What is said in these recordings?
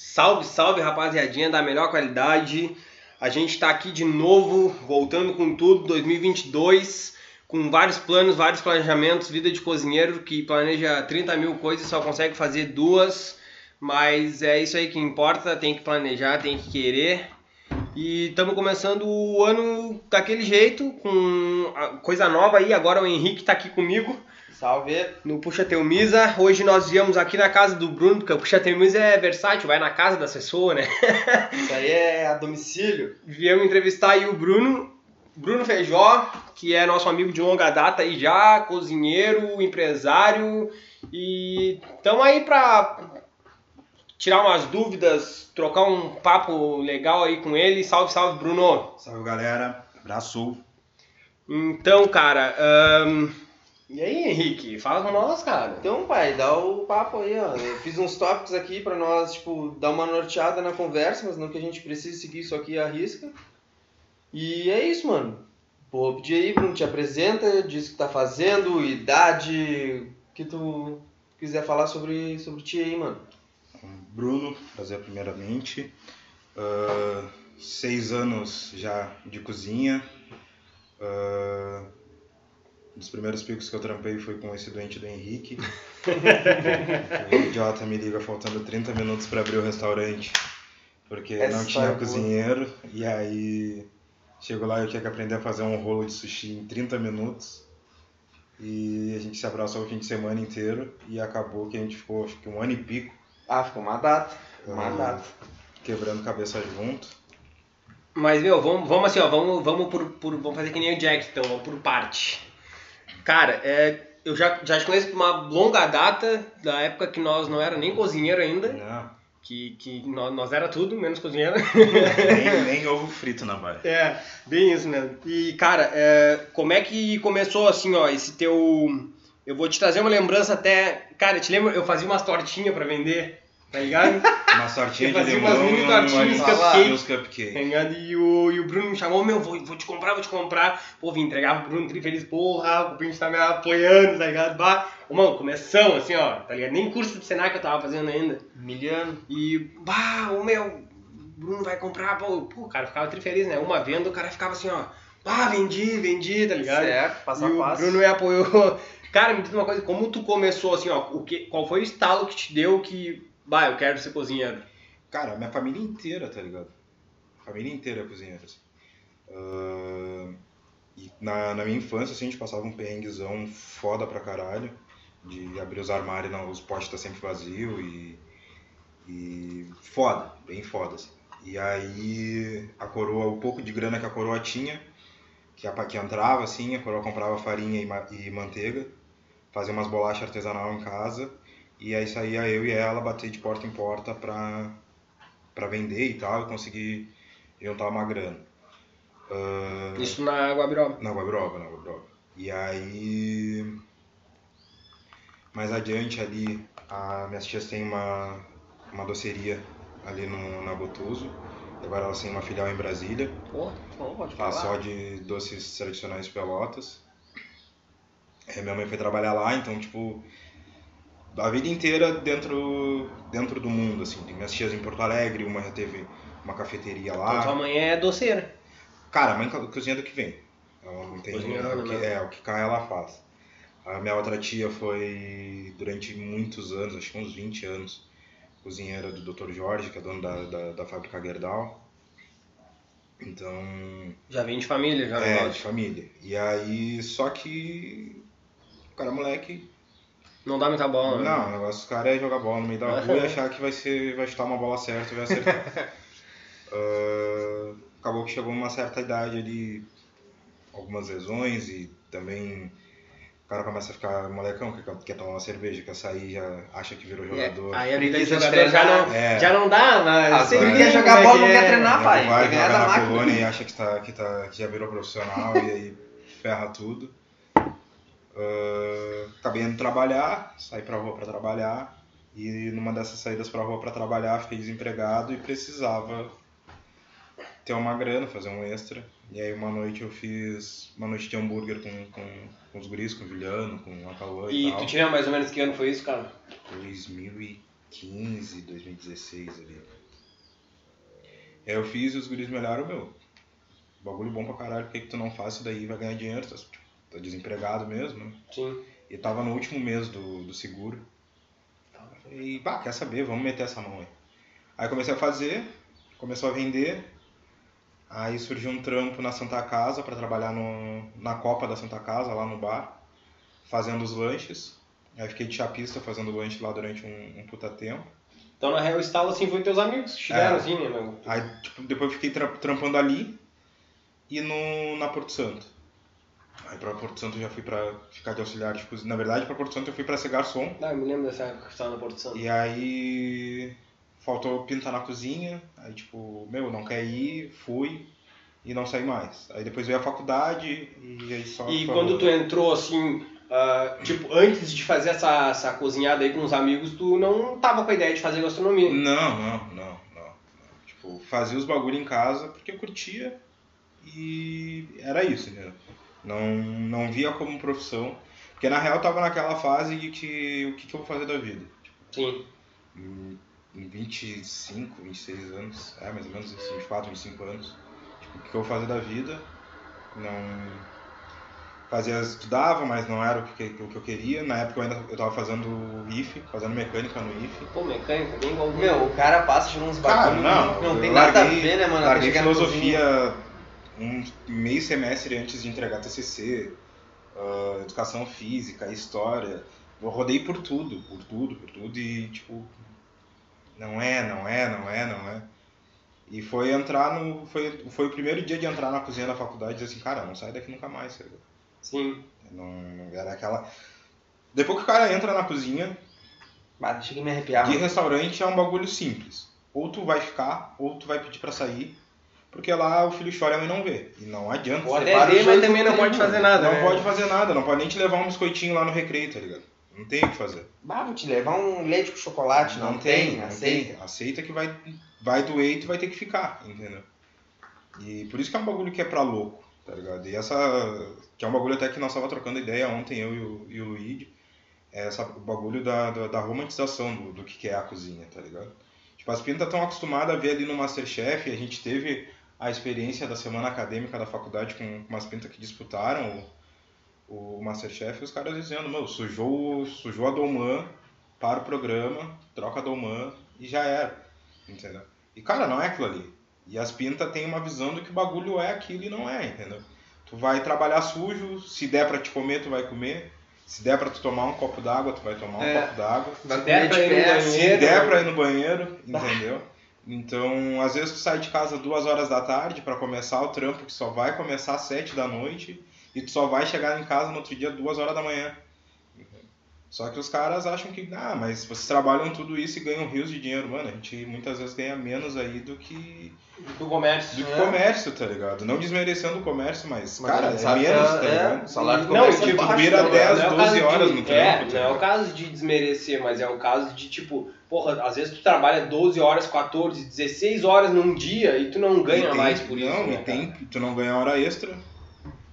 Salve, salve, rapaziadinha da melhor qualidade. A gente tá aqui de novo, voltando com tudo, 2022, com vários planos, vários planejamentos, vida de cozinheiro que planeja 30 mil coisas e só consegue fazer duas, mas é isso aí que importa, tem que planejar, tem que querer. E estamos começando o ano daquele jeito, com coisa nova aí, agora o Henrique tá aqui comigo. Salve! No Puxa Tem Misa, hoje nós viemos aqui na casa do Bruno, porque o Puxa Tem Misa é versátil, vai na casa das pessoas, né? Isso aí é a domicílio. Viemos entrevistar aí o Bruno Feijó, que é nosso amigo de longa data aí já, cozinheiro, empresário, e estamos aí pra tirar umas dúvidas, trocar um papo legal aí com ele. Salve, salve, Bruno! Salve, galera! Abraço! Então, cara... E aí, Henrique, fala com nós, cara. Então, pai, dá o papo aí, ó. Eu fiz uns tópicos aqui pra nós, tipo, dar uma norteada na conversa, mas não que a gente precise seguir isso aqui à risca. E é isso, mano. Vou pedir aí, Bruno, te apresenta, diz o que tá fazendo, idade, o que tu quiser falar sobre ti aí, mano. Bruno, prazer primeiramente. 6 anos já de cozinha. Um dos primeiros picos que eu trampei foi com esse doente do Henrique. O idiota me liga faltando 30 minutos para abrir o restaurante, porque não tinha cozinheiro. E aí, chego lá e eu tinha que aprender a fazer um rolo de sushi em 30 minutos. E a gente se abraçou o fim de semana inteiro e acabou que a gente ficou, acho que 1 ano e pico. Ah, ficou uma data. Quebrando cabeça junto. Mas, meu, vamos assim, ó, vamos fazer que nem o Jack, então, vamos por parte. Cara, eu já te conheço por uma longa data, da época que nós não era nem cozinheiro ainda, não. que nós era tudo, menos cozinheiro. nem ovo frito na barra. É, bem isso mesmo. E, cara, como é que começou, assim, ó, esse teu... Eu vou te trazer uma lembrança até... Cara, eu te lembro, eu fazia umas tortinhas pra vender, tá ligado? Umas tortinhas de limão, umas mini tortinhas, cupcake, tá ligado? E o Bruno me chamou, meu, vou te comprar. Pô, vim entregar pro Bruno, trifeliz, porra, o Bruno tá me apoiando, tá ligado? Bah, mano, começão, assim, ó, tá ligado? Nem curso de Senac eu tava fazendo ainda. Miliano. E, bah, o meu, Bruno vai comprar, pô, o cara ficava trifeliz, né? Uma venda, o cara ficava assim, ó, bah, vendi, tá ligado? Certo, passo a passo. E o Bruno me apoiou. Cara, me diz uma coisa, como tu começou, assim, ó, qual foi o estalo que te deu que... Bah, eu quero ser cozinheiro. Cara, minha família inteira, tá ligado? Família inteira é cozinheira. E na minha infância, assim, a gente passava um perrenguezão foda pra caralho. De abrir os armários, não, os postes tá sempre vazio e foda, bem foda, assim. E aí, a coroa, o pouco de grana que a coroa tinha, que entrava, assim, a coroa comprava farinha e manteiga, fazia umas bolachas artesanal em casa. E aí saía eu e ela bater de porta em porta pra vender e tal, e conseguir juntar uma grana. Isso na Guabiroba? Na Guabiroba. E aí, mais adiante ali, minhas tias têm uma doceria ali na Botuso. Agora elas têm uma filial em Brasília. Pô, pode falar. Só de doces tradicionais de Pelotas. Minha mãe foi trabalhar lá, então, tipo... A vida inteira dentro do mundo, assim. Tem minhas tias em Porto Alegre, uma já teve uma cafeteria lá. Então, tua mãe é doceira? Cara, a mãe cozinha do que vem. Ela não tem... o que cai ela faz. A minha outra tia foi, durante muitos anos, acho que uns 20 anos, cozinheira do Dr. Jorge, que é dono da fábrica Gerdau. Então... Já vem de família, já. É, de família. E aí, só que... O cara moleque... Não dá muita bola, né? Não, o negócio dos caras é jogar bola no meio da rua e achar que vai chutar uma bola certa e vai acertar. Acabou que chegou uma certa idade ali, algumas lesões e também o cara começa a ficar molecão, quer tomar uma cerveja, quer sair, já acha que virou jogador. Aí a vida de jogador já não dá, mas... sempre quer jogar bola, não quer treinar, pai. Vai jogar na colônia e acha que já virou profissional e aí ferra tudo. Acabei indo trabalhar, saí pra rua pra trabalhar e numa dessas saídas pra rua pra trabalhar fiquei desempregado e precisava ter uma grana, fazer um extra. E aí uma noite eu fiz uma noite de hambúrguer com os guris, com o Juliano, com o Acauã e tal. E tu tinha mais ou menos que ano foi isso, cara? 2013, 2015, 2016 ali. Eu fiz e os guris me olharam, meu, bagulho bom pra caralho, por que tu não faz isso daí, vai ganhar dinheiro, tá desempregado mesmo, né? Sim. E tava no último mês do seguro. E, pá, quer saber, vamos meter essa mão aí. Aí comecei a fazer, começou a vender, aí surgiu um trampo na Santa Casa pra trabalhar na Copa da Santa Casa, lá no bar, fazendo os lanches. Aí fiquei de chapista fazendo lanche lá durante um puta tempo. Então, na real, o estalo assim foi teus amigos que chegaram assim, né, meu? Aí, tipo, depois fiquei trampando ali e na Porto Santo. Aí pra Porto Santo eu já fui pra ficar de auxiliar de cozinha. Na verdade, pra Porto Santo eu fui pra ser garçom. Ah, eu me lembro dessa época que eu tava na Porto Santo. E aí faltou pintar na cozinha. Aí, tipo, meu, não quer ir, fui e não saí mais. Aí depois veio a faculdade e aí só... E quando tu entrou, assim... tipo, antes de fazer essa cozinhada aí com os amigos, tu não tava com a ideia de fazer gastronomia? Não. Tipo, fazia os bagulho em casa porque eu curtia e era isso, entendeu? Não via como profissão, porque na real eu tava naquela fase de que o que eu vou fazer da vida? Tipo, sim. Em 25, 26 anos, mais ou menos 24, 25 anos, tipo, o que eu vou fazer da vida? Não... Estudava, mas não era o que eu queria. Na época eu tava fazendo IFE, fazendo mecânica no IFE. Pô, mecânica, bem igual. Meu, o cara passa de uns bagulhos. Não tem nada a ver, né, mano? Larguei filosofia um meio semestre antes de entregar TCC, educação física, história. Eu rodei por tudo. E, tipo, não é. E foi entrar no... Foi o primeiro dia de entrar na cozinha da faculdade e dizer assim, cara, não sai daqui nunca mais, sabe? Sim. Não era aquela... Depois que o cara entra na cozinha... Mas deixa eu me arrepiar. De restaurante é um bagulho simples. Ou tu vai ficar, ou tu vai pedir pra sair. Porque lá o filho chora e a mãe não vê. E não adianta. Pode ver, mas também não pode fazer nada. Não pode fazer nada. Não pode nem te levar um biscoitinho lá no recreio, tá ligado? Não tem o que fazer. Bah, vou te levar um leite com chocolate. Não tem. Aceita. Aceita que vai doer e tu vai ter que ficar, entendeu? E por isso que é um bagulho que é pra louco. Tá ligado? E essa... Que é um bagulho até que nós estávamos trocando ideia ontem, eu e o Luigi. É o bagulho da romantização do que é a cozinha, tá ligado? Tipo, as pintas estão acostumadas a ver ali no Masterchef. A gente teve a experiência da semana acadêmica da faculdade com umas pintas que disputaram o Masterchef. E os caras dizendo, meu, sujou a Dolmã, para o programa, troca a Dolmã e já era. Entendeu? E, cara, não é aquilo ali. E as pintas têm uma visão do que o bagulho é aquilo e não é, entendeu? Tu vai trabalhar sujo, se der pra te comer, tu vai comer. Se der pra tu tomar um copo d'água, tu vai tomar um copo d'água. Se der pra ir no banheiro, entendeu? Então, às vezes tu sai de casa 2 horas da tarde pra começar o trampo, que só vai começar às 7 da noite, e tu só vai chegar em casa no outro dia 2 horas da manhã. Só que os caras acham que, mas vocês trabalham tudo isso e ganham rios de dinheiro. Mano, a gente muitas vezes ganha menos aí do que... Do comércio, tá ligado? Não desmerecendo o comércio, mas cara, é menos, tá ligado? O salário do comércio, tipo, vira 10, 12 horas no trampo. Não é o caso de desmerecer, mas é o caso de, tipo... Porra, às vezes tu trabalha 12 horas, 14, 16 horas num dia e tu não ganha mais por isso. Não, e tem... Tu não ganha hora extra.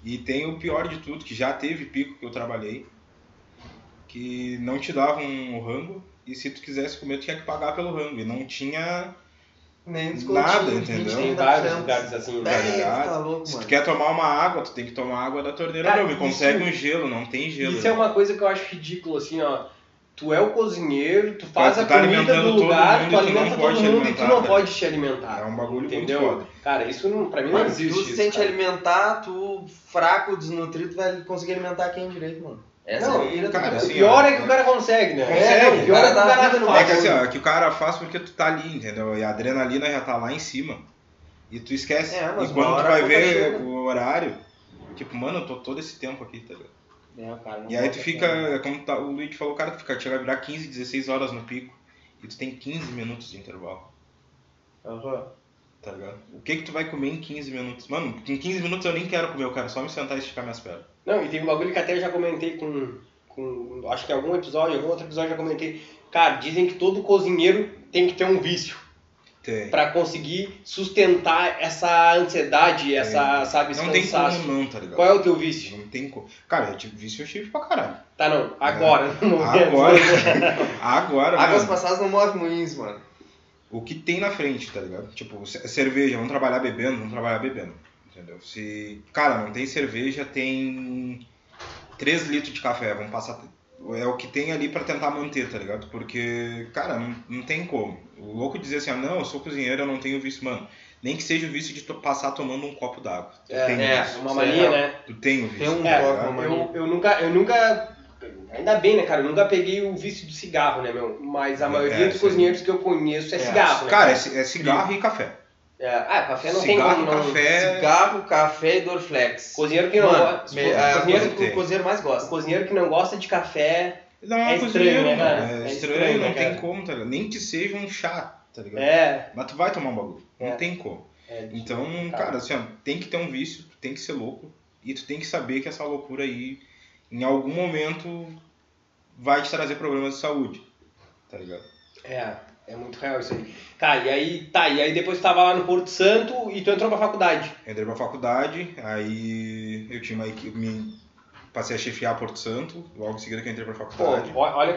E tem o pior de tudo, que já teve pico que eu trabalhei. Que não te dava um rango, e se tu quisesse comer, tu tinha que pagar pelo rango. E não tinha nada, entendeu? Tem vários lugares assim, tá ligado? Se tu quer tomar uma água, tu tem que tomar água da torneira. Cara, me consegue um gelo, não tem gelo. Isso é uma coisa que eu acho ridículo, assim, ó. Tu é o cozinheiro, tu faz a comida do lugar, tu alimenta todo mundo e tu não pode te alimentar. É um bagulho, entendeu? Muito foda. Cara, isso não, pra mim não existe isso. Tu sem te alimentar, tu fraco, desnutrido, vai conseguir alimentar quem direito, mano. O pior é que o cara consegue, né? Consegue. O pior é que o cara faz. É que assim, ó, que o cara faz porque tu tá ali, entendeu? E a adrenalina já tá lá em cima. E tu esquece. E quando tu vai ver o horário, tipo, mano, eu tô todo esse tempo aqui, tá ligado? E aí tu fica, como o Luigi falou, cara, tu chega a virar 15, 16 horas no pico. E tu tem 15 minutos de intervalo. Tá ligado? O que tu vai comer em 15 minutos? Mano, em 15 minutos eu nem quero comer, eu quero só me sentar e esticar minhas pernas. Não, e tem um bagulho que até eu já comentei com acho que em algum outro episódio eu já comentei. Cara, dizem que todo cozinheiro tem que ter um vício. para conseguir sustentar essa ansiedade, essa, sabe, não tem como não, tá ligado? Qual é o teu vício? Não tem como. Cara, eu tive vício, eu tive pra caralho. Tá, não. Agora. É. No agora. Agora, águas passadas não movem moinhos, mano. O que tem na frente, tá ligado? Tipo, cerveja, vamos trabalhar bebendo, entendeu? Se, cara, não tem cerveja, tem 3 litros de café, vamos passar... É o que tem ali pra tentar manter, tá ligado? Porque, cara, não tem como. O louco dizer assim, ah, não, eu sou cozinheiro, eu não tenho vício, mano. Nem que seja o vício de passar tomando um copo d'água. Uma mania, né? Tu tem o vício. Tem um copo, uma mania. Eu nunca... Ainda bem, né, cara? Eu nunca peguei o vício do cigarro, né, meu? Mas a maioria dos cozinheiros que eu conheço é cigarro, né? Cara, é cigarro e café. Café não tem como não. Cigarro, café e Dorflex. Cozinheiro que não gosta. O cozinheiro mais gosta. O cozinheiro que não gosta de café. Não, é estranho, né, cara? É estranho, não tem como, tá ligado? Nem que seja um chá, tá ligado? Mas tu vai tomar um bagulho. Não tem como. Então, cara, assim, ó, tem que ter um vício, tu tem que ser louco. E tu tem que saber que essa loucura aí, em algum momento, vai te trazer problemas de saúde, tá ligado? É muito real isso aí. E aí depois tu tava lá no Porto Santo e tu entrou pra faculdade. Entrei pra faculdade, aí eu tinha uma equipe, passei a chefiar Porto Santo, logo em seguida que eu entrei pra faculdade. Pô, olha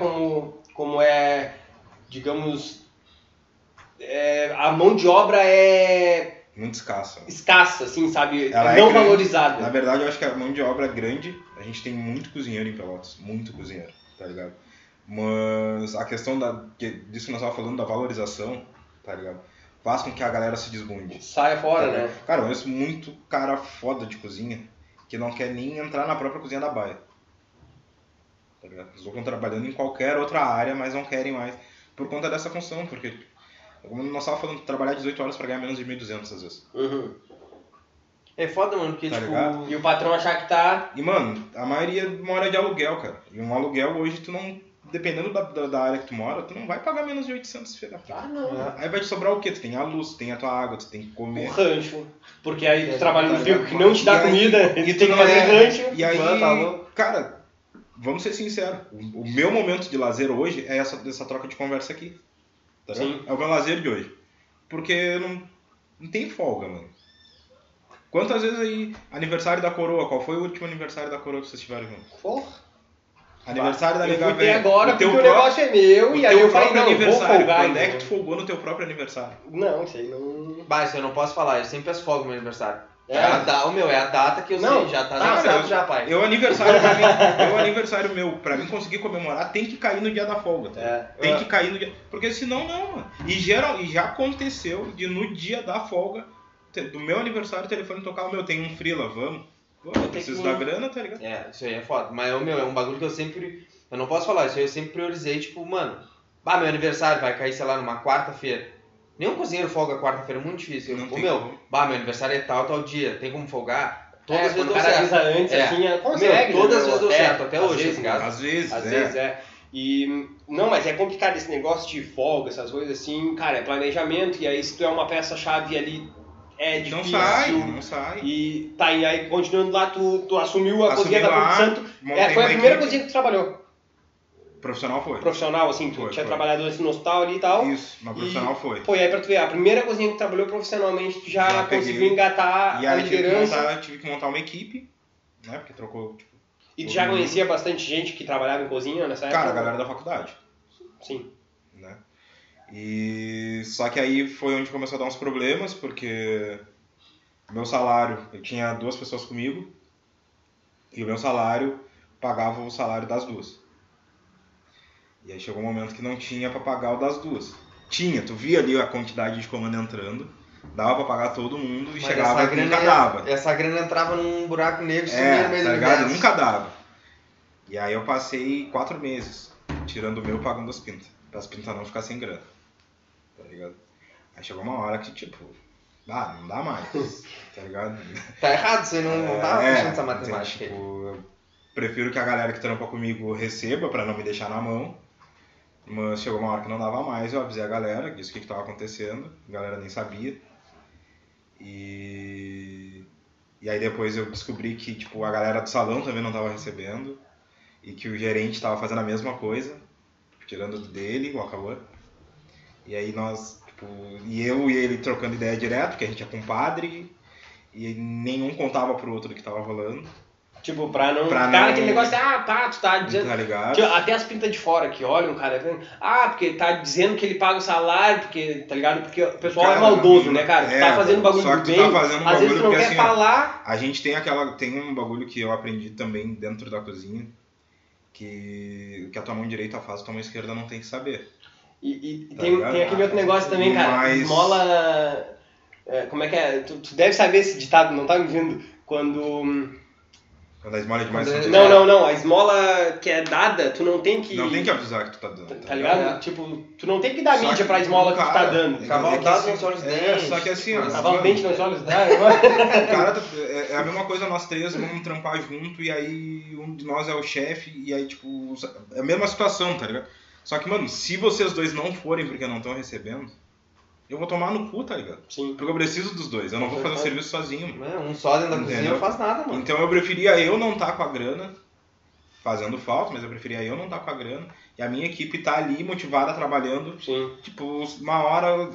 como é, digamos, a mão de obra é... Muito escassa. Escassa, assim, sabe? Ela não é valorizada. Na verdade, eu acho que a mão de obra é grande, a gente tem muito cozinheiro em Pelotas, muito cozinheiro, tá ligado? Mas a questão disso que nós estávamos falando, da valorização, tá ligado? Faz com que a galera se desbunde. Saia fora, tá, né? Cara, eu conheço muito cara foda de cozinha que não quer nem entrar na própria cozinha da baia. Tá ligado? Eles estão trabalhando em qualquer outra área, mas não querem mais. Por conta dessa função, porque, como nós estávamos falando, trabalhar 18 horas pra ganhar menos de 1.200 às vezes. Uhum. É foda, mano, porque, tá, tipo, ligado? E o patrão achar que tá... E, mano, a maioria mora de aluguel, cara. E um aluguel hoje tu não... Dependendo da área que tu mora, tu não vai pagar menos de 800 feira. Ah, não. Aí vai te sobrar o quê? Tu tem a luz, tu tem a tua água, tu tem que comer. Um rancho. Porque aí tu trabalha no frio que não te dá comida, e tu tem que fazer rancho. E aí, cara, vamos ser sinceros. O meu momento de lazer hoje é essa troca de conversa aqui. Tá vendo? É o meu lazer de hoje. Porque eu não tem folga, mano. Quantas vezes aí, aniversário da coroa, qual foi o último aniversário da coroa que vocês tiveram junto? Porra. Aniversário da Liga Velha. Agora, porque o negócio é meu, e aí eu falei, não, vou folgar. Quando é que tu folgou no teu próprio aniversário? Não, isso aí não... Bah, isso eu não posso falar, eu sempre as folgo no meu aniversário. O meu, é a data que eu não sei, já tá lançado já, pai. Meu aniversário, pra mim conseguir comemorar, tem que cair no dia da folga. Tá? Tem que cair no dia... Porque senão não, mano. E já aconteceu de no dia da folga, do meu aniversário, o telefone tocar, o meu, tem um frila, vamos... Pô, eu preciso da grana, tá ligado? Isso aí é foda. Mas, é um bagulho que eu sempre... Eu não posso falar, isso aí eu sempre priorizei, tipo, mano... Bah, meu aniversário vai cair, sei lá, numa quarta-feira. Nenhum cozinheiro folga quarta-feira, é muito difícil. Não, meu aniversário é tal dia, tem como folgar? Todas as vezes deu certo. Antes, assim, consegue, todas as vezes deu certo, até hoje, esse caso. Às vezes. E... Não, mas é complicado esse negócio de folga, essas coisas assim, cara, é planejamento, e aí se tu é uma peça-chave ali... É difícil. Não sai. E tá, e aí continuando lá, tu assumiu a cozinha da Porto Santo. Foi a primeira cozinha que tu trabalhou. Profissional foi. Profissional, assim, tu tinha trabalhado assim no hospital ali e tal. Isso, mas profissional foi. Foi, aí pra tu ver, a primeira cozinha que tu trabalhou profissionalmente, tu já conseguiu engatar a liderança. E aí tive que montar uma equipe, né, porque trocou, tipo... E tu já conhecia bastante gente que trabalhava em cozinha nessa época? Cara, a galera da faculdade. Sim. Né? E só que aí foi onde começou a dar uns problemas, porque meu salário, eu tinha 2 pessoas comigo, e o meu salário pagava o salário das 2. E aí chegou um momento que não tinha pra pagar o das 2. Tinha, tu via ali a quantidade de comando entrando, dava pra pagar todo mundo, e mas chegava e nunca dava. Essa grana entrava num buraco negro, sumia no meio do ligado? Nunca dava. E aí eu passei 4 meses, tirando o meu, pagando as pintas, pra as pintas não ficar sem grana. Tá ligado? Aí chegou uma hora que, tipo, não dá mais, tá ligado? Tá errado, você não tá fechando essa matemática aí. Tipo, eu prefiro que a galera que trampa comigo receba pra não me deixar na mão, mas chegou uma hora que não dava mais, eu avisei a galera disso que tava acontecendo, a galera nem sabia, e aí depois eu descobri que, tipo, a galera do salão também não tava recebendo, e que o gerente tava fazendo a mesma coisa, tirando dele, igual acabou. E aí nós Tipo, e eu e ele trocando ideia direto, porque a gente é compadre, e nenhum contava pro outro do que tava rolando. Tipo, pra não pra ficar aquele negócio de, ah, tá, tu tá dizendo... Tá ligado? Tipo, até as pintas de fora que olham, cara, ah, porque tá dizendo que ele paga o salário, porque, tá ligado? Porque o pessoal cara, é maldoso, né, cara? É, tu tá fazendo bagulho só que do bem, tá fazendo um às vezes tu não porque, quer assim, falar... A gente tem aquela... Tem um bagulho que eu aprendi também dentro da cozinha, que a tua mão direita faz, a tua mão esquerda não tem que saber. E tá tem aquele outro negócio também, cara, mais... esmola... É, como é que é? Tu deve saber esse ditado, não tá me ouvindo? Quando a esmola é demais... Não. A esmola que é dada, tu não tem que... Não tem que avisar que tu tá dando. Tá ligado? É. Tipo, tu não tem que dar só mídia que pra esmola que tu tá dando. Cavalo dado não se olha os dentes. Só que assim, ó... Cavalo dente não se olha os dentes. Cara, é a mesma coisa, nós três vamos trampar junto e aí um de nós é o chefe e aí, tipo... É a mesma situação, tá ligado? Só que, mano, se vocês dois não forem porque não estão recebendo... Eu vou tomar no cu, tá ligado? Sim. Porque eu preciso dos dois, eu não vou fazer o serviço sozinho. Um só dentro da cozinha não faz nada, mano. Então eu preferia eu não estar com a grana, fazendo falta, mas eu preferia eu não estar com a grana, e a minha equipe tá ali motivada, trabalhando. Sim. Tipo, uma hora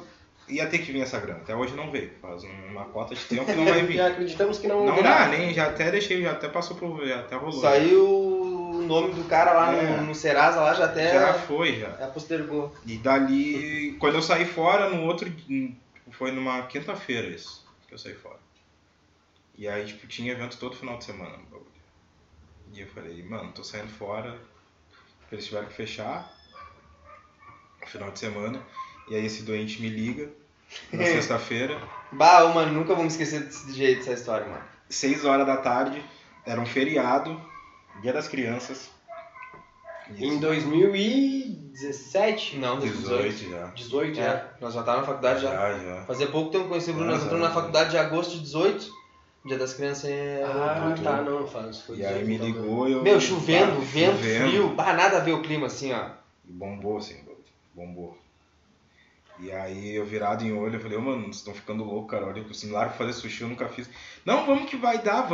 ia ter que vir essa grana, até hoje não veio, faz uma cota de tempo que não vai vir. Já acreditamos que não virá. Não, nem, já até deixei, já até passou pro, já até rolou. Saiu... O nome do cara lá no Serasa, lá já até... Já foi, já. Já postergou. E dali, quando eu saí fora, no outro... Foi numa quinta-feira isso, que eu saí fora. E aí, tipo, tinha evento todo final de semana. E eu falei, mano, tô saindo fora. Eles tiveram que fechar. Final de semana. E aí esse doente me liga, na sexta-feira. Bah, mano, nunca vamos esquecer desse jeito, dessa história, mano. 6 horas da tarde, era um feriado... Dia das Crianças. Isso. Em 2017? Não, 2018. 18 já. Nós já estávamos na faculdade já. Fazia pouco tempo que conheci o Bruno, nós entramos na faculdade de agosto de 18. Dia das Crianças é... tá, não, faz. Foi e aí me ligou e eu... Meu, chovendo, vento, frio, nada a ver o clima assim, ó. E bombou assim, bombou. E aí eu virado em olho, eu falei, mano, vocês estão ficando louco, cara, olha, eu largo fazer sushi, eu nunca fiz. Não, vamos que vai dar,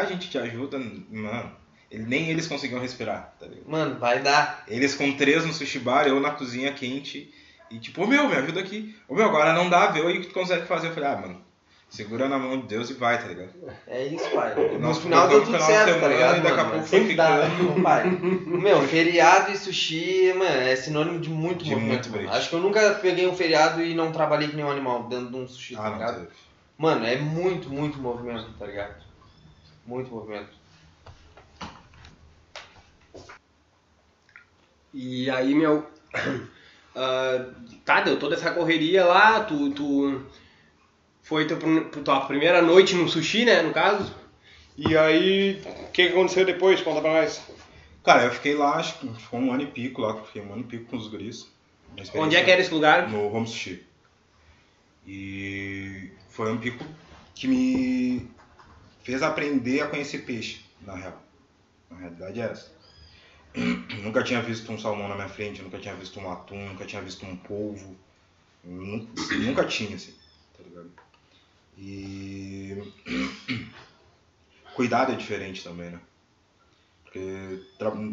a gente te ajuda, mano. Nem eles conseguiam respirar, tá ligado? Mano, vai dar. Eles com 3 no sushi bar, eu na cozinha quente. E tipo, me ajuda aqui. Agora não dá, vê o que tu consegue fazer. Eu falei, mano, segura na mão de Deus e vai, tá ligado? É isso, pai. No final deu tudo certo, tá ligado? E daqui a pouco foi ficando, pai. Meu, feriado e sushi, mano, é sinônimo de muito movimento. Acho que eu nunca peguei um feriado e não trabalhei que nem um animal dentro de um sushi, tá ligado? Mano, é muito, muito movimento, tá ligado? Muito movimento. E aí, meu, deu toda essa correria lá, tu foi tua primeira noite no sushi, né, no caso, e aí, o que aconteceu depois, conta pra nós. Cara, eu fiquei lá, acho que ficou um ano e pico com os guris. Onde é que era esse lugar? No Home Sushi. E foi um pico que me fez aprender a conhecer peixe, na real, na realidade é essa. Nunca tinha visto um salmão na minha frente, nunca tinha visto um atum, nunca tinha visto um polvo. Nunca tinha, assim, tá ligado? E... Cuidado é diferente também, né? Porque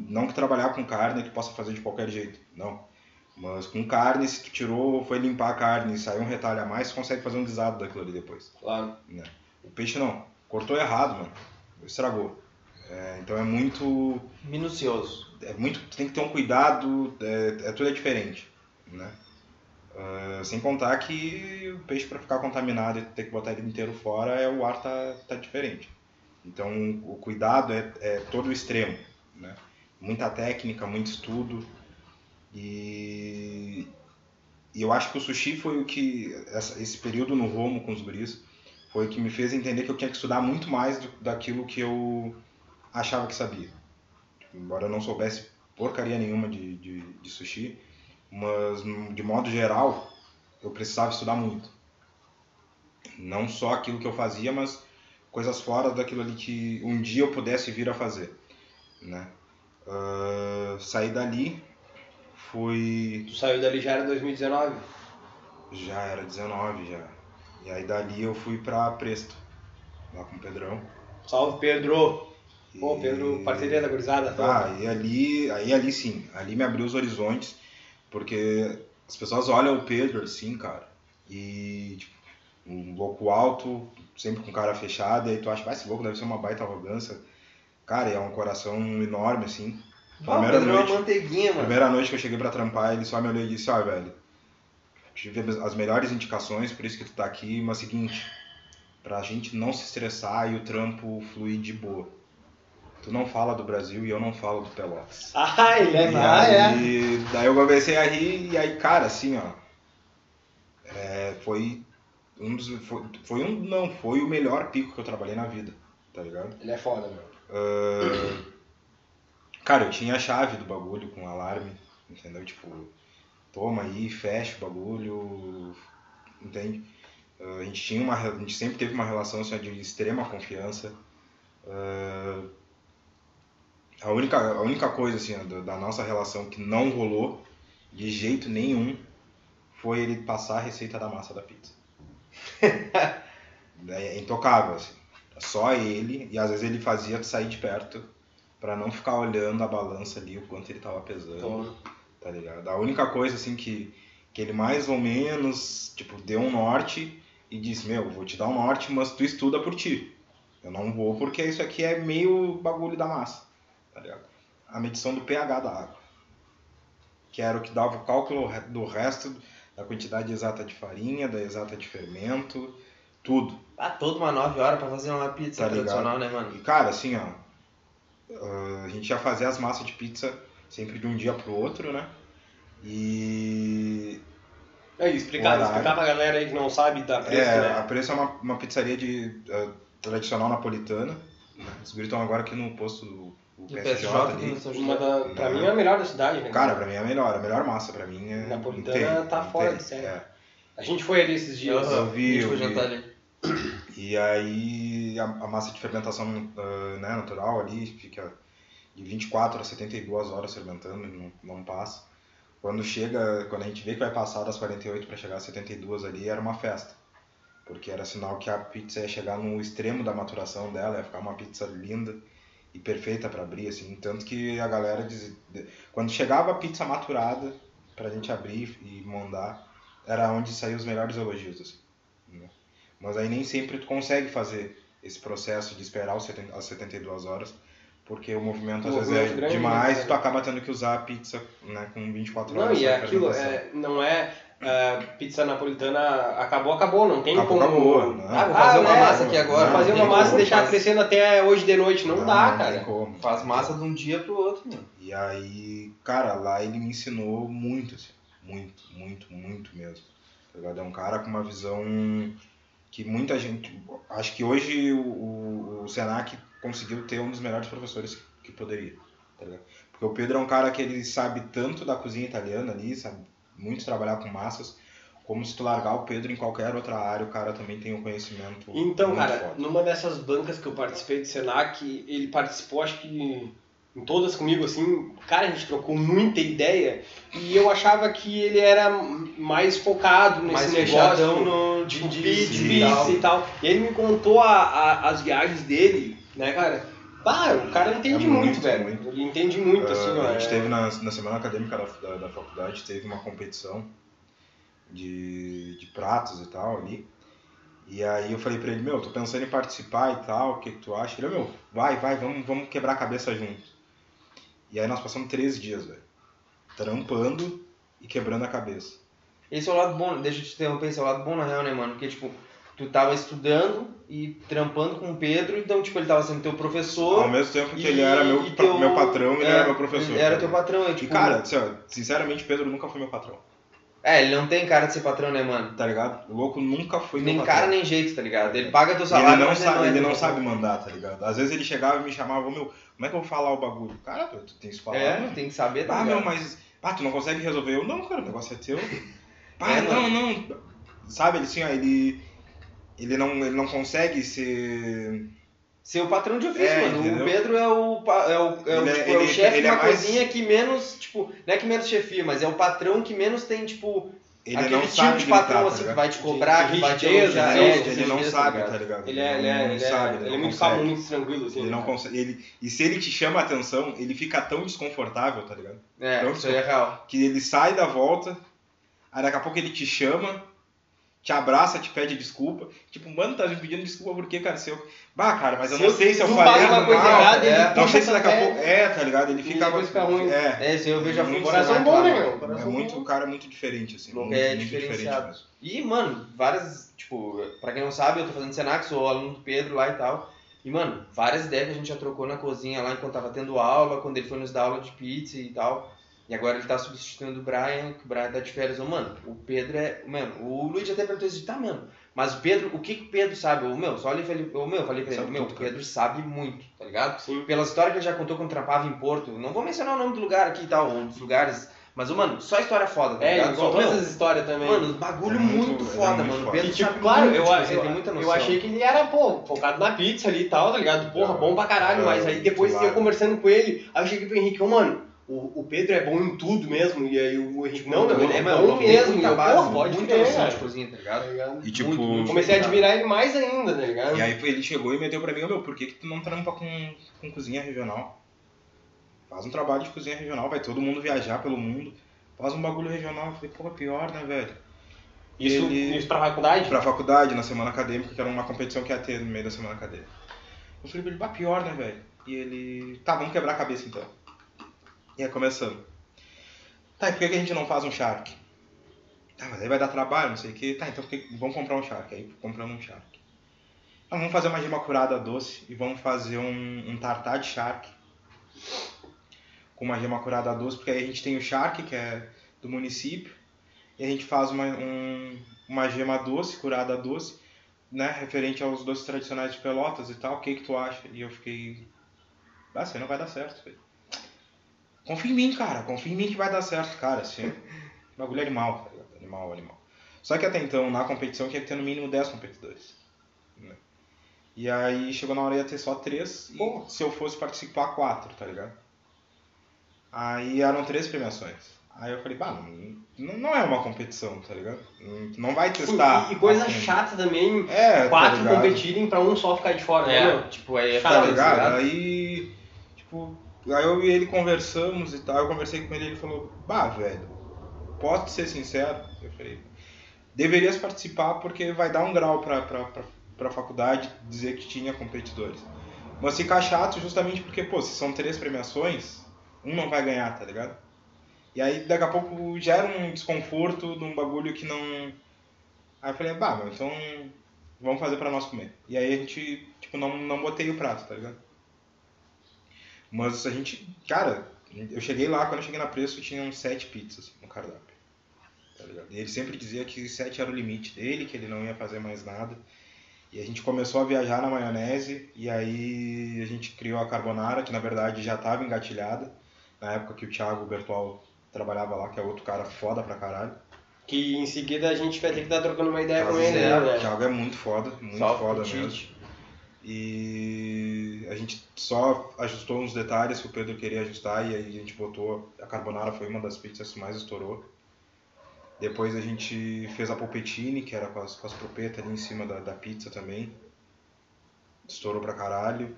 não que trabalhar com carne tu possa fazer de qualquer jeito, não. Mas com carne, se tu tirou, foi limpar a carne e saiu um retalho a mais, tu consegue fazer um guisado daquilo ali depois. Claro. Né? O peixe não. Cortou errado, mano. Estragou. Então é muito... Minucioso. É muito, tem que ter um cuidado, tudo é diferente, né? Sem contar que o peixe para ficar contaminado e ter que botar ele inteiro fora, o ar tá diferente. Então o cuidado é todo extremo, né? Muita técnica, muito estudo. E eu acho que o sushi foi o que... Esse período no Romo com os guris foi o que me fez entender que eu tinha que estudar muito mais daquilo que eu... achava que sabia, embora eu não soubesse porcaria nenhuma de sushi, mas de modo geral eu precisava estudar muito, não só aquilo que eu fazia, mas coisas fora daquilo ali que um dia eu pudesse vir a fazer, né? Saí dali, foi... Tu saiu dali já era 2019? Já era 19 já, e aí dali eu fui pra Presto, lá com o Pedrão. Salve, Pedro! Pô, Pedro, parceria da gurizada. Tá, e ali sim, ali me abriu os horizontes, porque as pessoas olham o Pedro assim, cara, E, tipo, um bloco alto, sempre com cara fechada, e tu acha, vai, esse louco deve ser uma baita arrogância. Cara, é um coração enorme, assim. Primeira noite que eu cheguei pra trampar, ele só me olhou e disse, ó, velho, tive as melhores indicações, por isso que tu tá aqui, mas seguinte, pra gente não se estressar e o trampo fluir de boa. Tu não fala do Brasil e eu não falo do Pelotas. Ah, ele é, daí eu comecei a rir, e aí, cara, assim, ó, foi o melhor pico que eu trabalhei na vida, tá ligado? Ele é foda, meu. Cara, eu tinha a chave do bagulho com alarme, entendeu? Tipo, toma aí, fecha o bagulho, entende? A gente sempre teve uma relação assim, de extrema confiança. A única coisa assim, da nossa relação que não rolou de jeito nenhum foi ele passar a receita da massa da pizza. É intocável, assim. Só ele, e às vezes ele fazia sair de perto pra não ficar olhando a balança ali, o quanto ele tava pesando. Toma. Tá ligado? A única coisa assim que ele mais ou menos tipo, deu um norte e disse, meu, vou te dar um norte, mas tu estuda por ti. Eu não vou porque isso aqui é meio bagulho da massa. Tá ligado? A medição do pH da água, que era o que dava o cálculo do resto, da quantidade exata de farinha, da exata de fermento, tudo. Ah, toda uma 9 horas pra fazer uma pizza, tá tradicional, ligado? Né, mano? E cara, assim, ó, a gente ia fazer as massas de pizza sempre de um dia pro outro, né? E... aí, explicar pra galera aí que não sabe da Presto, né? A Presto é uma pizzaria de tradicional napolitana. Eles gritam agora aqui no posto do PSJ ali. Pra mim é a melhor da cidade, né? Cara, pra mim é a melhor massa pra mim é... napolitana inteiro, tá fora de série. É. A gente foi ali esses dias, a gente foi jantar ali. E aí a massa de fermentação né, natural ali fica de 24 a 72 horas fermentando, não passa. Quando a gente vê que vai passar das 48 para chegar a 72 ali, era uma festa. Porque era sinal que a pizza ia chegar no extremo da maturação dela, ia ficar uma pizza linda e perfeita para abrir, assim. Tanto que a galera dizia, quando chegava a pizza maturada pra gente abrir e mandar, era onde saíam os melhores elogios, assim, né? Mas aí nem sempre tu consegue fazer esse processo de esperar as 72 horas, porque o movimento às vezes é grande, demais, né? E tu acaba tendo que usar a pizza, né, com 24 horas. Não, e aquilo não é... pizza napolitana acabou, não tem como... vou fazer uma massa aqui agora. Fazer uma massa e deixar crescendo até hoje de noite, não dá, cara. Como. Faz massa de um dia pro outro, mano. E aí, cara, lá ele me ensinou muito, assim, muito, muito, muito mesmo. É um cara com uma visão... que muita gente... acho que hoje o Senac conseguiu ter um dos melhores professores que poderia. Tá ligado? Porque o Pedro é um cara que ele sabe tanto da cozinha italiana ali, sabe muito trabalhar com massas, como se tu largar o Pedro em qualquer outra área, o cara também tem um conhecimento então, muito cara, foda. Numa dessas bancas que eu participei do Senac, ele participou, acho que em todas comigo, assim, cara, a gente trocou muita ideia e eu achava que ele era mais focado nesse negócio no de pizza e tal. E ele me contou as viagens dele, né, cara? Pá, o cara entende muito, velho. Muito. Ele entende muito, assim, ó. A gente teve na semana acadêmica da faculdade, teve uma competição de pratos e tal ali. E aí eu falei pra ele, meu, tô pensando em participar e tal, o que tu acha? Ele, meu, vai, vamos quebrar a cabeça junto. E aí nós passamos 3 dias, velho, trampando e quebrando a cabeça. Esse é o lado bom, deixa eu te interromper, esse é o lado bom na real, né, mano? Porque, tipo, tu tava estudando e trampando com o Pedro, então, tipo, ele tava sendo teu professor. Ao mesmo tempo que ele era meu patrão, ele era meu professor. Ele era teu patrão, eu, tipo... E, cara, sinceramente, Pedro nunca foi meu patrão. É, ele não tem cara de ser patrão, né, mano? Tá ligado? O louco nunca foi meu patrão. Nem cara, nem jeito, tá ligado? Ele paga teu salário, ele não sabe, ele não sabe mandar, tá ligado? Às vezes ele chegava e me chamava, meu, como é que eu vou falar o bagulho? Cara, tu tem que falar. É, né? Tem que saber, tá ligado? Ah, meu, mas... ah, tu não consegue resolver. Eu, não, cara, o negócio é teu. Ah, não. Sabe, assim, ó, Ele não consegue ser o patrão de ofício, mano. Entendeu? O Pedro é o chefe de uma cozinha que menos, tipo... não é que menos chefia, mas é o patrão que menos tem, tipo... ele aquele não tipo sabe de gritar, patrão, tá assim, que vai te cobrar, que vai te elogiar. Ele não sabe, tá ligado? Ele é muito calmo, muito tranquilo, assim. Ele não consegue... E se ele te chama a atenção, ele fica tão desconfortável, tá ligado? É, tão isso aí é real. Que ele sai da volta, aí daqui a pouco ele te chama... te abraça, te pede desculpa. Tipo, mano, tá me pedindo desculpa por quê, cara? Bah, cara, mas eu não sei se eu falei uma coisa errada, não sei se daqui a pouco... É, tá ligado? Ele ficava... Se eu vejo a foto, coração bom, né, meu? É muito, o cara é muito diferente, assim. É diferenciado. E, mano, várias... Tipo, pra quem não sabe, eu tô fazendo Senac, sou aluno do Pedro lá e tal. E, mano, várias ideias que a gente já trocou na cozinha lá enquanto tava tendo aula, quando ele foi nos dar aula de pizza e tal. E agora ele tá substituindo o Brian, que o Brian tá de férias. Mano, o Pedro é... Mano, o Luigi até perguntou isso, tá, mano, mas o Pedro, o que o Pedro sabe? Falei pra ele, o Pedro sabe muito, tá ligado? Sim. Pela história que ele já contou quando trampava em Porto, não vou mencionar o nome do lugar aqui e tal, ou dos lugares... Mas, mano, só história foda, tá ligado? Contou essas histórias também. Mano, bagulho muito foda, mano. O Pedro sabe muito, claro, ele tem muita noção. Eu achei que ele era, focado na pizza ali e tal, tá ligado? Porra, bom pra caralho, mas aí depois eu conversando com ele, aí eu cheguei pro Henrique, mano, o Pedro é bom em tudo mesmo, e aí o Henrique, não, ele é bom mesmo, pode muito noção de cozinha, tá ligado? E tipo... Comecei a admirar ele mais ainda, tá ligado? E aí ele chegou e meteu pra mim, meu, por que tu não trampa com cozinha regional? Faz um trabalho de cozinha regional, vai todo mundo viajar pelo mundo, faz um bagulho regional. Eu falei, pô, pior, né, velho? Isso pra faculdade? Pra faculdade, na semana acadêmica, que era uma competição que ia ter no meio da semana acadêmica. Eu falei, pá, pior, né, velho? E ele, tá, vamos quebrar a cabeça então. E aí começando. Tá, e por que a gente não faz um charque? Tá, mas aí vai dar trabalho, não sei o que. Tá, então vamos comprar um charque. Aí compramos um charque. Então, vamos fazer uma gema curada doce e vamos fazer um tartar de charque. Com uma gema curada doce, porque aí a gente tem o charque, que é do município, e a gente faz uma gema doce, curada doce, né, referente aos doces tradicionais de Pelotas e tal. O que tu acha? E eu fiquei, você não vai dar certo, filho. Confia em mim, cara, confia em mim que vai dar certo, cara, assim, bagulho animal, tá ligado? Animal. Só que até então, na competição, tinha que ter no mínimo 10 competidores, né? E aí, chegou na hora, ia ter só 3, e se eu fosse participar, 4, tá ligado? Aí eram 3 premiações. Aí eu falei, não é uma competição, tá ligado? Não vai testar. E coisa assim, chata também, 4 tá competirem pra um só ficar de fora, né? Tipo, aí é chato, tá ligado? Aí, tipo, aí eu e ele conversamos e tal. Eu conversei com ele e ele falou, velho, posso ser sincero? Eu falei, deverias participar porque vai dar um grau pra faculdade dizer que tinha competidores. Mas fica chato justamente porque, se são 3 premiações... Um não vai ganhar, tá ligado? E aí, daqui a pouco, gera um desconforto de um bagulho que não... Aí eu falei, então vamos fazer pra nós comer. E aí a gente, não botei o prato, tá ligado? Mas a gente, cara, eu cheguei lá, quando eu cheguei na Presto, tinham 7 pizzas no cardápio, tá ligado? E ele sempre dizia que 7 era o limite dele, que ele não ia fazer mais nada. E a gente começou a viajar na maionese, e aí a gente criou a carbonara, que na verdade já estava engatilhada. Na época que o Thiago Bertual trabalhava lá, que é outro cara foda pra caralho. Que em seguida a gente vai ter que estar trocando uma ideia com ele, né? O Thiago é muito foda mesmo. E a gente só ajustou uns detalhes que o Pedro queria ajustar, e aí a gente botou... A carbonara foi uma das pizzas que mais estourou. Depois a gente fez a polpettine, que era com as polpetas ali em cima da pizza também. Estourou pra caralho.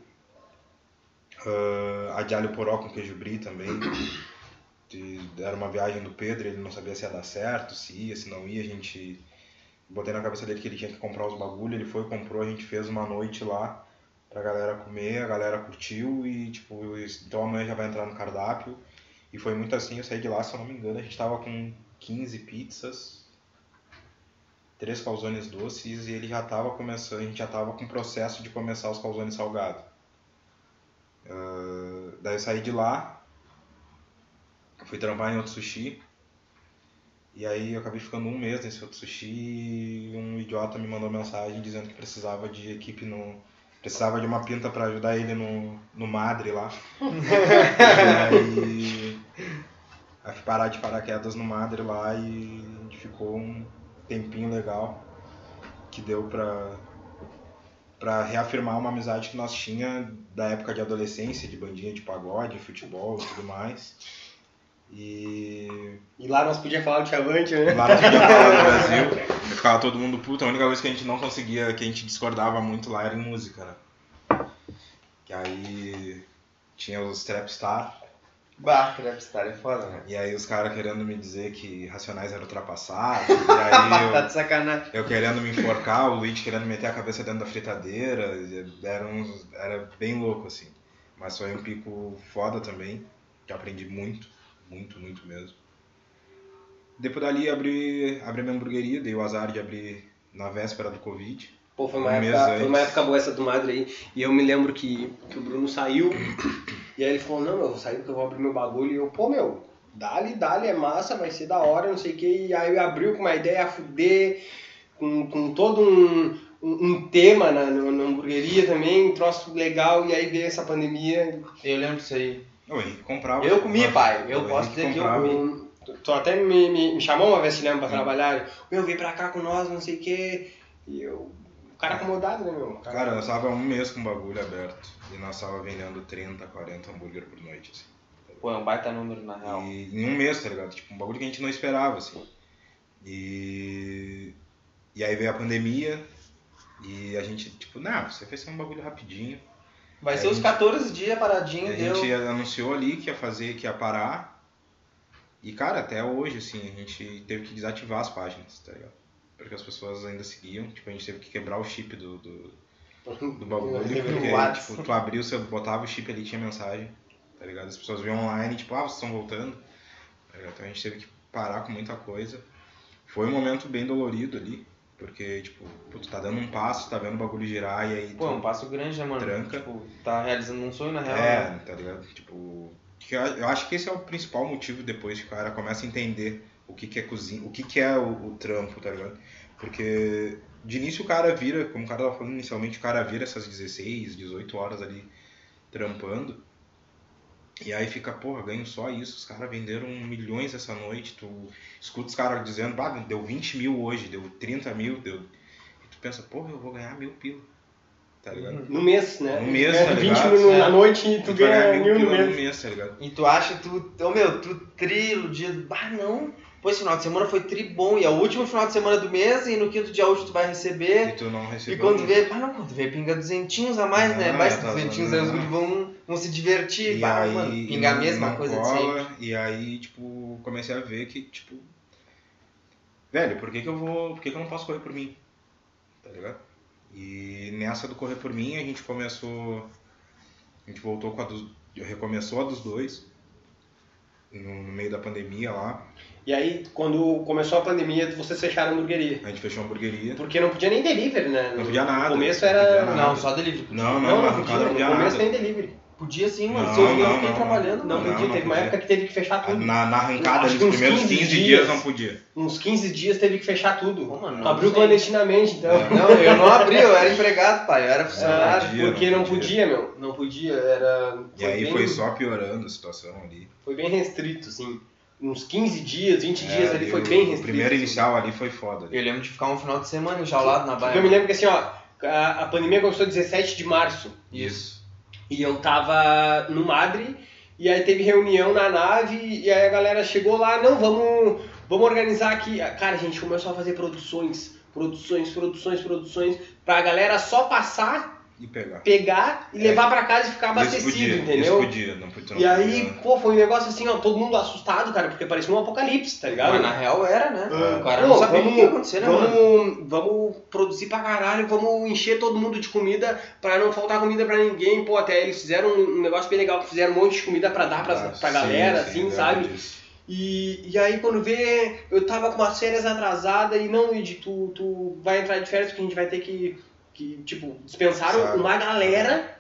A de alho poró com queijo brie também. Era uma viagem do Pedro, ele não sabia se ia dar certo, se ia, se não ia. A gente... Botei na cabeça dele que ele tinha que comprar os bagulhos, ele foi, comprou, a gente fez uma noite lá pra galera comer, a galera curtiu e então amanhã já vai entrar no cardápio. E foi muito assim, eu saí de lá, se eu não me engano, a gente tava com 15 pizzas, 3 calzones doces, e ele já tava começando, a gente já tava com o processo de começar os calzones salgados. Daí eu saí de lá, fui trampar em outro sushi, e aí eu acabei ficando um mês nesse outro sushi, e um idiota me mandou mensagem dizendo que precisava de equipe precisava de uma pinta pra ajudar ele no Madre lá. E aí fui parar de paraquedas no Madre lá e a gente ficou um tempinho legal que deu pra reafirmar uma amizade que nós tinha da época de adolescência, de bandinha de pagode, de futebol e tudo mais. E lá nós podíamos falar do Chavante, né? Lá nós podíamos falar do Brasil. Eu ficava todo mundo puto, a única coisa que a gente não conseguia, que a gente discordava muito lá era em música, né? Que aí tinha os Trap Star. Bah, Trapstar é foda, né? E aí os caras querendo me dizer que Racionais era ultrapassado, e aí eu, tá de sacanagem. Eu querendo me enforcar, o Luigi querendo meter a cabeça dentro da fritadeira, era bem louco, assim. Mas foi um pico foda também, que aprendi muito, muito, muito mesmo. Depois dali abri minha hamburgueria, dei o azar de abrir na véspera do Covid. Pô, foi uma época boa essa do Madre aí. E eu me lembro que o Bruno saiu. E aí ele falou, não, eu vou sair porque eu vou abrir meu bagulho. E eu, pô, meu, dá-lhe, é massa, vai ser da hora, não sei o que. E aí abriu com uma ideia a fuder, com todo um tema na hamburgueria também, um troço legal. E aí veio essa pandemia. Eu lembro disso aí. O Henrique comprava. Eu comi, pai. Eu posso dizer que eu comi. Tu até me chamou uma vez, se lembra, pra trabalhar. Meu, vem pra cá com nós, não sei o que. E eu... Cara acomodado, né, meu? Cara, nós tava um mês com o bagulho aberto. E nós tava vendendo 30, 40 hambúrguer por noite, assim. Pô, é um baita número, na real. E em um mês, tá ligado? Tipo, um bagulho que a gente não esperava, assim. E aí veio a pandemia. E a gente, tipo, não, você fez um bagulho rapidinho. Vai ser os 14 dias paradinho. A gente anunciou ali que ia fazer, que ia parar. E, cara, até hoje, assim, a gente teve que desativar as páginas, tá ligado? Porque as pessoas ainda seguiam, tipo, a gente teve que quebrar o chip do bagulho, porque, tipo, tu abriu, você botava o chip ali, tinha mensagem, tá ligado? As pessoas viam online, tipo, ah, vocês estão voltando, tá ligado? Então a gente teve que parar com muita coisa. Foi um momento bem dolorido ali, porque, tipo, tu tá dando um passo, tá vendo o bagulho girar e aí... Pô, um passo grande, né, mano? Tranca. Tipo, tá realizando um sonho, na real. É, tá ligado? Tipo, que eu acho que esse é o principal motivo depois que o cara começa a entender... O que é cozinha, o que é o trampo, tá ligado? Porque de início o cara vira, como o cara tava falando inicialmente, o cara vira essas 16, 18 horas ali trampando. E aí fica, porra, ganho só isso, os caras venderam milhões essa noite. Tu escuta os caras dizendo, bah, deu 20 mil hoje, deu 30 mil, deu... E tu pensa, porra, eu vou ganhar 1.000 pila, tá ligado? No mês, né? No mês, tá ligado? 20 mil na noite e tu ganha 1.000 no mês. No mês, tá ligado? E tu acha, tu trilo, dia, bah, não... Pô, esse final de semana foi tri bom, e é o último final de semana do mês, e no quinto dia hoje tu vai receber. E tu não recebeu. E quando vê, pá, não, quando vê, pinga 200 a mais, não, né? Mais 200, eles vão se divertir, e pá, aí, mano, pinga a mesma coisa de sempre. E aí, tipo, comecei a ver que, tipo, velho, por que eu não posso correr por mim? Tá ligado? E nessa do correr por mim, a gente voltou com a dos, recomeçou a dos dois, no meio da pandemia lá. E aí, quando começou a pandemia, vocês fecharam a hamburgueria? A gente fechou a hamburgueria. Porque não podia nem delivery, né? Não podia nada. No começo era... Não, só delivery. Não podia. No começo nem delivery. Podia sim, mano. Se eu fiquei trabalhando. Não podia. Teve uma época que teve que fechar tudo. Na arrancada, nos primeiros 15 dias não podia. Uns 15 dias teve que fechar tudo. Pô, mano, abriu clandestinamente, então. É. Não, eu não abri, eu era empregado, pai. Eu era funcionário. Porque não podia, meu. Não podia, era... E aí foi só piorando a situação ali. Foi bem restrito, sim. Uns 15 dias, 20 dias ali foi bem restrito. O primeiro inicial ali foi foda. Eu lembro de ficar um final de semana enjaulado na Bahia. Eu me lembro que assim, ó, a pandemia começou 17 de março. Isso. E eu tava no Madrid, e aí teve reunião na nave, e aí a galera chegou lá, não, vamos organizar aqui. Cara, a gente começou a fazer produções, pra galera só passar... E pegar e levar pra casa e ficar abastecido, entendeu? Podia, não podia. E aí, pô, foi um negócio assim, ó, todo mundo assustado, cara, porque parecia um apocalipse, tá ligado? Mas na real era, né? O cara não sabia o que ia acontecer, né, mano? Vamos produzir pra caralho, vamos encher todo mundo de comida pra não faltar comida pra ninguém, pô, até eles fizeram um negócio bem legal, fizeram um monte de comida pra dar pra galera, sim, assim, sabe? Disso. E aí quando vê, eu tava com as férias atrasadas e não, Luigi, tu vai entrar de férias porque a gente vai ter que, tipo, dispensaram uma galera,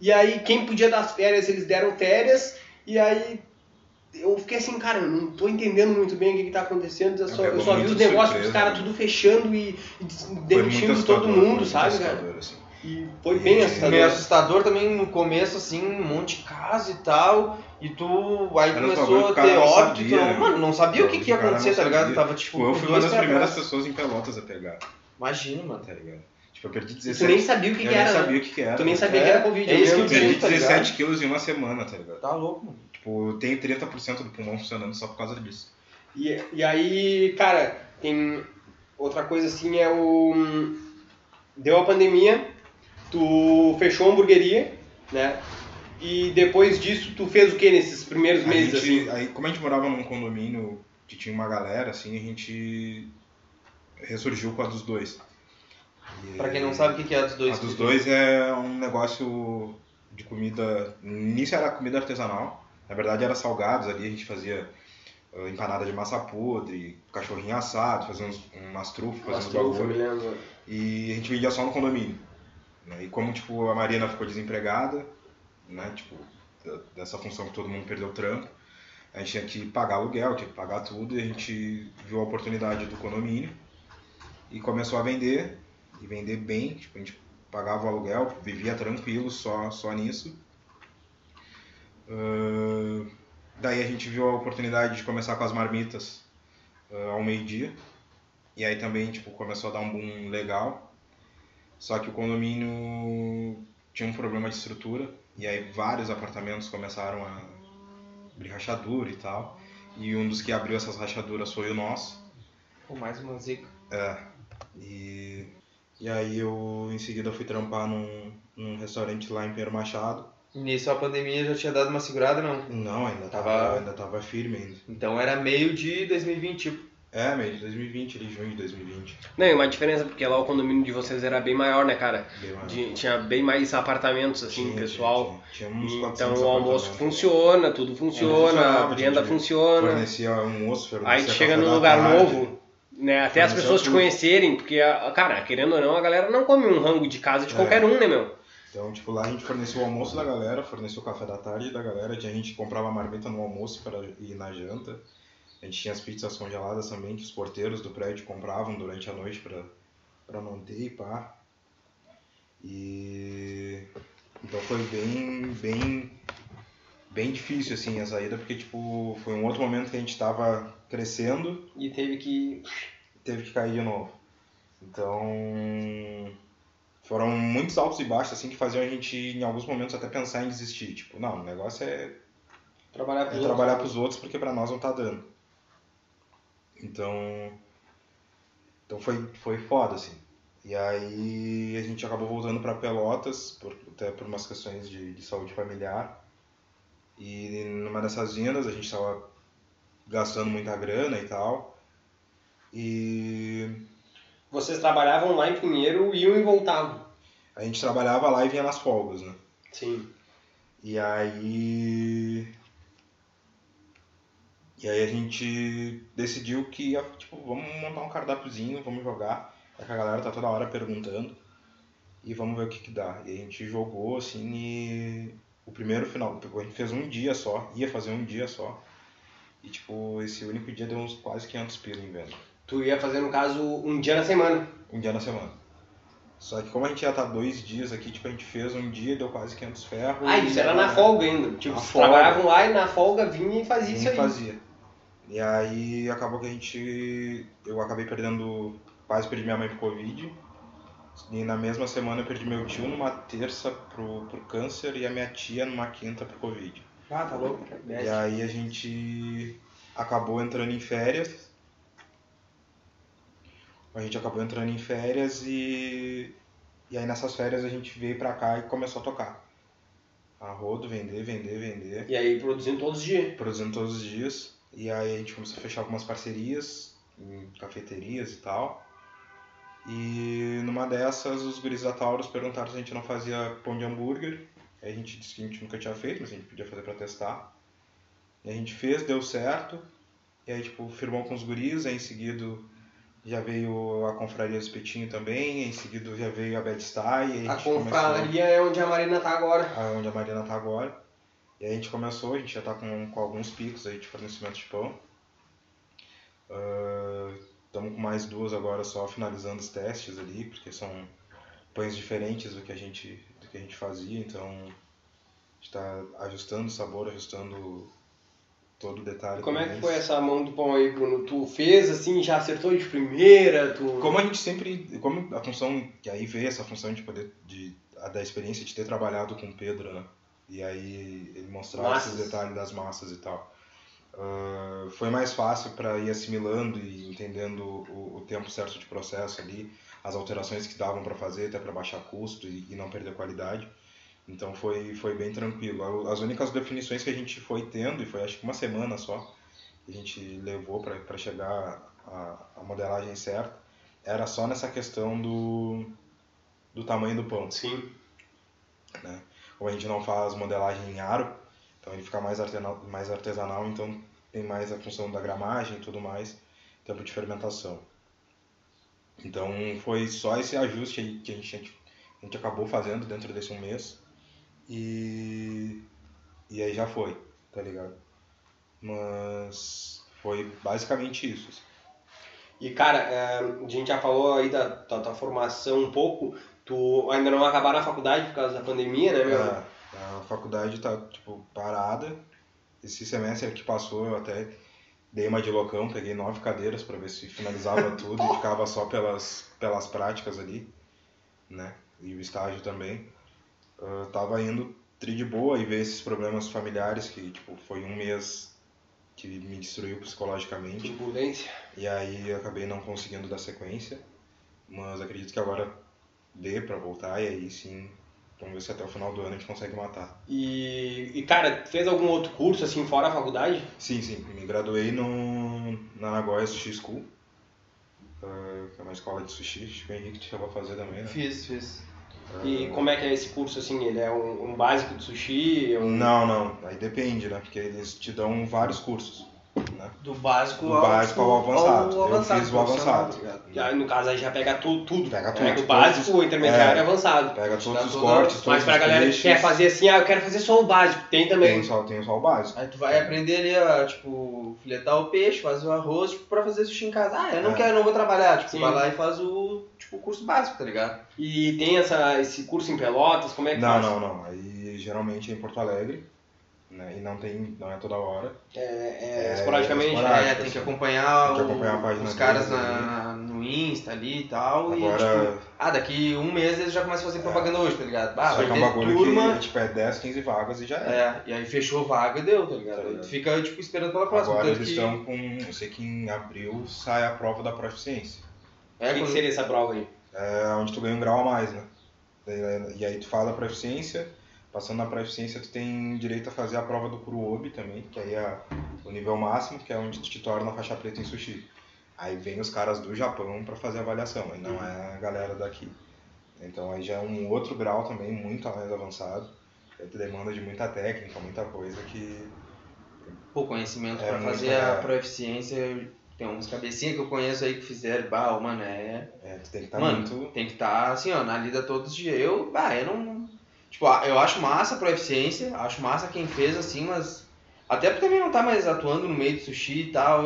e aí quem podia dar férias, eles deram férias, e aí eu fiquei assim, cara, eu não tô entendendo muito bem o que tá acontecendo, eu só vi os negócios dos caras tudo fechando e demitindo todo mundo, sabe, cara? Assim. E foi bem assustador. Meio assustador também no começo, assim, um monte de caso e tal, e tu aí começou a ter ódio, não sabia o que ia acontecer, tá ligado? Tava, tipo, eu fui uma das primeiras pessoas em Pelotas a pegar. Imagina, mano. Tá ligado? Tipo, eu perdi 17... Tu nem sabia o que era. Eu nem sabia o que era. Tu nem sabia que era Covid. É isso que eu perdi 17 quilos em uma semana, tá ligado? Tá louco, mano. Tipo, eu tenho 30% do pulmão funcionando só por causa disso. E aí, cara, tem... Outra coisa, assim, é o... Deu a pandemia, tu fechou a hamburgueria, né? E depois disso, tu fez o que nesses primeiros meses, assim? Aí, como a gente morava num condomínio que tinha uma galera, assim, a gente ressurgiu com a dos dois. E, pra quem não sabe, o que é a dos dois? A dos dois é um negócio de comida... No início era comida artesanal. Na verdade, era salgados ali. A gente fazia empanada de massa podre, cachorrinho assado, fazia umas trufas, fazia uns bagulho. E a gente vendia só no condomínio. E como, tipo, a Marina ficou desempregada... Né, tipo, dessa função que todo mundo perdeu o trampo, a gente tinha que pagar aluguel, tinha que pagar tudo, e a gente viu a oportunidade do condomínio e começou a vender, e vender bem, tipo, a gente pagava o aluguel, vivia tranquilo só nisso. Daí a gente viu a oportunidade de começar com as marmitas ao meio-dia, e aí também, tipo, começou a dar um boom legal, só que o condomínio tinha um problema de estrutura. E aí vários apartamentos começaram a abrir rachadura e tal. E um dos que abriu essas rachaduras foi o nosso. Pô, mais uma zica. É. E aí eu em seguida fui trampar num restaurante lá em Pinheiro Machado. E nisso a pandemia já tinha dado uma segurada, não? Não, ainda tava firme ainda. Então era meio de 2020, tipo. É, meio de 2020, ali, junho de 2020. Não, e uma diferença, porque lá o condomínio de vocês era bem maior, né, cara? Bem maior. Tinha bem mais apartamentos, assim, pessoal. Tinha uns 400. Então o almoço funciona, tudo funciona, a venda funciona. Fornecia almoço, aí tu chega num lugar novo, né, até as pessoas te conhecerem, porque, cara, querendo ou não, a galera não come um rango de casa de qualquer um, né, meu? Então, tipo, lá a gente forneceu o almoço da galera, forneceu o café da tarde da galera, a gente comprava marmita no almoço e na janta. A gente tinha as pizzas congeladas também, que os porteiros do prédio compravam durante a noite pra manter e pá. E... Então foi bem difícil, assim, a saída, porque, tipo, foi um outro momento que a gente tava crescendo... E teve que cair de novo. Então... Foram muitos altos e baixos, assim, que faziam a gente, em alguns momentos, até pensar em desistir. Tipo, não, o negócio é... Trabalhar pros outros, porque pra nós não tá dando. Então foi foda, assim. E aí a gente acabou voltando pra Pelotas, até por umas questões de saúde familiar. E numa dessas vindas a gente tava gastando muita grana e tal. E... Vocês trabalhavam lá em Pinheiro, iam e voltavam? A gente trabalhava lá e vinha nas folgas, né? Sim. E aí a gente decidiu que, tipo, vamos montar um cardápiozinho, vamos jogar. É que a galera tá toda hora perguntando. E vamos ver o que dá. E a gente jogou, assim, e... O primeiro final, a gente fez um dia só, ia fazer um dia só. E, tipo, esse único dia deu uns quase 500 pila em venda. Tu ia fazer, no caso, um dia na semana? Um dia na semana. Só que como a gente já tá 2 dias aqui, tipo, a gente fez um dia, deu quase 500 ferros. Ah, isso era na folga ainda. Tipo, trabalhavam lá e na folga vinha e fazia isso aí. E aí acabou que eu acabei perdendo, quase perdi minha mãe pro Covid. E na mesma semana eu perdi meu tio numa terça pro câncer e a minha tia numa quinta pro Covid. Ah, tá louco. E aí a gente acabou entrando em férias. A gente acabou entrando em férias e aí nessas férias a gente veio pra cá e começou a tocar. A rodo, vender. E aí produzindo todos os dias. E aí a gente começou a fechar algumas parcerias em cafeterias e tal. E numa dessas os guris da Taurus perguntaram se a gente não fazia pão de hambúrguer. Aí a gente disse que a gente nunca tinha feito, mas a gente podia fazer pra testar. E a gente fez, deu certo. E aí, tipo, firmou com os guris, aí em seguida... Já veio a Confraria do Espetinho também, em seguida já veio a Bad Style. A Confraria é onde a Marina tá agora. É onde a Marina tá agora. E aí a gente começou, a gente já tá com alguns picos aí de fornecimento de pão. Estamos com mais 2 agora só finalizando os testes ali, porque são pães diferentes do que a gente fazia, então a gente tá ajustando o sabor, ajustando... todo o detalhe. Como é que foi essa mão do pão aí, Bruno? Tu fez assim, já acertou de primeira? Como a gente sempre... Como a função... E aí veio essa função de poder... da experiência de ter trabalhado com o Pedro, né? E aí ele mostrava esses detalhes das massas e tal. Foi mais fácil para ir assimilando e entendendo o tempo certo de processo ali, as alterações que davam para fazer, até para baixar custo e não perder qualidade. Então foi bem tranquilo. As únicas definições que a gente foi tendo, e foi acho que uma semana só, que a gente levou para chegar à modelagem certa, era só nessa questão do tamanho do pão. Sim. Né? Ou a gente não faz modelagem em aro, então ele fica mais artesanal, então tem mais a função da gramagem e tudo mais, tempo de fermentação. Então foi só esse ajuste aí que a gente acabou fazendo dentro desse um mês. E aí já foi, tá ligado? Mas foi basicamente isso. E cara, a gente já falou aí da tua formação um pouco. Tu ainda não acabaram a faculdade por causa da pandemia, né, meu? É, a faculdade tá, tipo, parada. Esse semestre que passou eu até dei uma de loucão, peguei 9 cadeiras pra ver se finalizava tudo e ficava só pelas práticas ali, né? E o estágio também. Eu tava indo de boa e ver esses problemas familiares que, tipo, foi um mês que me destruiu psicologicamente. Turbulência. E aí eu acabei não conseguindo dar sequência, mas acredito que agora dê pra voltar e aí sim, vamos ver se até o final do ano a gente consegue matar. E cara, fez algum outro curso assim fora a faculdade? Sim, me graduei na Nagoya Sushi School, que é uma escola de sushi, acho que o Henrique te chegou a fazer também, né? Fiz. E como é que é esse curso, assim, ele é um básico de sushi? Não, aí depende, né, porque eles te dão vários cursos, né? Do básico ao avançado. Eu fiz o avançado. Já, no caso, aí já pega tudo. Pega o básico, o intermediário e avançado. Pega todos os cortes, todos os peixes. Mas pra galera que quer fazer assim, eu quero fazer só o básico, tem também. Tem só o básico. Aí tu vai aprender ali, tipo, filetar o peixe, fazer o arroz, tipo, pra fazer sushi em casa. Eu não quero, não vou trabalhar. Tipo, vai lá e faz o curso básico, tá ligado? E tem esse curso em Pelotas, como é que faz? Não. Aí, geralmente, é em Porto Alegre. Né? E não é toda hora. Esporadicamente. Tem que acompanhar a página os caras no Insta ali e tal. Agora, e, tipo, daqui um mês eles já começam a fazer propaganda hoje, tá ligado? Só vai que é um bagulho turma, que tipo, é 10, 15 vagas e já era. E aí fechou vaga e deu, tá ligado? Aí tu fica tipo, esperando pela próxima. Agora eles estão com... Eu sei que em abril sai a prova da proficiência. O que seria essa prova aí? É onde tu ganha um grau a mais, né? E aí tu faz a proficiência... Passando na proficiência, tu tem direito a fazer a prova do Kuruobi também, que aí é o nível máximo, que é onde tu te torna faixa preta em sushi. Aí vem os caras do Japão pra fazer a avaliação, aí não é a galera daqui. Então aí já é um outro grau também, muito mais avançado. Aí tu demanda de muita técnica, muita coisa que... Pô, conhecimento pra fazer a proficiência... Tem uns cabecinhas que eu conheço aí que fizeram, mano, tu tem que estar muito... tem que estar assim, na lida todos os dias. Eu não... Tipo, eu acho massa pra eficiência, acho massa quem fez assim, mas... Até porque também não tá mais atuando no meio do sushi e tal.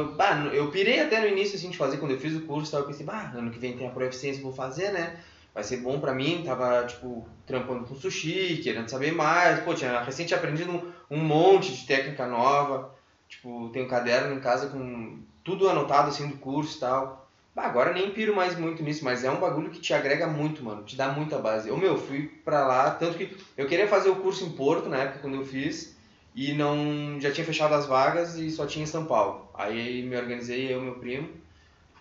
Eu pirei até no início, assim, de fazer, quando eu fiz o curso e tal, eu pensei, ano que vem tem a proeficiência, vou fazer, né? Vai ser bom pra mim, tava, tipo, trampando com sushi, querendo saber mais. Pô, tinha recente aprendido um monte de técnica nova. Tipo, tem um caderno em casa com tudo anotado, assim, do curso e tal. Agora nem piro mais muito nisso, mas é um bagulho que te agrega muito, mano, te dá muita base. Eu fui pra lá, tanto que eu queria fazer o curso em Porto, na época, quando eu fiz, e já tinha fechado as vagas e só tinha em São Paulo. Aí me organizei, eu e meu primo,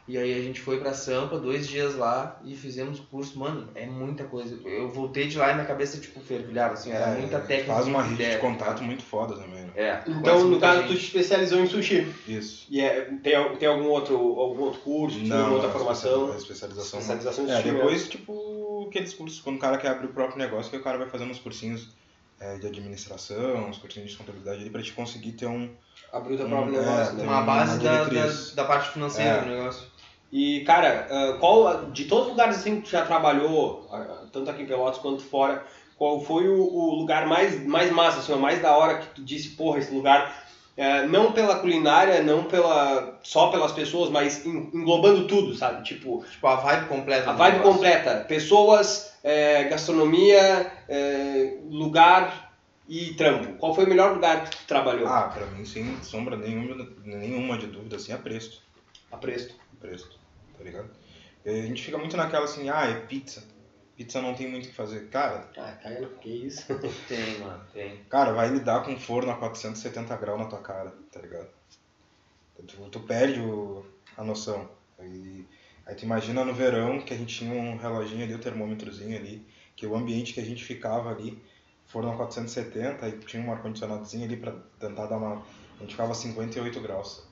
e aí a gente foi pra Sampa, 2 dias lá, e fizemos o curso, mano, é muita coisa. Eu voltei de lá e minha cabeça, tipo, fervilhava, assim, era muita técnica. Faz uma rede de contato muito foda também, né? Então, no caso, tu te especializou em sushi. Isso. E tem algum outro curso, outra formação? Especialização em sushi. Depois, tipo, aqueles cursos, quando o cara quer abrir o próprio negócio, que o cara vai fazendo uns cursinhos de administração, uns cursinhos de contabilidade ali, pra te conseguir ter abrir o teu próprio negócio. Uma base da parte financeira do negócio. E, cara, qual de todos os lugares assim que tu já trabalhou, tanto aqui em Pelotas quanto fora, qual foi o lugar mais massa, assim, mais da hora que tu disse, porra, esse lugar, não pela culinária, só pelas pessoas, mas englobando tudo, sabe? Tipo a vibe completa. A vibe completa. Pessoas, gastronomia, lugar e trampo. Qual foi o melhor lugar que tu trabalhou? Pra mim, sem sombra nenhuma de dúvida, assim, a Presto. Tá ligado? A gente fica muito naquela assim, é pizza. Pizza não tem muito o que fazer. Cara... que isso? Tem, mano, tem. Cara, vai lidar com forno a 470 graus na tua cara, tá ligado? Tu perde a noção. Aí tu imagina no verão que a gente tinha um reloginho ali, um termômetrozinho ali, que o ambiente que a gente ficava ali foram a 470 e tinha um ar-condicionadozinho ali pra tentar dar uma... A gente ficava a 58 graus.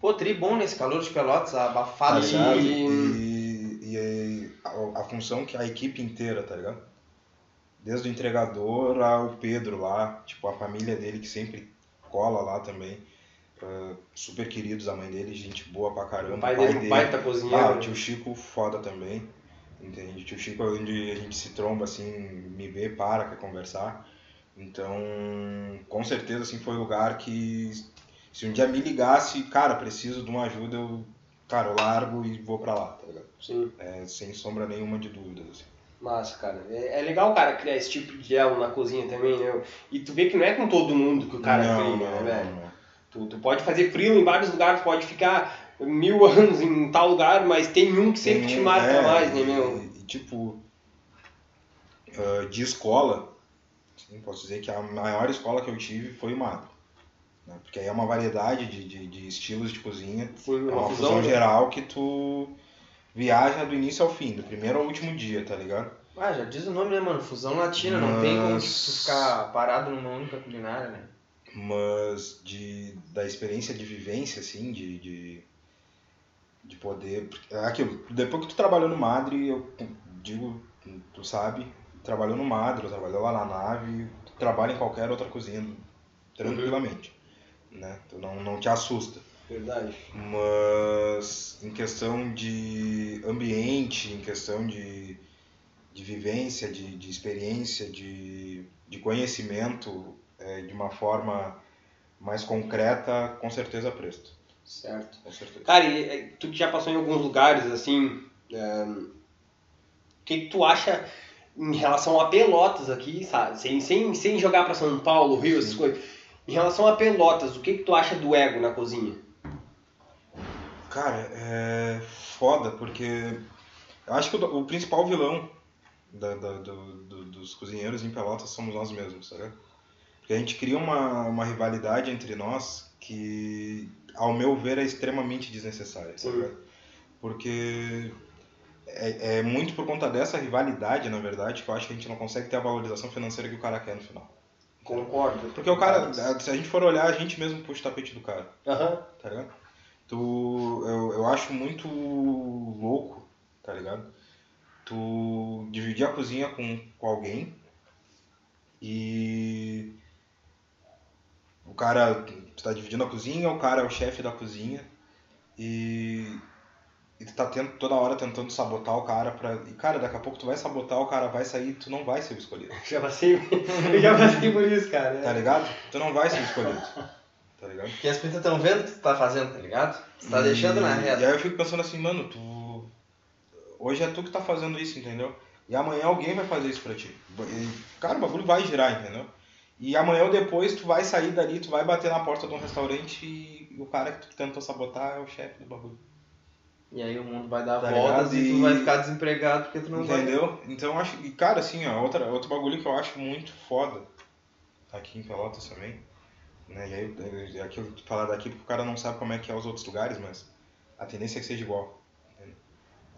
Pô, tri bom nesse calor de Pelotas, abafado. E a função que a equipe inteira, tá ligado? Desde o entregador ao Pedro lá, tipo, a família dele que sempre cola lá também. Super queridos, a mãe dele, gente boa pra caramba. O pai dele tá cozinheiro. Ah, o tio Chico, foda também. Entende? Tio Chico é onde a gente se tromba, assim, me vê, quer conversar. Então, com certeza, assim, foi um lugar que... Se um dia me ligasse, cara, preciso de uma ajuda, eu largo e vou pra lá, tá ligado? Sim. É, sem sombra nenhuma de dúvidas, assim. Massa, cara. É legal o cara criar esse tipo de elo na cozinha também, né? E tu vê que não é com todo mundo que o cara cria, né, velho? Não. Tu pode fazer frio em vários lugares, pode ficar 1000 anos em tal lugar, mas tem um que sempre te marca mais, né, meu? E tipo, de escola, assim, posso dizer que a maior escola que eu tive foi o Madre. Né? Porque aí é uma variedade de estilos de cozinha, foi uma fusão geral que tu viaja do início ao fim, do primeiro ao último dia, tá ligado? Ah, já diz o nome, né, mano? Fusão Latina, não tem como tu ficar parado numa única culinária, né? Mas da experiência de vivência, assim, de poder... Aquilo, depois que tu trabalhou no Madre, eu digo, tu sabe, trabalhou no Madre, trabalhou lá na nave, tu trabalha em qualquer outra cozinha, tranquilamente, né? Tu não te assusta. Verdade. Mas em questão de ambiente, em questão de vivência, de experiência, de conhecimento... de uma forma mais concreta, com certeza Presto. Certo. Com certeza. Cara, e tu que já passou em alguns lugares, assim, o que tu acha em relação a Pelotas aqui, sabe? Sem jogar pra São Paulo, Rio, essas coisas. Em relação a Pelotas, o que tu acha do ego na cozinha? Cara, é foda, porque eu acho que o principal vilão dos cozinheiros em Pelotas somos nós mesmos, sabe? Porque a gente cria uma rivalidade entre nós que, ao meu ver, é extremamente desnecessária. Sabe? Porque é muito por conta dessa rivalidade, na verdade, que eu acho que a gente não consegue ter a valorização financeira que o cara quer no final. Concordo. Porque o cara, se a gente for olhar, a gente mesmo puxa o tapete do cara. Aham. Tá ligado? Eu acho muito louco, tá ligado? Tu dividir a cozinha com alguém e... O cara está dividindo a cozinha, o cara é o chefe da cozinha e tu tá toda hora tentando sabotar o cara pra... E cara, daqui a pouco tu vai sabotar, o cara vai sair e tu não vai ser o escolhido. Eu já passei por isso, cara. Né? Tá ligado? Tu não vai ser o escolhido. Tá ligado? Porque as pessoas estão vendo o que tu tá fazendo, tá ligado? Tu tá deixando na reta. E aí eu fico pensando assim, mano, tu... Hoje é tu que tá fazendo isso, entendeu? E amanhã alguém vai fazer isso pra ti. Cara, o bagulho vai girar, entendeu? E amanhã ou depois tu vai sair dali, tu vai bater na porta de um restaurante e o cara que tu tentou sabotar é o chefe do bagulho. E aí o mundo vai dar voltas e tu vai ficar desempregado porque tu não vai. Entendeu? Então acho. E cara, assim, ó, outro bagulho que eu acho muito foda aqui em Pelotas também. Né? E aí aquilo que tu falar daqui porque o cara não sabe como é que é os outros lugares, mas a tendência é que seja igual. Entendeu?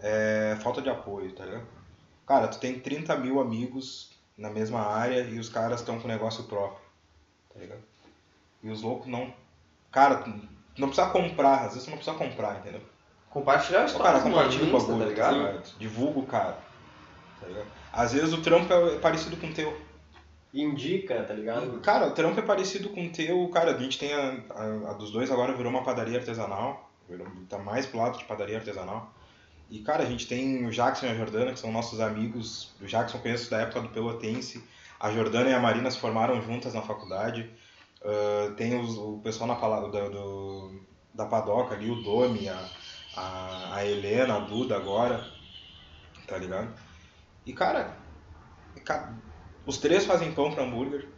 É falta de apoio, tá ligado? Cara, tu tem 30 mil amigos na mesma área e os caras estão com negócio próprio, tá ligado? E os loucos não... Cara, tu não precisa comprar, às vezes tu não precisa comprar, entendeu? Compartilhar o cara, compartilha o bagulho, tá ligado? Cara, divulga o cara, tá ligado? Às vezes o trampo é parecido com o teu. Indica, tá ligado? Cara, o trampo é parecido com o teu, cara, a gente tem a dos dois agora virou uma padaria artesanal, tá mais pro lado de padaria artesanal. E, cara, a gente tem o Jackson e a Jordana, que são nossos amigos. O Jackson eu conheço da época do Pelotense. A Jordana e a Marina se formaram juntas na faculdade. Tem o pessoal da Padoca ali, o Domi, a Helena, a Duda agora. Tá ligado? E, cara, os três fazem pão pra hambúrguer.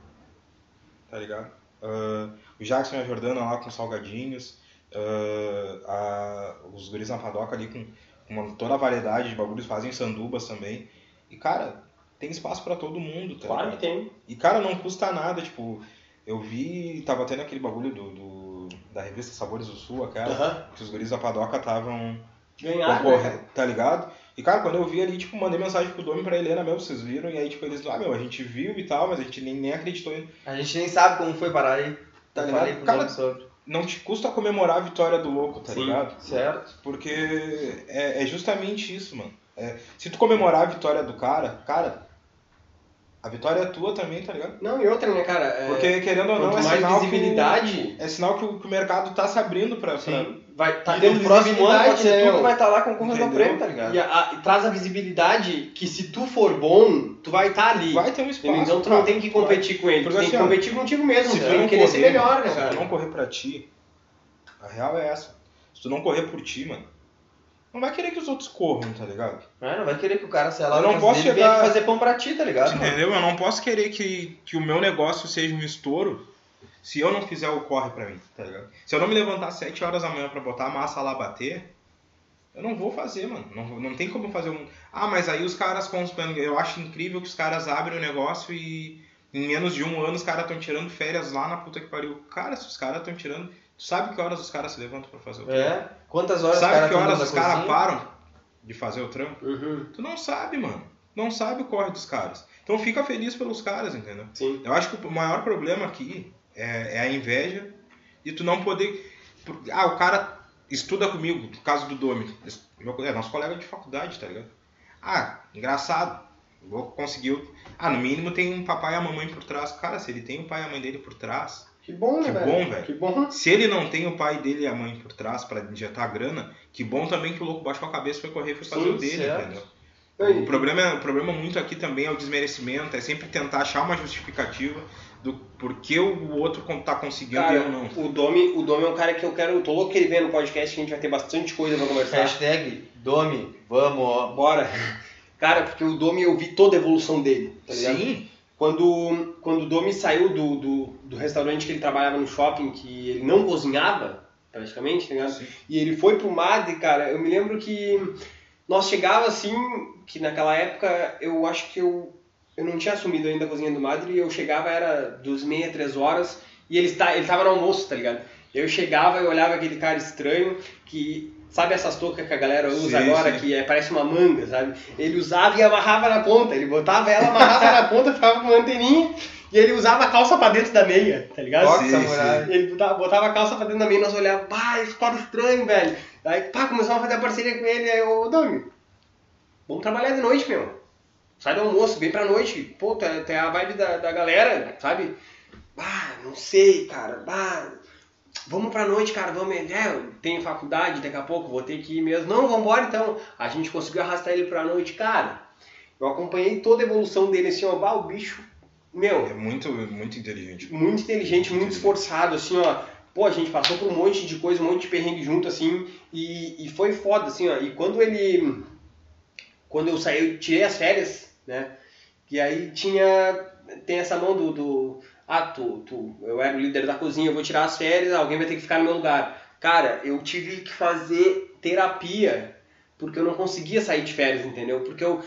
Tá ligado? O Jackson e a Jordana lá com salgadinhos. Os guris na Padoca ali com... toda a variedade de bagulhos, fazem sandubas também. E, cara, tem espaço pra todo mundo, tá? Claro que tem. E, cara, não custa nada, tipo... Eu vi... Tava tendo aquele bagulho da revista Sabores do Sul, aquela. Que os guris da Padoca estavam... Ganharam, né? Tá ligado? E, cara, quando eu vi ali, tipo, mandei mensagem pro Domi, pra Helena mesmo, vocês viram, e aí, tipo, eles, ah, meu, a gente viu e tal, mas a gente nem acreditou. A gente nem sabe como foi parar aí, tá ligado? Cara, não te custa comemorar a vitória do louco, tá ligado? Certo. Porque é justamente isso, mano. É, se tu comemorar a vitória do cara, cara, a vitória é tua também, tá ligado? Não, e outra, né, cara? É... Porque, querendo ou não, é sinal, visibilidade... é sinal que o mercado tá se abrindo pra... Vai, tá tendo visibilidade, pode ser tu que vai estar lá concorrendo ao prêmio, tá ligado? E traz a visibilidade que se tu for bom, tu vai estar ali. Vai ter um espaço. Então tu não tem que competir com ele, tu tem que competir contigo mesmo. Se tu não querer ser melhor, né, cara? Se tu não correr pra ti, a real é essa. Se tu não correr por ti, mano, não vai querer que os outros corram, tá ligado? É, não vai querer que o cara, sei lá, eu não posso chegar... aqui fazer pão pra ti, tá ligado? Entendeu? Mano? Eu não posso querer que o meu negócio seja um estouro se eu não fizer o corre pra mim, tá ligado? Se eu não me levantar 7 horas da manhã pra botar a massa lá bater, eu não vou fazer, mano. Não tem como fazer um... Ah, mas aí os caras... Eu acho incrível que os caras abrem o negócio e em menos de um ano os caras estão tirando férias lá na puta que pariu. Cara, se os caras estão tirando... Tu sabe que horas os caras se levantam pra fazer o trampo? É? Quantas horas os caras... Sabe que horas os caras param de fazer o trampo? Uhum. Tu não sabe, mano. Não sabe o corre dos caras. Então fica feliz pelos caras, entendeu? Sim. Eu acho que o maior problema aqui... É a inveja e tu não poder... Ah, o cara estuda comigo, no caso do Domi. É nosso colega de faculdade, tá ligado? Ah, engraçado. Vou conseguir... Ah, no mínimo tem um papai e a mamãe por trás. Cara, se ele tem o pai e a mãe dele por trás... Que bom, velho. Que bom. Se ele não tem o pai dele e a mãe por trás pra injetar a grana, que bom também que o louco baixou a cabeça, foi correr e foi fazer o dele, certo. Entendeu? O problema muito aqui também é o desmerecimento, é sempre tentar achar uma justificativa do porquê o outro tá conseguindo, cara, e eu não. O Domi é um cara que eu tô louco que ele vem no podcast, que a gente vai ter bastante coisa pra conversar. Hashtag Domi, vamos, bora. Cara, porque o Domi, eu vi toda a evolução dele, tá ligado? Sim. Quando o Domi saiu do restaurante que ele trabalhava no shopping, que ele não cozinhava, praticamente, tá ligado? Sim. E ele foi pro Madre, cara, eu me lembro que... Nós chegava assim, que naquela época eu acho que eu não tinha assumido ainda a cozinha do Madrid, eu chegava, era 2:30, 3 horas, e ele tava no almoço, tá ligado? Eu chegava e olhava aquele cara estranho, que sabe essas toucas que a galera usa agora, que parece uma manga, sabe? Ele usava e amarrava na ponta, ele botava ela, amarrava na ponta, ficava com uma anteninha, e ele usava a calça pra dentro da meia, tá ligado? Nossa, ele botava a calça pra dentro da meia e nós olhávamos, pá, esse cara estranho, velho. Aí, pá, começamos a fazer a parceria com ele, aí eu, Domi, vamos trabalhar de noite, meu. Sai do almoço, vem pra noite, pô, tem a vibe da galera, sabe? Bah, não sei, cara, bah, vamos pra noite, cara, vamos, eu tenho faculdade, daqui a pouco vou ter que ir mesmo. Não, vambora então. A gente conseguiu arrastar ele pra noite, cara. Eu acompanhei toda a evolução dele, assim, ó, bah, o bicho, meu. É muito, muito inteligente. Muito inteligente, muito esforçado, assim, ó. Pô, a gente passou por um monte de coisa, um monte de perrengue junto, assim, e foi foda, assim, ó. E quando eu saí, eu tirei as férias, né, e aí tem essa mão eu era o líder da cozinha, eu vou tirar as férias, alguém vai ter que ficar no meu lugar. Cara, eu tive que fazer terapia, porque eu não conseguia sair de férias, entendeu? Porque o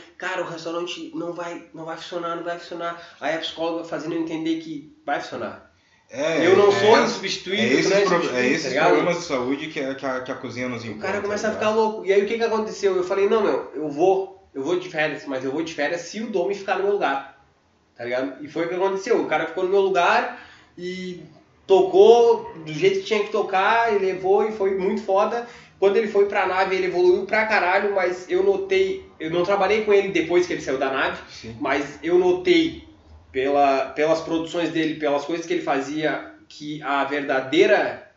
restaurante não vai funcionar, aí a psicóloga fazendo eu entender que vai funcionar. Eu não sou insubstituível, esses problemas de saúde que a cozinha nos impõe. O cara começa a ficar louco. E aí o que aconteceu? Eu falei, não, meu, eu vou de férias, mas eu vou de férias se o Domi ficar no meu lugar, tá ligado? E foi o que aconteceu, o cara ficou no meu lugar e tocou do jeito que tinha que tocar, e levou e foi muito foda. Quando ele foi pra nave, ele evoluiu pra caralho, mas eu notei, eu não trabalhei com ele depois que ele saiu da nave, sim, mas eu notei pelas produções dele, pelas coisas que ele fazia, que a verdadeira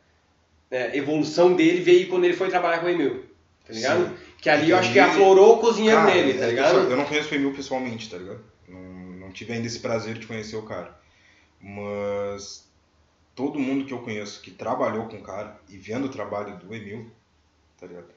evolução dele veio quando ele foi trabalhar com o Emil, tá ligado? Sim. Que ali eu acho que aflorou o cozinheiro dele, tá ligado? Eu não conheço o Emil pessoalmente, tá ligado? Não tive ainda esse prazer de conhecer o cara. Mas todo mundo que eu conheço que trabalhou com o cara e vendo o trabalho do Emil, tá ligado?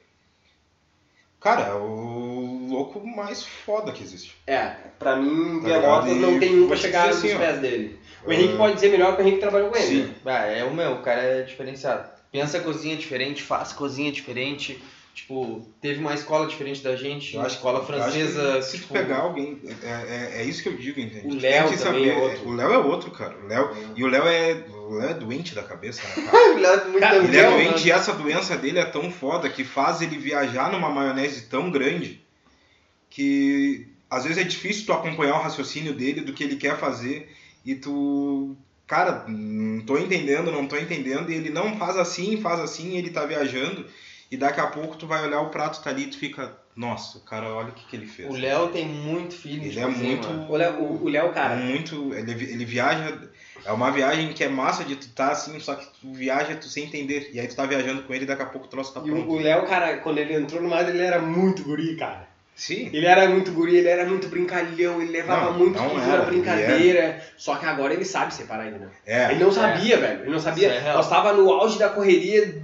Cara, é o louco mais foda que existe. É, pra mim, Pelotas não tem um pra chegar nos pés dele. O Henrique pode dizer melhor que o Henrique trabalhou com ele. Sim. Ah, o cara é diferenciado. Pensa cozinha diferente, faz cozinha diferente. Tipo, teve uma escola diferente da gente, uma escola francesa. Que, se tipo, tu pegar alguém, é isso que eu digo, entende? O Léo também é outro. O Léo é outro, cara. E o Léo é doente da cabeça, né, cara? Ele é doente, e essa doença dele é tão foda que faz ele viajar numa maionese tão grande que às vezes é difícil tu acompanhar o raciocínio dele, do que ele quer fazer, e tu... Cara, não tô entendendo, e ele não faz assim, ele tá viajando, e daqui a pouco tu vai olhar o prato, tá ali, tu fica... Nossa, cara, olha o que ele fez. O Léo tem muito feeling. Ele é muito... O Léo, cara... Muito... Ele viaja... É uma viagem que é massa de tu tá assim, só que tu viaja tu sem entender. E aí tu tá viajando com ele e daqui a pouco o troço tá pronto. E o Léo, cara, quando ele entrou no Madrid, ele era muito guri, cara. Sim. Ele era muito guri, ele era muito brincalhão, ele levava na brincadeira. Só que agora ele sabe separar ainda, né? É. Ele não sabia, velho. Ele não sabia. É. Nós tava no auge da correria...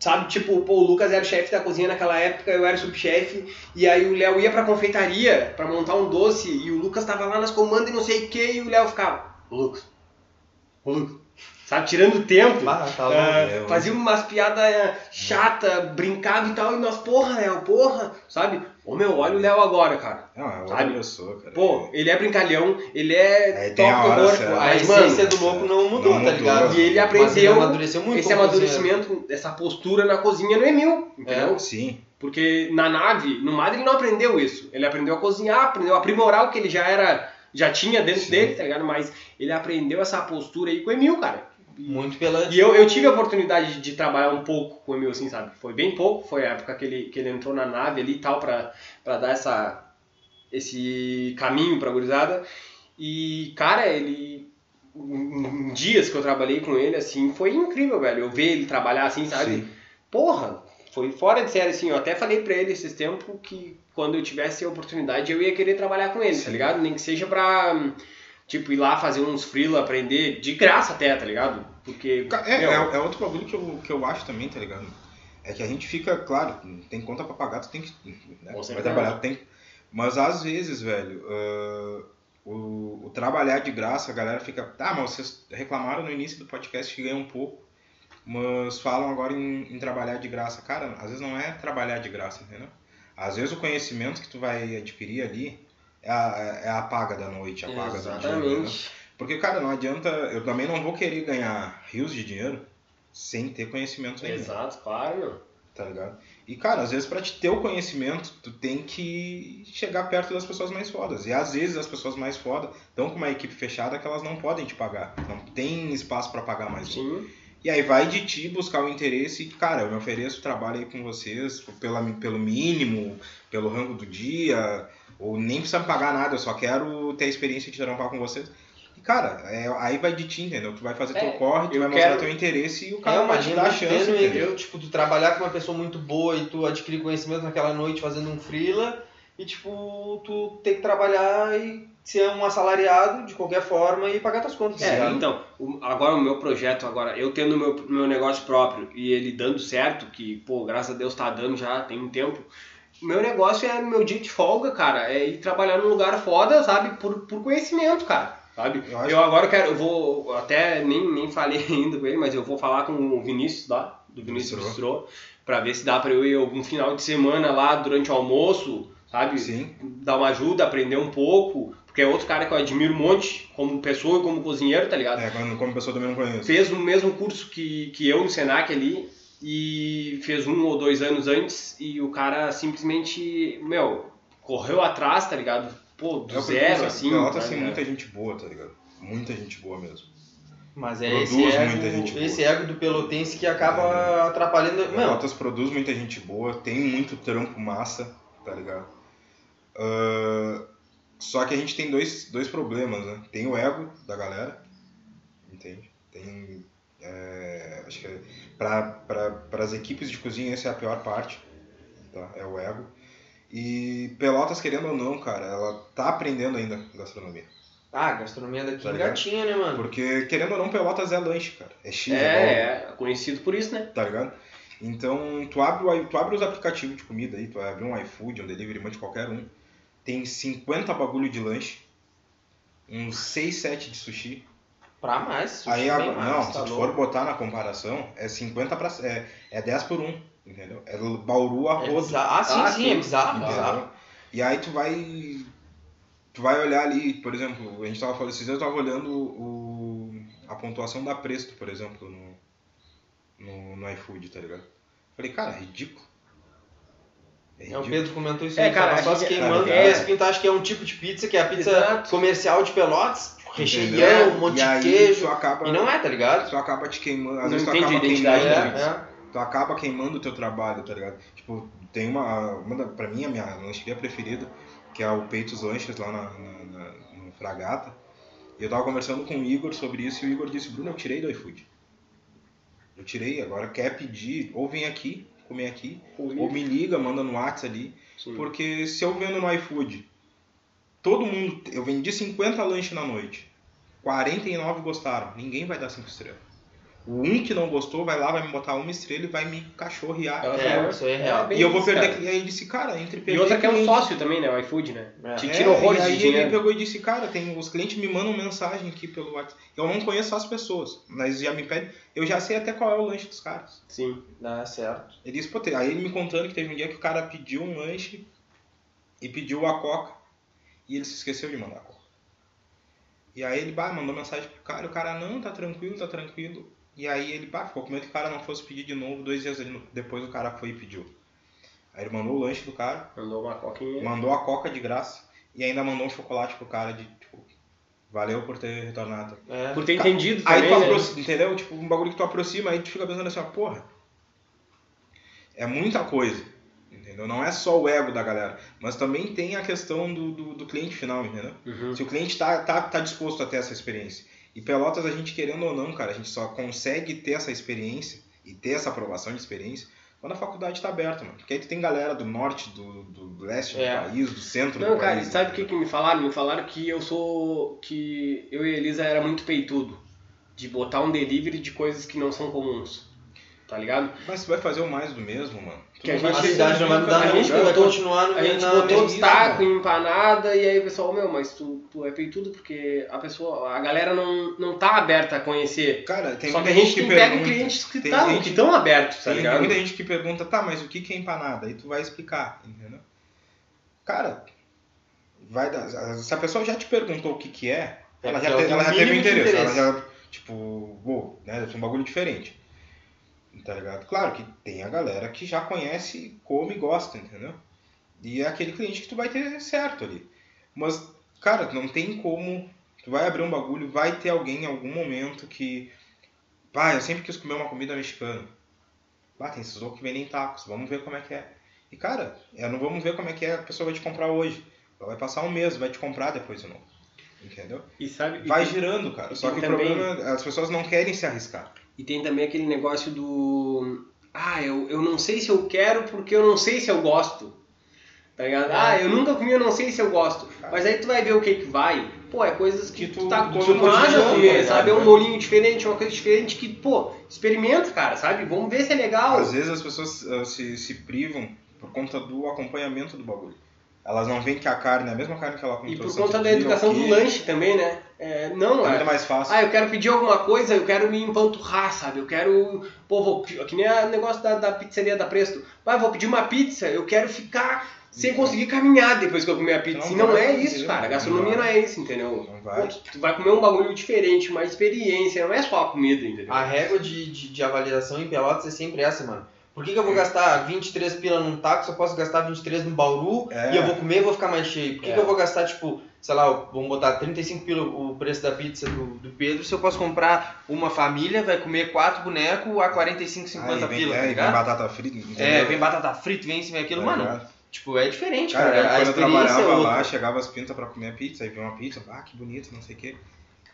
Sabe, tipo, pô, o Lucas era o chefe da cozinha naquela época, eu era subchefe, e aí o Léo ia pra confeitaria pra montar um doce, e o Lucas tava lá nas comandas e não sei o que, e o Léo ficava, Lucas, sabe, tirando o tempo, fazia umas piadas chatas, brincava e tal, e nós, porra, Léo, porra, sabe, meu, olha o Léo agora, cara. Não, sabe? Eu sou, cara. Pô, ele é brincalhão, ele é top corpo. A essência do louco não mudou, tá ligado? E ele aprendeu muito esse amadurecimento, essa postura na cozinha no Emil, entendeu? É, sim. Porque na nave, no Madre, ele não aprendeu isso. Ele aprendeu a cozinhar, aprendeu a aprimorar o que ele já tinha dentro dele, tá ligado? Mas ele aprendeu essa postura aí com o Emil, cara. Muito pelante. E eu tive a oportunidade de trabalhar um pouco com o Emil, assim, sabe? Foi bem pouco, foi a época que ele entrou na nave ali e tal, pra dar esse caminho pra gurizada. E, cara, ele... dias que eu trabalhei com ele, assim, foi incrível, velho. Eu ver ele trabalhar assim, sabe? Sim. Porra, foi fora de série, assim. Eu até falei pra ele esses tempos que quando eu tivesse a oportunidade eu ia querer trabalhar com ele, sim, tá ligado? Nem que seja pra... Tipo, ir lá fazer uns freela, aprender de graça até, tá ligado? Porque... É outro bagulho que eu acho também, tá ligado? É que a gente fica, claro, tem conta pra pagar, tu tem que... Né? Vai trabalhar, tem... Mas às vezes, velho, o trabalhar de graça, a galera fica... Tá, mas vocês reclamaram no início do podcast que ganham um pouco, mas falam agora em trabalhar de graça. Cara, às vezes não é trabalhar de graça, entendeu? Às vezes o conhecimento que tu vai adquirir ali... É a paga da noite, a paga do dinheiro. Né? Porque, cara, não adianta... Eu também não vou querer ganhar rios de dinheiro sem ter conhecimento nenhum. Exato, claro, meu. Tá ligado? E, cara, às vezes pra te ter o conhecimento, tu tem que chegar perto das pessoas mais fodas. E, às vezes, as pessoas mais fodas estão com uma equipe fechada que elas não podem te pagar. Não tem espaço pra pagar mais. Sim. Um. E aí vai de ti buscar o interesse e, cara, eu me ofereço trabalho aí com vocês pelo mínimo, pelo rango do dia... Ou nem precisa me pagar nada, eu só quero ter a experiência de trampar com vocês. E, cara, aí vai de ti, entendeu? Tu vai fazer teu corre, tu vai mostrar teu interesse e o cara vai te dar a chance. Eu, tipo, tu trabalhar com uma pessoa muito boa e tu adquirir conhecimento naquela noite fazendo um freela e, tipo, tu tem que trabalhar e ser um assalariado de qualquer forma e pagar tuas contas. Então, agora o meu projeto, agora eu tendo o meu negócio próprio e ele dando certo, que, pô, graças a Deus tá dando já, tem um tempo... Meu negócio é meu dia de folga, cara, é ir trabalhar num lugar foda, sabe, por conhecimento, cara, sabe? Eu agora eu vou, até nem falei ainda com ele, mas eu vou falar com o Vinícius lá, do Vinícius Bistrô, pra ver se dá pra eu ir algum final de semana lá durante o almoço, sabe? Sim. Dar uma ajuda, aprender um pouco, porque é outro cara que eu admiro um monte, como pessoa e como cozinheiro, tá ligado? Como pessoa também não conheço. Fez o mesmo curso que eu no Senac ali, e fez 1 ou 2 anos antes e o cara simplesmente, correu atrás, tá ligado? Pô, do zero, assim. Pelotas tem muita gente boa, tá ligado? Muita gente boa mesmo. Mas é esse ego do pelotense que acaba atrapalhando... Pelotas produz muita gente boa, tem muito trampo massa, tá ligado? Só que a gente tem dois problemas, né? Tem o ego da galera, entende? Tem... acho que para as equipes de cozinha essa é a pior parte, tá? É o ego. E Pelotas, querendo ou não, cara, ela tá aprendendo ainda gastronomia. Ah, gastronomia daqui tá gatinha, né, mano? Porque, querendo ou não, Pelotas é lanche, cara. É X, é conhecido por isso, né? Tá ligado? Então, tu abre os aplicativos de comida aí, tu abre um iFood, um delivery, de qualquer um. Tem 50 bagulho de lanche, uns 6, 7 de sushi. Pra mais, sushi aí, não, mais, se tá tu for botar na comparação, é 50 pra... É 10 por 1, entendeu? É Bauru a rodo. É bizarro. E aí tu vai olhar ali, por exemplo, a gente tava falando, esses dias eu tava olhando a pontuação da Presto, por exemplo, no iFood, tá ligado? Falei, cara, ridículo. É, o Pedro comentou isso aí, cara, só se queimando. Esse pinto acho que é um tipo de pizza, que é a pizza comercial de Pelotas, recheio, um monte de queijo. Acaba, e não é, tá ligado? Tu acaba te queimando. Às vezes tu acaba queimando. Tu acaba queimando o teu trabalho, tá ligado? Tipo, tem uma pra mim, a minha lancheria preferida, que é o Peitos Lanches lá no Fragata. E eu tava conversando com o Igor sobre isso, e o Igor disse: Bruno, eu tirei do iFood. Eu tirei, agora quer pedir, ou vem aqui, comer aqui, ou me liga, manda no WhatsApp ali. Sim. Porque se eu vendo no iFood, todo mundo, eu vendi 50 lanches na noite, 49 gostaram, ninguém vai dar 5 estrelas. O um que não gostou vai lá, vai me botar 1 estrela e vai me cachorrear. Isso aí é real. E eu vou perder. Cara. E aí ele disse, cara, entre perder. E outra que é um sócio também, né? O iFood, né? Te tira horrores de dinheiro. E aí ele pegou e disse, cara, os clientes me mandam mensagem aqui pelo WhatsApp. Eu não conheço as pessoas, mas já me pedem. Eu já sei até qual é o lanche dos caras. Sim, dá certo. Ele disse, pô, aí ele me contando que teve um dia que o cara pediu um lanche e pediu a Coca. E ele se esqueceu de mandar a Coca. E aí ele mandou mensagem pro cara. E o cara, não, tá tranquilo, tá tranquilo. E aí ele ficou com medo que o cara não fosse pedir de novo. 2 dias depois o cara foi e pediu. Aí ele mandou o lanche do cara. Mandou uma coca. Mandou a coca de graça. E ainda mandou um chocolate pro cara de, tipo, valeu por ter retornado. Por ter entendido aí também, entendeu? Tipo, um bagulho que tu aproxima, aí tu fica pensando assim, ó, porra. É muita coisa, entendeu? Não é só o ego da galera. Mas também tem a questão do cliente final, entendeu? Uhum. Se o cliente tá disposto a ter essa experiência. E Pelotas, a gente querendo ou não, cara, a gente só consegue ter essa experiência e ter essa aprovação de experiência quando a faculdade tá aberta, mano. Porque aí tu tem galera do norte, do leste do país, do centro do país. Não, cara, sabe o que me falaram? Me falaram que eu e a Elisa era muito peitudo de botar um delivery de coisas que não são comuns. Tá ligado? Mas tu vai fazer o mais do mesmo, mano. Que a gente vai continuar no mesmo. A gente botou taco, empanada, e aí o pessoal, mas tu é peitudo porque a galera não tá aberta a conhecer. Cara, tem muita gente que pergunta. Só que a gente pega clientes que estão abertos, tá ligado? Tem muita gente que pergunta, tá, mas o que é empanada? E tu vai explicar, entendeu? Cara, vai dar. Se a pessoa já te perguntou o que é, ela já teve interesse. Ela já, tipo, né? É um bagulho diferente. Tá ligado? Claro que tem a galera que já conhece, come e gosta, entendeu? E é aquele cliente que tu vai ter certo ali. Mas, cara, não tem como. Tu vai abrir um bagulho, vai ter alguém em algum momento que... eu sempre quis comer uma comida mexicana. Tem esses loucos que vendem tacos, vamos ver como é que é. E, cara, não vamos ver como é que é, a pessoa vai te comprar hoje. Ela vai passar um mês, vai te comprar depois de novo. Entendeu? E sabe, girando, cara. Só que também... o problema é as pessoas não querem se arriscar. E tem também aquele negócio do... eu não sei se eu quero porque eu não sei se eu gosto. Tá ligado? Eu nunca comi, eu não sei se eu gosto. Mas aí tu vai ver o que vai. É coisas que tu tá acostumado a comer, sabe? É um bolinho diferente, uma coisa diferente que, experimenta, cara, sabe? Vamos ver se é legal. Às vezes as pessoas se privam por conta do acompanhamento do bagulho. Elas não veem que a carne é a mesma carne que ela come. E por conta da educação do lanche também, né? É muito mais fácil. Eu quero pedir alguma coisa, eu quero me empanturrar, sabe? Eu quero... que nem o negócio da pizzaria da Presto. Vou pedir uma pizza, eu quero ficar sem conseguir caminhar depois que eu comer a pizza. Não é isso, cara. A gastronomia não é isso, entendeu? Não vai. Tu vai comer um bagulho diferente, uma experiência. Não é só a comida, entendeu? A régua de avaliação em Pelotas é sempre essa, mano. Por que eu vou gastar 23 pila num taco, se eu posso gastar 23 no Bauru e eu vou comer e vou ficar mais cheio? Por que eu vou gastar, tipo, sei lá, vamos botar 35 pila o preço da pizza do Pedro, se eu posso comprar uma família, vai comer 4 bonecos a 45, 50 pila, tá ligado? Vem batata frita, entendeu? Vem batata frita, vem aquilo, mano. Tipo, é diferente, cara. Quando eu trabalhava lá, chegava as pintas pra comer a pizza, aí vinha uma pizza, que bonito, não sei o quê.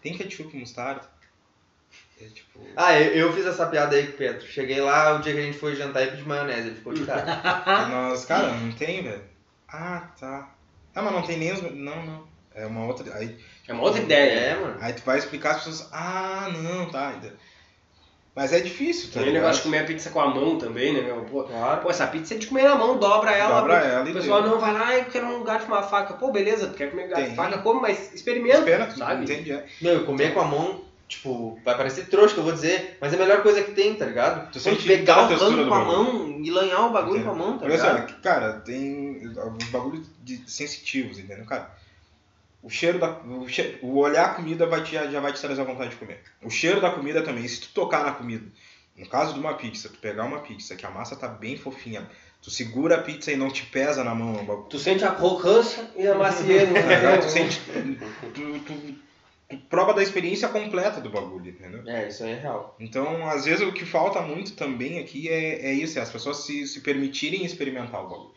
Tem ketchup e mostarda? Tipo... eu fiz essa piada aí com o Pedro. Cheguei lá, o dia que a gente foi jantar e pedi maionese. Ele ficou de cara. Nós, cara, não tem, velho. Tá. Mas não tem nem os... Não. É uma outra... Aí, tipo, é uma outra ideia, mano. Aí tu vai explicar as pessoas... não, tá. Mas é difícil, tá ligado? O negócio de comer a pizza com a mão também, né, meu? Claro. Essa pizza é de comer na mão, dobra ela. O pessoal não vai lá, eu quero um lugar de uma faca. Beleza, tu quer comer de faca, come, mas experimenta. Espera, sabe? Entendi, Meu, comer com a mão... Tipo, vai parecer trouxa que eu vou dizer, mas é a melhor coisa que tem, tá ligado? Tu sente pegar o ramo com a mão e lanhar o bagulho com a mão, tá ligado? Cara, tem alguns bagulhos sensitivos, entendeu? Cara, o cheiro da... O olhar a comida já vai te trazer a vontade de comer. O cheiro da comida também, se tu tocar na comida, no caso de uma pizza, tu pegar uma pizza que a massa tá bem fofinha, Tu segura a pizza e não te pesa na mão. Tu sente a crocância e a maciez. Tu sente... Tu prova da experiência completa do bagulho, entendeu? É, isso aí é real. Então, às vezes, o que falta muito também aqui é isso, é as pessoas se permitirem experimentar o bagulho.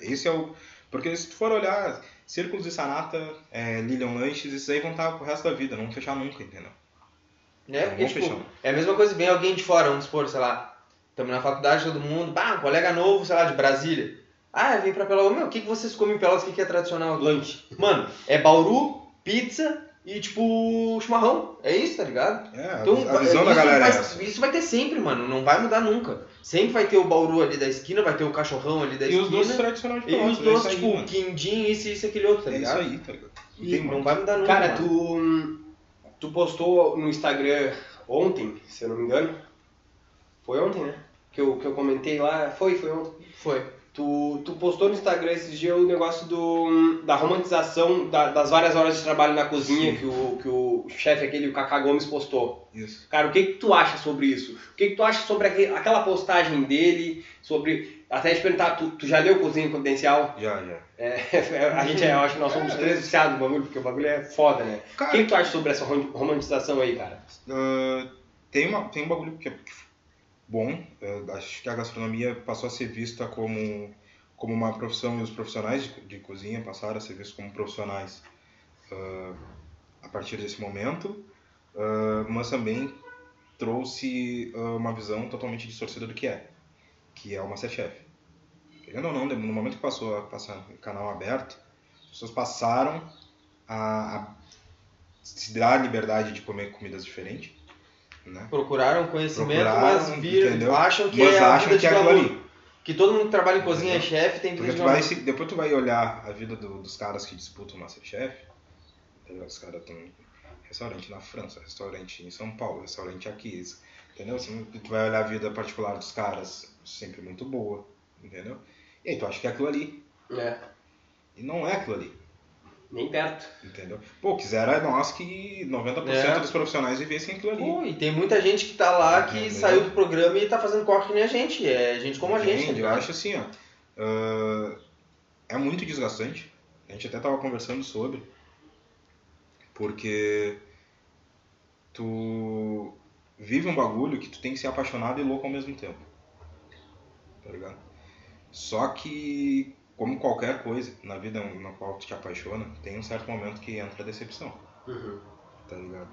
Esse é o... Porque se tu for olhar, Círculos de Sanata, Lilian Lanches, isso aí vão estar pro resto da vida, não vão fechar nunca, entendeu? Porque, tipo, é a mesma coisa, bem alguém de fora, vamos supor, sei lá, estamos na faculdade, todo mundo, bah, um colega novo, sei lá, de Brasília. Ah, eu vim pra Pelotas, meu, o que vocês comem em Pelotas, o que é tradicional? Lanche. Mano, é bauru, pizza... E, tipo, chimarrão. É isso, tá ligado? Então, a visão da galera é essa. Isso vai ter sempre, mano. Não vai mudar nunca. Sempre vai ter o bauru ali da esquina, vai ter o cachorrão ali da esquina. E os doces tradicionais de Pelotas. E os doces, tipo, aí, quindim, isso e aquele outro, tá ligado? É isso aí, tá ligado? E não vai mudar nunca. Cara, tu postou no Instagram ontem, se eu não me engano. Foi ontem, né? Que eu comentei lá. Foi ontem. Foi. Tu postou no Instagram esses dias o negócio da romantização das várias horas de trabalho na cozinha. Sim. que o chefe aquele, o Kaká Gomes, postou. Isso. Cara, o que tu acha sobre isso? O que tu acha sobre aquela postagem dele, sobre... Até te perguntar, tu já leu Cozinha Confidencial? Já. A gente, eu acho que nós somos três viciados no bagulho, porque o bagulho é foda, né? Cara, o que tu acha sobre essa romantização aí, cara? Tem um bagulho que... Bom, acho que a gastronomia passou a ser vista como uma profissão, e os profissionais de cozinha passaram a ser vistos como profissionais a partir desse momento, mas também trouxe uma visão totalmente distorcida do que é o Masterchef. Querendo ou não, no momento que passou a passar canal aberto, as pessoas passaram a se dar a liberdade de comer comidas diferentes. Né? Procuraram conhecimento, mas viram, acham que mas é a vida de valor. Que todo mundo que trabalha em cozinha é chefe, tem empresa de valor. Depois tu vai olhar a vida dos caras que disputam o Masterchef. Os caras têm restaurante na França, restaurante em São Paulo, restaurante aqui. Entendeu? Assim, tu vai olhar a vida particular dos caras, sempre muito boa. Entendeu? E aí tu acha que é aquilo ali. É. E não é aquilo ali. Nem perto. Entendeu? Pô, quisera nós que 90% dos profissionais vivessem aquilo ali. Pô, e tem muita gente que tá lá que saiu do programa e tá fazendo corte que nem a gente. É gente como a gente. Tá, eu acho assim, ó. É muito desgastante. A gente até tava conversando sobre. Porque tu vive um bagulho que tu tem que ser apaixonado e louco ao mesmo tempo. Tá ligado? Só que... Como qualquer coisa na vida na qual tu te apaixona, tem um certo momento que entra a decepção. Uhum. Tá ligado?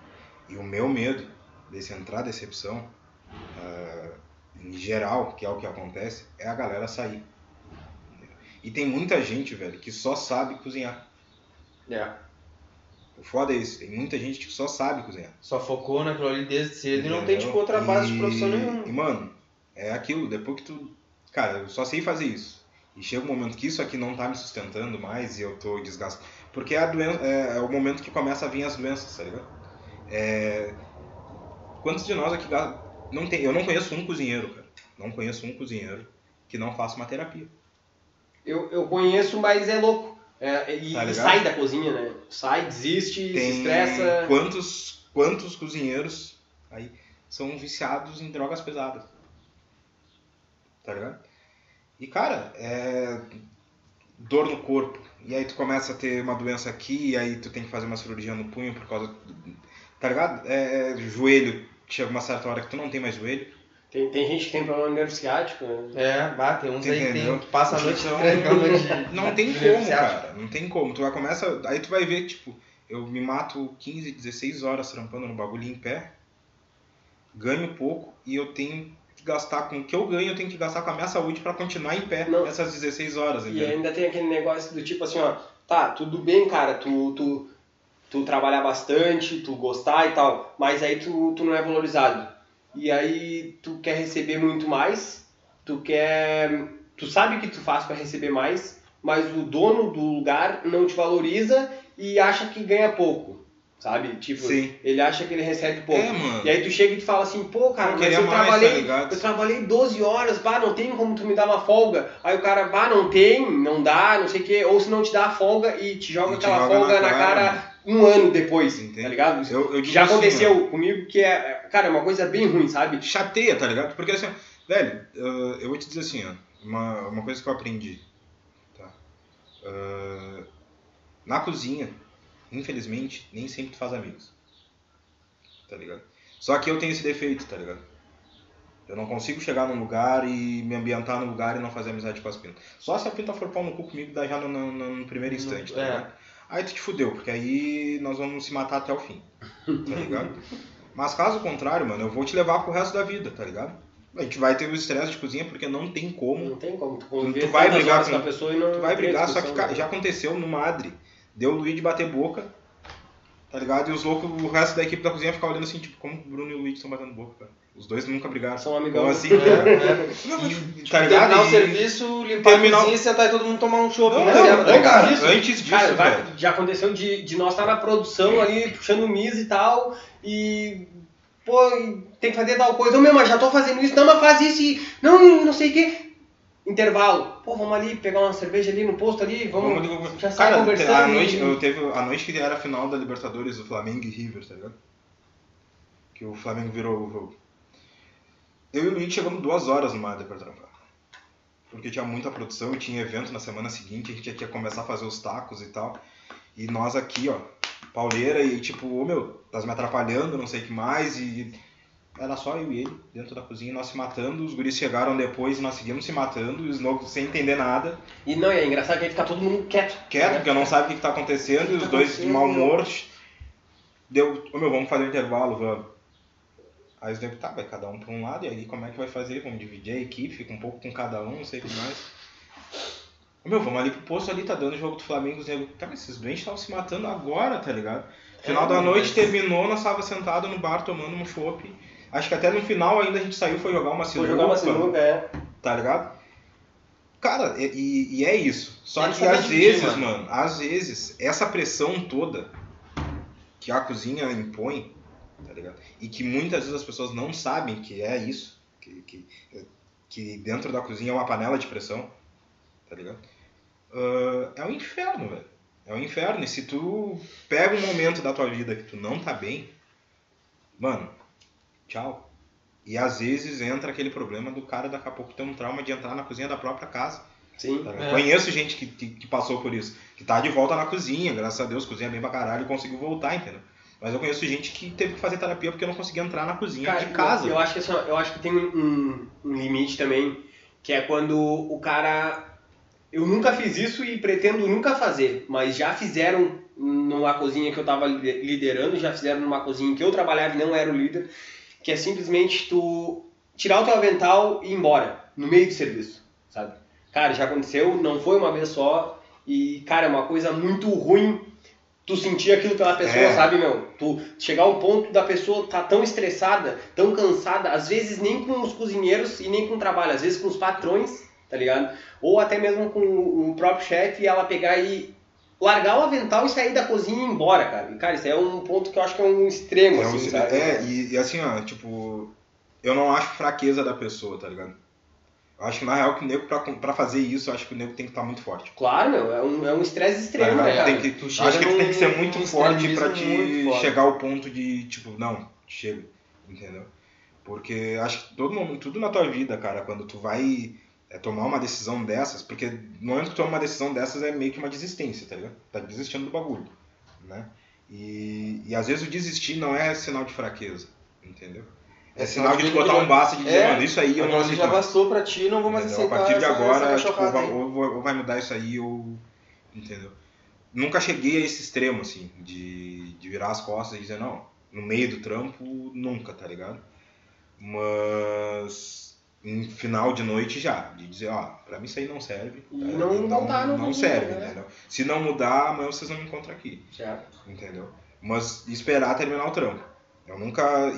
E o meu medo desse entrar a decepção, em geral, que é o que acontece, é a galera sair. E tem muita gente, velho, que só sabe cozinhar. O foda é isso, tem muita gente que só sabe cozinhar. Só focou naquilo ali desde cedo e não tem, tipo, outra base de profissão nenhuma. E, mano, é aquilo, depois que tu... Cara, eu só sei fazer isso. E chega um momento que isso aqui não tá me sustentando mais e eu tô desgastado. Porque é o momento que começa a vir as doenças, tá ligado? Quantos de nós aqui... Eu não conheço um cozinheiro, cara. Não conheço um cozinheiro que não faça uma terapia. Eu conheço, mas é louco. E sai da cozinha, né? Sai, desiste, se estressa. Quantos cozinheiros aí são viciados em drogas pesadas? Tá ligado? E, cara, dor no corpo. E aí tu começa a ter uma doença aqui, e aí tu tem que fazer uma cirurgia no punho por causa... Tá ligado? Joelho. Chega uma certa hora que tu não tem mais joelho. Tem gente que tem problema nervo ciático, né? Tem uns aí que passa a noite... Não tem como, cara. Não tem como. Tu vai começa... Aí tu vai ver, tipo, eu me mato 15, 16 horas trampando no bagulho em pé. Ganho pouco e eu tenho... gastar com o que eu ganho, eu tenho que gastar com a minha saúde pra continuar em pé essas 16 horas. Entendeu? E ainda tem aquele negócio do tipo assim, ó, tá, tudo bem, cara, tu trabalhar bastante, tu gostar e tal, mas aí tu não é valorizado. E aí tu quer receber muito mais, tu sabe o que tu faz pra receber mais, mas o dono do lugar não te valoriza e acha que ganha pouco. Sabe? Tipo, sim. Ele acha que ele recebe pouco. Mano. E aí tu chega e tu fala assim, pô, cara, mas eu trabalhei 12 horas, não tem como tu me dar uma folga. Aí o cara, não tem, não dá, não sei o quê. Ou se não te dá a folga e te joga aquela folga na cara um ano depois, entende? Tá ligado? Eu já aconteceu assim, comigo, que é uma coisa bem ruim, sabe? Chateia, tá ligado? Porque assim, velho, eu vou te dizer assim, ó, uma coisa que eu aprendi, tá? Na cozinha, infelizmente, nem sempre tu faz amigos, tá ligado? Só que eu tenho esse defeito, tá ligado? Eu não consigo chegar num lugar e me ambientar no lugar e não fazer amizade com as pintas. Só se a pinta for pau no cu comigo, dá já no primeiro instante, tá ligado? Aí tu te fudeu, porque aí nós vamos se matar até o fim, tá ligado? Mas caso contrário, mano, eu vou te levar pro resto da vida, tá ligado? A gente vai ter o estresse de cozinha porque não tem como. Não tem como. Tu vai brigar com a pessoa e não. Tu vai brigar, só que já aconteceu no Madre. Deu o Luigi bater boca, tá ligado? E os loucos, o resto da equipe da cozinha fica olhando assim, tipo, como o Bruno e o Luigi estão batendo boca, cara. Os dois nunca brigaram. São amigão. Então, assim, tá ligado? Terminar o serviço, limpar a cozinha e sentar e todo mundo tomar um chopp. Antes disso, cara, já aconteceu de nós estar na produção ali, puxando misa e tal, e... Pô, tem que fazer tal coisa. Ô, meu, mas já tô fazendo isso. Não, mas faz isso e... Não, não sei o quê. Intervalo. Pô, vamos ali pegar uma cerveja ali no posto ali. Vamos já sai conversando. Cara, a noite que era a final da Libertadores, o Flamengo e River, tá ligado? Que o Flamengo virou o jogo. Eu e o Luiz chegamos 2 horas no Madre pra trabalhar. Porque tinha muita produção e tinha evento na semana seguinte. A gente ia começar a fazer os tacos e tal. E nós aqui, ó... pauleira e tipo, ô meu, tá me atrapalhando, não sei o que mais, e era só eu e ele dentro da cozinha, nós se matando, os guris chegaram depois e nós seguimos se matando, os loucos sem entender nada. E não, é engraçado que aí fica todo mundo quieto. Quieto, né? Porque não sabe o que tá acontecendo, e os dois de mau humor, deu, ô meu, vamos fazer um intervalo, vamos. Aí os deputados, vai cada um pra um lado, e aí como é que vai fazer, vamos dividir a equipe, fica um pouco com cada um, não sei o que mais. Meu, vamos ali pro posto ali, tá dando o jogo do Flamengo, os negros, cara, esses doentes estavam se matando agora, tá ligado? Final da noite terminou, nós tava sentado no bar tomando um chopp. Acho que até no final ainda a gente saiu, foi jogar uma sinuca. Foi jogar uma sinuca, é. Tá ligado? Cara, e é isso. Só que às vezes, mano, às vezes, essa pressão toda que a cozinha impõe, tá ligado? E que muitas vezes as pessoas não sabem que é isso, que dentro da cozinha é uma panela de pressão, tá ligado? É um inferno, velho. É um inferno. E se tu pega um momento da tua vida que tu não tá bem, mano, tchau. E às vezes entra aquele problema do cara daqui a pouco ter um trauma de entrar na cozinha da própria casa. Sim. Tá ligado? Conheço gente que passou por isso, que tá de volta na cozinha, graças a Deus, cozinha bem pra caralho e conseguiu voltar, entendeu? Mas eu conheço gente que teve que fazer terapia porque não conseguia entrar na cozinha, cara, de casa. Eu acho que, tem um limite também, que é quando o cara... Eu nunca fiz isso e pretendo nunca fazer, mas já fizeram numa cozinha que eu estava liderando, já fizeram numa cozinha que eu trabalhava e não era o líder, que é simplesmente tu tirar o teu avental e ir embora, no meio do serviço, sabe? Cara, já aconteceu, não foi uma vez só, e, cara, é uma coisa muito ruim tu sentir aquilo pela pessoa, sabe, meu? Tu chegar ao ponto da pessoa tá tão estressada, tão cansada, às vezes nem com os cozinheiros e nem com o trabalho, às vezes com os patrões, tá ligado? Ou até mesmo com o próprio chefe, ela pegar e largar o avental e sair da cozinha e ir embora, cara. E, cara, isso é um ponto que eu acho que é um extremo, assim, sabe? E assim, ó, tipo, eu não acho fraqueza da pessoa, tá ligado? Eu acho que, na real, que o nego, pra fazer isso, eu acho que o nego tem que estar muito forte. Claro, meu, é um estresse extremo, né? Acho que ele tem que ser muito forte pra te chegar ao ponto de, tipo, não, chega, entendeu? Porque acho que todo mundo, tudo na tua vida, cara, quando tu vai... É tomar uma decisão dessas, porque no momento que tu toma uma decisão dessas é meio que uma desistência, tá ligado? Tá desistindo do bagulho, né? E às vezes o desistir não é sinal de fraqueza, entendeu? É sinal de tu botar um basta de dizer, mano, isso aí eu não aceito. Já bastou pra ti, não vou mais aceitar. A partir de agora, tipo, ou vai mudar isso aí, ou... Entendeu? Nunca cheguei a esse extremo, assim, de virar as costas e dizer, não, no meio do trampo, nunca, tá ligado? Mas... Em final de noite já, de dizer, ó, pra mim isso aí não serve. E não serve, né? Entendeu? Se não mudar, amanhã vocês não me encontram aqui. Certo. Entendeu? Mas esperar terminar o trampo. Eu nunca,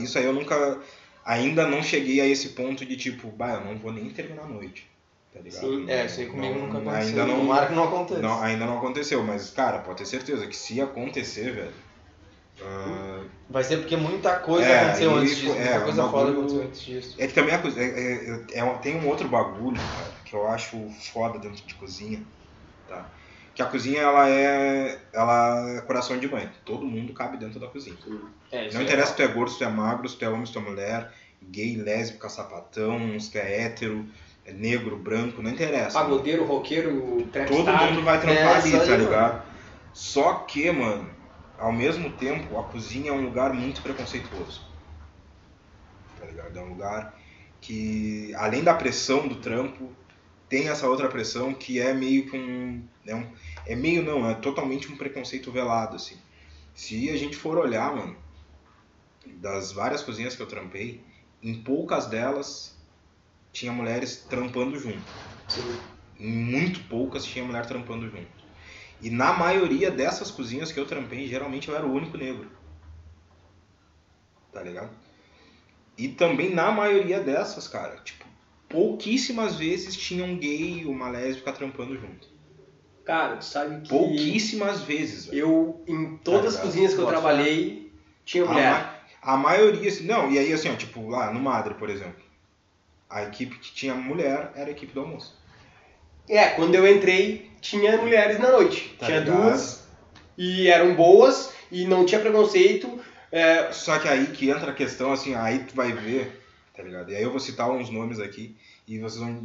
ainda não cheguei a esse ponto de tipo, bah, eu não vou nem terminar a noite, tá ligado? Sim, não, isso aí comigo nunca aconteceu. Ainda não aconteceu, mas, cara, pode ter certeza que se acontecer, velho... Vai ser porque muita coisa aconteceu antes disso, muita coisa foda aconteceu antes disso. É que também tem um outro bagulho, cara, que eu acho foda dentro de cozinha, tá? Que a cozinha, ela é coração de mãe. Todo mundo cabe dentro da cozinha. Não interessa se tu é gordo, se tu é magro, se tu é homem, se tu é mulher, gay, lésbica, sapatão, se tu é hétero, É negro, branco, não interessa. Pagodeiro, roqueiro, trap star. Todo mundo vai trampar ali, tá ligado? Só que, mano, ao mesmo tempo, a cozinha é um lugar muito preconceituoso. Tá ligado? É um lugar que, além da pressão do trampo, tem essa outra pressão que é meio que é totalmente um preconceito velado, assim. Se a gente for olhar, mano, das várias cozinhas que eu trampei, em poucas delas tinha mulheres trampando junto. Sim. Em muito poucas tinha mulher trampando junto. E na maioria dessas cozinhas que eu trampei, geralmente eu era o único negro. Tá ligado? E também na maioria dessas, cara, tipo, pouquíssimas vezes tinha um gay ou uma lésbica trampando junto. Cara, tu sabe que... Pouquíssimas vezes, velho. Eu, em todas as cozinhas que eu trabalhei, tinha mulher. A maioria, assim, não, e aí assim, ó, tipo, lá no Madre, por exemplo, a equipe que tinha mulher era a equipe do almoço. É, quando eu entrei, tinha mulheres na noite. Tá tinha ligado? Duas, e eram boas, e não tinha preconceito. É... Só que aí que entra a questão, assim, aí tu vai ver, tá ligado? E aí eu vou citar uns nomes aqui, e vocês vão...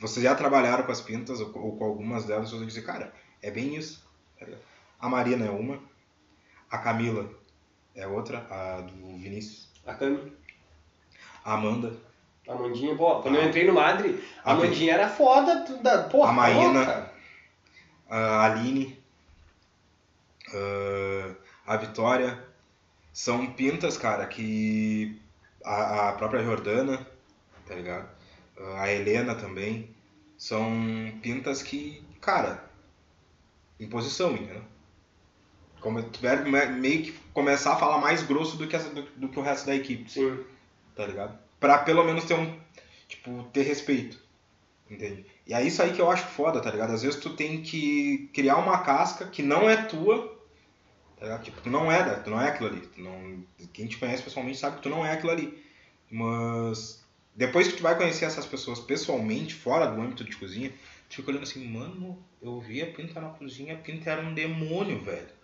Vocês já trabalharam com as pintas, ou com algumas delas, vocês vão dizer, cara, é bem isso. Tá ligado? A Marina é uma, a Camila é outra, a do Vinícius. A Cami. A Amanda. A Mandinha, pô, quando eu entrei no Madre, a Mandinha era foda, porra. A Maína, a Aline, a Vitória, são pintas, cara, que a própria Jordana, tá ligado? A Helena também, são pintas que, cara, em posição, entendeu? Como eu tiver meio que começar a falar mais grosso do que o resto da equipe, sim, tá ligado? Pra pelo menos ter ter respeito, entende? E é isso aí que eu acho foda, tá ligado? Às vezes tu tem que criar uma casca que não é tua, tá ligado? Tipo, tu não é aquilo ali. Quem te conhece pessoalmente sabe que tu não é aquilo ali. Mas depois que tu vai conhecer essas pessoas pessoalmente, fora do âmbito de cozinha, tu fica olhando assim, mano, eu vi a pinta na cozinha, a pinta era um demônio, velho.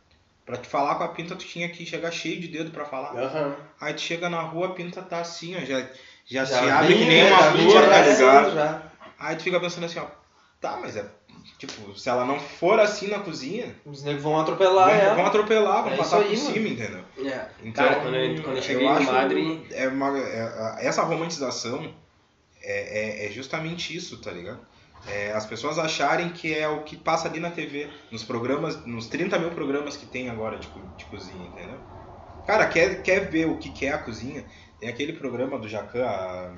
Pra te falar com a pinta, tu tinha que chegar cheio de dedo pra falar. Uhum. Aí tu chega na rua, a pinta tá assim, ó, já se abre que nem uma flor, tá ligado? Já. Aí tu fica pensando assim, ó, tá, mas é, tipo, se ela não for assim na cozinha... Os negros vão atropelar ela. Vão atropelar, vão passar por cima, entendeu? É. Então, cara, quando eu cheguei no Madrid... Essa romantização é justamente isso, tá ligado? É, as pessoas acharem que é o que passa ali na TV, nos programas, nos 30 mil programas que tem agora de cozinha, entendeu? Cara, quer ver o que é a cozinha? Tem aquele programa do Jacan,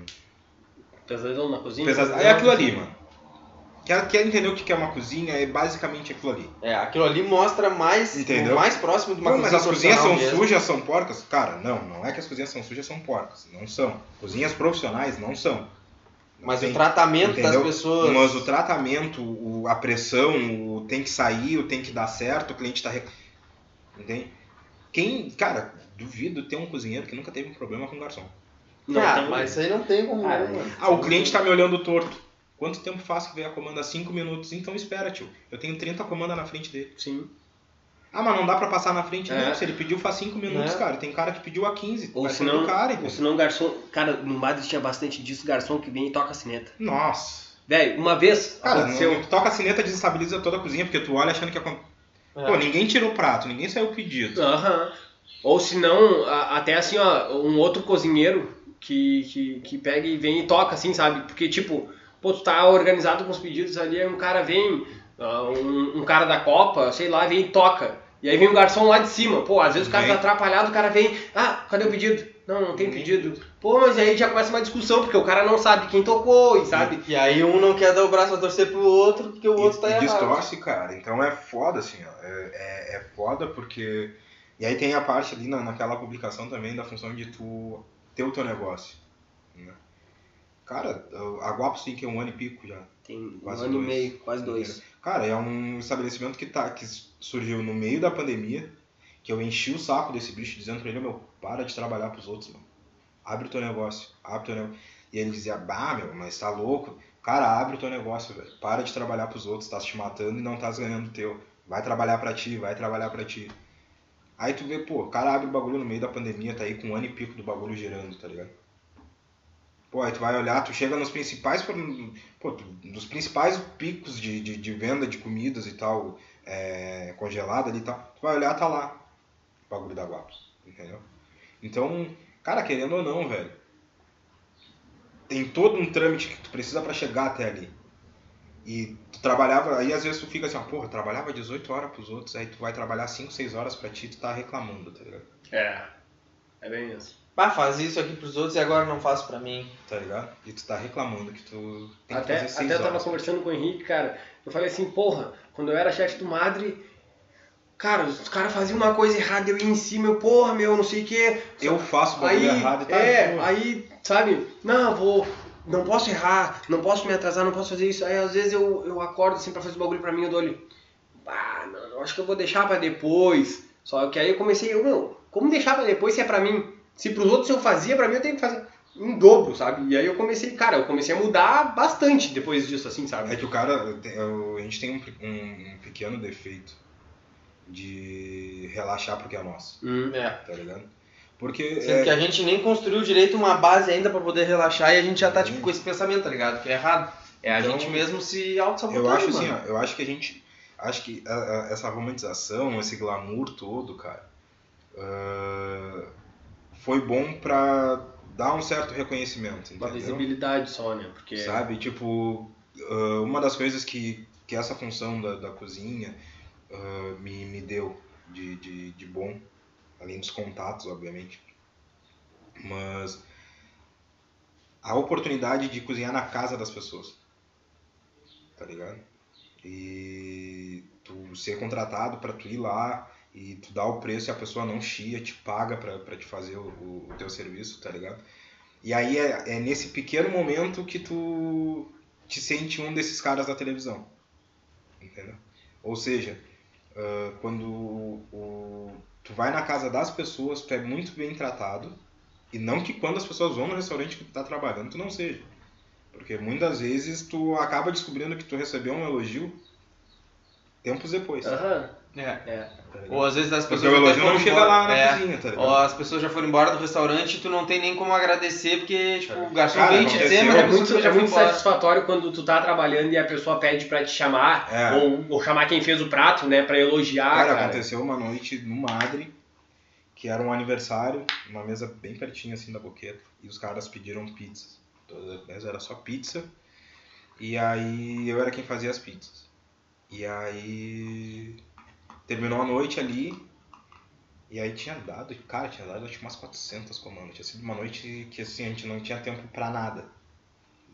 Pesadão na Cozinha? É aquilo ali, mano. Quer entender o que é uma cozinha? É basicamente aquilo ali. É, aquilo ali mostra mais, entendeu? Mais próximo de uma cozinha. Mas as cozinhas são mesmo. Sujas, são porcas? Cara, não é que as cozinhas são sujas, são porcas. Não são. Cozinhas profissionais não são. Mas o tratamento, entendeu? Das pessoas... Mas o tratamento, a pressão, o tem que sair, o tem que dar certo, o cliente tá... Entende? Cara, duvido ter um cozinheiro que nunca teve um problema com o garçom. Não, mas isso aí não tem como... o cliente tá me olhando torto. Quanto tempo faz que veio a comanda? 5 minutos. Então espera, tio. Eu tenho 30 comandas na frente dele. Sim. Ah, mas não dá pra passar na frente, não. Se ele pediu faz 5 minutos, cara. Tem cara que pediu a 15. Ou se não, garçom... Cara, no Madrid tinha bastante disso, garçom que vem e toca a sineta. Nossa. Velho, uma vez... Cara, aconteceu... toca a sineta desestabiliza toda a cozinha, porque tu olha achando que... Pô, ninguém tirou o prato, ninguém saiu pedido. Aham. Ou se não, até assim, ó, um outro cozinheiro que pega e vem e toca, assim, sabe? Porque, tipo, pô, tu tá organizado com os pedidos ali, aí um cara vem... Um cara da Copa, sei lá, vem e toca. E aí vem um garçom lá de cima. Pô, às vezes o cara tá atrapalhado, o cara vem... Ah, cadê o pedido? Não tem pedido. Pô, mas aí já começa uma discussão, porque o cara não sabe quem tocou, e sabe? E aí um não quer dar o braço a torcer pro outro, porque o outro tá errado. E distorce, cara. Então é foda, assim, ó. É foda porque... E aí tem a parte ali naquela publicação também da função de tu ter o teu negócio, né? Cara, a Guapos tem que um ano e pico já. Tem quase um ano e meio, quase 2. Cara, é um estabelecimento que surgiu no meio da pandemia, que eu enchi o saco desse bicho dizendo pra ele, meu, para de trabalhar pros outros, mano. Abre o teu negócio, abre o teu negócio. E ele dizia, bah, meu, mas tá louco. Cara, abre o teu negócio, velho. Para de trabalhar pros outros, tá te matando e não tá ganhando o teu. Vai trabalhar pra ti, vai trabalhar pra ti. Aí tu vê, pô, o cara abre o bagulho no meio da pandemia, tá aí com um ano e pico do bagulho girando, tá ligado? Pô, aí tu vai olhar, tu chega nos principais, pô, nos principais picos de venda de comidas e tal, congelada ali e tal, tu vai olhar, tá lá o bagulho da Guapos, entendeu? Então, cara, querendo ou não, velho, tem todo um trâmite que tu precisa pra chegar até ali. E tu trabalhava, aí às vezes tu fica assim, ó, porra, trabalhava 18 horas pros outros, aí tu vai trabalhar 5, 6 horas pra ti, tu tá reclamando, tá ligado? É bem isso. Bah, faz isso aqui pros outros e agora não faço pra mim. Tá ligado? E tu tá reclamando que tu tem que fazer 6 horas. Até eu tava conversando com o Henrique, cara, eu falei assim, porra, quando eu era chefe do Madre, cara, os caras faziam uma coisa errada, eu ia em cima, eu, porra, meu, não sei o que. Eu faço bagulho errado e tal. Aí, sabe, não posso errar, não posso me atrasar, não posso fazer isso. Aí às vezes eu acordo assim pra fazer o bagulho pra mim, eu dou ali, ah, não, acho que eu vou deixar pra depois. Só que aí eu comecei, como deixar pra depois se é pra mim? Se pros outros eu fazia, pra mim eu tenho que fazer em dobro, sabe? E aí eu comecei a mudar bastante depois disso, assim, sabe? É que o cara, a gente tem um pequeno defeito de relaxar porque é nosso, tá ligado? Porque que a gente nem construiu direito uma base ainda pra poder relaxar e a gente já tá tipo, com esse pensamento, tá ligado? Que é errado. Então, a gente mesmo se auto-sabotando, mano. Eu acho que essa romantização, esse glamour todo, cara, foi bom pra dar um certo reconhecimento, entendeu? Uma visibilidade só, né? Porque... Sabe, tipo, uma das coisas que essa função da cozinha me deu de bom, além dos contatos, obviamente, mas a oportunidade de cozinhar na casa das pessoas, tá ligado? E tu ser contratado pra tu ir lá e tu dar o preço e a pessoa não chia, te paga pra te fazer o teu serviço, tá ligado? E aí é nesse pequeno momento que tu te sente um desses caras da televisão, entendeu? Ou seja, quando tu vai na casa das pessoas, tu é muito bem tratado. E não que quando as pessoas vão no restaurante que tu tá trabalhando, tu não seja. Porque muitas vezes tu acaba descobrindo que tu recebeu um elogio tempos depois. Aham. Tá ligado? Ou às vezes as pessoas... Porque o elogio não chega lá na cozinha, tá ligado? Ou as pessoas já foram embora do restaurante e tu não tem nem como agradecer, porque tipo, o garçom vem te dizer, mas é muito satisfatório quando tu tá trabalhando e a pessoa pede pra te chamar, ou chamar quem fez o prato, né, pra elogiar, cara. Aconteceu uma noite no Madre, que era um aniversário, uma mesa bem pertinho assim da boqueta, e os caras pediram pizzas. Toda a mesa era só pizza, e aí eu era quem fazia as pizzas. E aí... Terminou a noite ali, e aí tinha dado acho que umas 400 comandos. Tinha sido uma noite que assim, a gente não tinha tempo pra nada.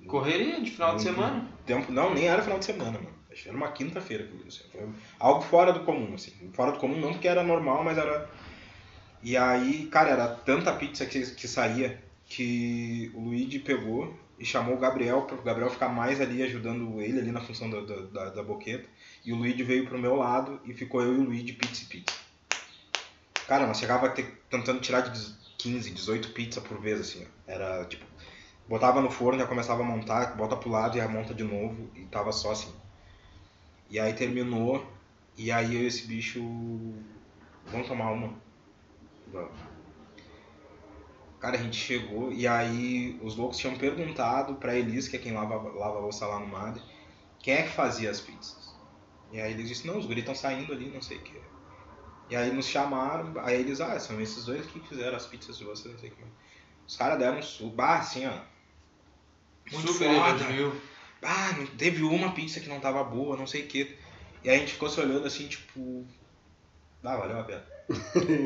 Correria de final de semana? Não, nem era final de semana, mano. Acho que era uma quinta-feira. Assim, foi algo fora do comum, assim. Fora do comum não porque era normal, mas era... E aí, cara, era tanta pizza que saía que o Luigi pegou e chamou o Gabriel, pra o Gabriel ficar mais ali ajudando ele ali na função da boqueta. E o Luigi veio pro meu lado e ficou eu e o Luigi pizza e pizza. Cara, nós chegava tentando tirar de 15, 18 pizzas por vez, assim, ó. Era tipo, botava no forno, já começava a montar, bota pro lado e já monta de novo e tava só assim. E aí terminou, e aí eu e esse bicho, vamos tomar uma? Vamos. Cara, a gente chegou e aí os loucos tinham perguntado pra Elis, que é quem lava a louça lá no Madre, quem é que fazia as pizzas. E aí eles disseram, não, os guris estão saindo ali, não sei o que. E aí nos chamaram, aí eles, são esses dois que fizeram as pizzas de vocês, não sei o que. Os caras deram um assim, ó. Muito foda. Não teve uma pizza que não tava boa, não sei o que. E aí a gente ficou se olhando assim, tipo, valeu a pena.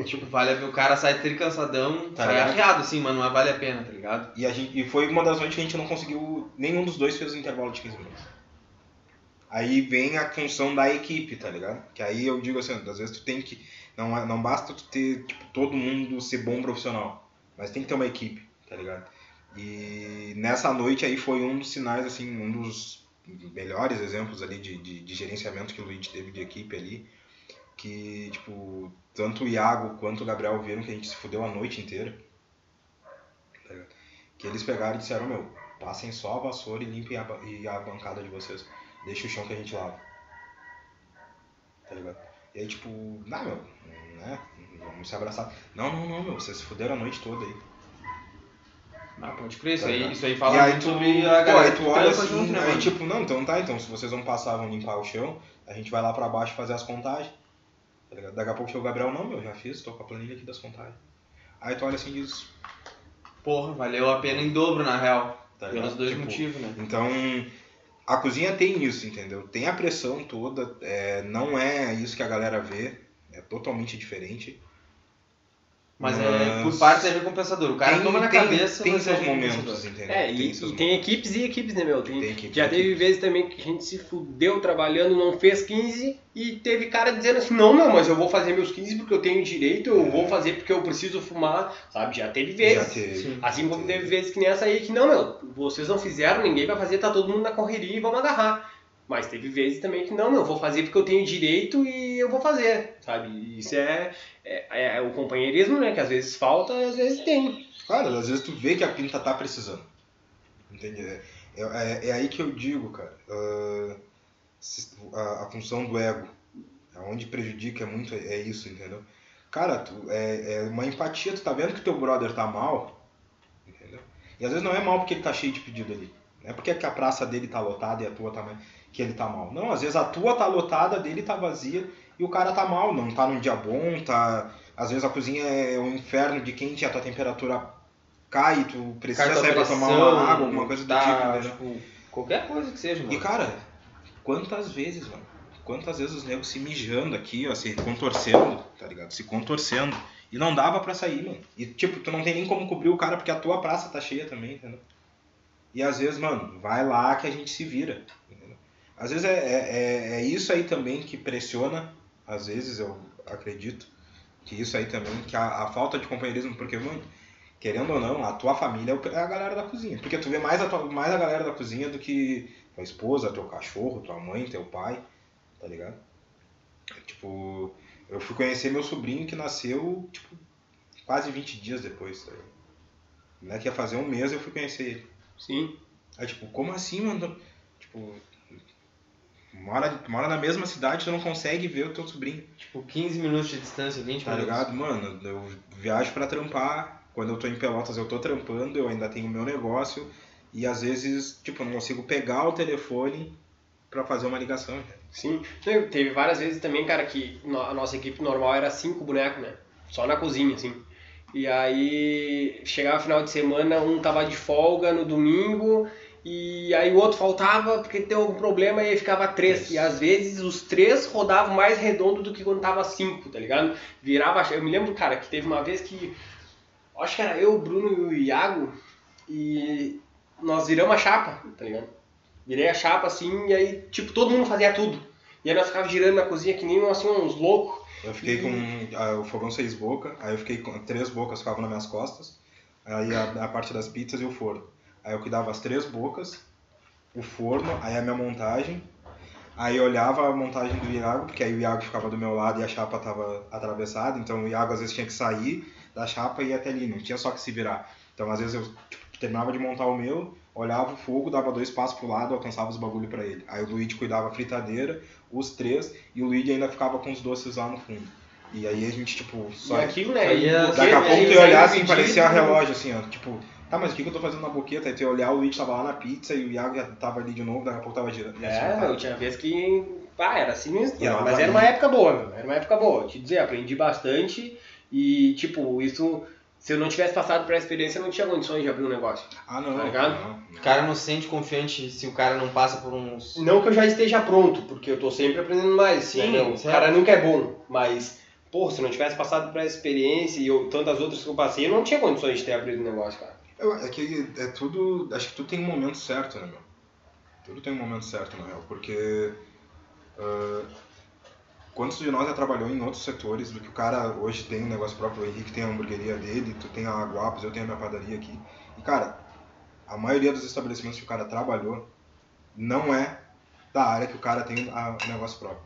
Tipo, vale a pena, o cara sai tricansadão, tá sai arreado assim, mano, mas vale a pena, tá ligado? E foi uma das noites que a gente não conseguiu, nenhum dos dois fez o intervalo de 15 minutos. Aí vem a função da equipe, tá ligado? Que aí eu digo assim, às vezes tu tem que... Não basta tu ter, tipo, todo mundo ser bom profissional. Mas tem que ter uma equipe, tá ligado? E nessa noite aí foi um dos sinais, assim, um dos melhores exemplos ali de gerenciamento que o Luigi teve de equipe ali. Que, tipo, tanto o Iago quanto o Gabriel viram que a gente se fudeu a noite inteira. Tá ligado? Que eles pegaram e disseram, passem só a vassoura e limpem a bancada de vocês. Deixa o chão que a gente lava. Tá ligado? E aí, tipo, vamos se abraçar. Não, vocês se fuderam a noite toda aí. Ah, pode crer, isso aí fala aí muito sobre a galera que olha assim, junto, né, aí, tipo, não, então tá, então se vocês não passavam limpar o chão, a gente vai lá pra baixo fazer as contagens. Daqui a pouco chega o Gabriel, não, meu, já fiz, tô com a planilha aqui das contagens. Aí tu olha assim e diz, porra, valeu a pena em dobro, na real, tá, pelos dois tipo, motivos, né. Então, a cozinha tem isso, entendeu, tem a pressão toda, não é isso que a galera vê, é totalmente diferente. Mas por partes é recompensador. O cara toma na cabeça. Tem seus momentos, entendeu? Tem equipes e equipes, né, meu? Teve vezes também que a gente se fudeu trabalhando, não fez 15 e teve cara dizendo assim, não, meu, mas eu vou fazer meus 15 porque eu tenho direito, eu vou fazer porque eu preciso fumar, sabe? Já teve vezes. Assim como teve vezes que nem essa aí, que não, meu, vocês não fizeram, ninguém vai fazer, tá todo mundo na correria e vamos agarrar. Mas teve vezes também que não, eu vou fazer porque eu tenho direito e eu vou fazer, sabe? Isso é o companheirismo, né? Que às vezes falta e às vezes tem. Cara, às vezes tu vê que a pinta tá precisando. Entende? É aí que eu digo, cara. A função do ego. Onde prejudica muito é isso, entendeu? Cara, é uma empatia. Tu tá vendo que teu brother tá mal, entendeu? E às vezes não é mal porque ele tá cheio de pedido ali. Não é porque a praça dele tá lotada e a tua tá mais... que ele tá mal. Não, às vezes a tua tá lotada, a dele tá vazia e o cara tá mal, não tá num dia bom, tá... Às vezes a cozinha é um inferno de quente, a tua temperatura cai, tu precisa sair pra tomar uma água, alguma coisa do tipo, né? Qualquer coisa que seja, mano. E cara, quantas vezes os negros se mijando aqui, ó, se contorcendo, tá ligado? Se contorcendo. E não dava pra sair, mano. E tipo, tu não tem nem como cobrir o cara porque a tua praça tá cheia também, entendeu? E às vezes, mano, vai lá que a gente se vira, entendeu? Às vezes é isso aí também que pressiona, às vezes eu acredito, que isso aí também, que a falta de companheirismo, porque, mano, querendo ou não, a tua família é a galera da cozinha. Porque tu vê mais a galera da cozinha do que tua esposa, teu cachorro, tua mãe, teu pai, tá ligado? Tipo, eu fui conhecer meu sobrinho que nasceu, tipo, quase 20 dias depois, tá ligado? Né, que ia fazer um mês eu fui conhecer ele. Sim. Aí, tipo, como assim, mano? Tipo... Mora na mesma cidade, tu não consegue ver o teu sobrinho. Tipo, 15 minutos de distância, 20 minutos. Tá ligado? Mano, eu viajo pra trampar. Quando eu tô em Pelotas, eu tô trampando, eu ainda tenho o meu negócio. E às vezes, tipo, eu não consigo pegar o telefone pra fazer uma ligação. Sim. Teve várias vezes também, cara, que a nossa equipe normal era 5 bonecos, né? Só na cozinha, assim. E aí, chegava final de semana, um tava de folga no domingo... E aí o outro faltava porque tem algum problema e aí ficava 3. E às vezes os 3 rodavam mais redondo do que quando tava 5, tá ligado? Virava... Eu me lembro, cara, que teve uma vez que... Acho que era eu, o Bruno e o Iago. E nós viramos a chapa, tá ligado? Virei a chapa assim e aí, tipo, todo mundo fazia tudo. E aí nós ficava girando na cozinha que nem assim, uns loucos. Eu fiquei com o fogão 6 bocas. Aí eu fiquei com 3 bocas ficavam nas minhas costas. Aí a parte das pizzas e o forno. Aí eu cuidava as 3 bocas, o forno, aí a minha montagem. Aí eu olhava a montagem do Iago, porque aí o Iago ficava do meu lado e a chapa tava atravessada. Então o Iago às vezes tinha que sair da chapa e ir até ali, não tinha só que se virar. Então às vezes eu tipo, terminava de montar o meu, olhava o fogo, dava 2 passos pro lado, alcançava os bagulho pra ele. Aí o Luigi cuidava a fritadeira, os 3, e o Luigi ainda ficava com os doces lá no fundo. E aí a gente tipo... só aquilo, né? Daqui a pouco eu olhava assim, parecia relógio assim, ó, tipo... Tá, mas o que eu tô fazendo na boqueta? Aí tu ia olhar, o Luigi tava lá na pizza e o Iago já tava ali de novo, daqui a pouco tava girando. Eu tinha vez que... Ah, era sinistro. Assim, mas era uma época boa, meu. Era uma época boa. Te dizer, aprendi bastante e, tipo, isso... Se eu não tivesse passado por essa experiência, eu não tinha condições de abrir um negócio. Ah, não. Tá ligado? Não. O cara não se sente confiante se o cara não passa por uns... Não que eu já esteja pronto, porque eu tô sempre aprendendo mais. Sim, entendeu? O cara nunca é bom, mas... Pô, se eu não tivesse passado por essa experiência e eu, tantas outras que eu passei, eu não tinha condições de ter abrido um negócio, cara. É que é tudo... Acho que tudo tem um momento certo, né, meu? Tudo tem um momento certo, na real. Porque... quantos de nós já trabalhou em outros setores do que o cara hoje tem um negócio próprio? O Henrique tem a hamburgueria dele, tu tem a Guapos, eu tenho a minha padaria aqui. E, cara, a maioria dos estabelecimentos que o cara trabalhou não é da área que o cara tem o negócio próprio.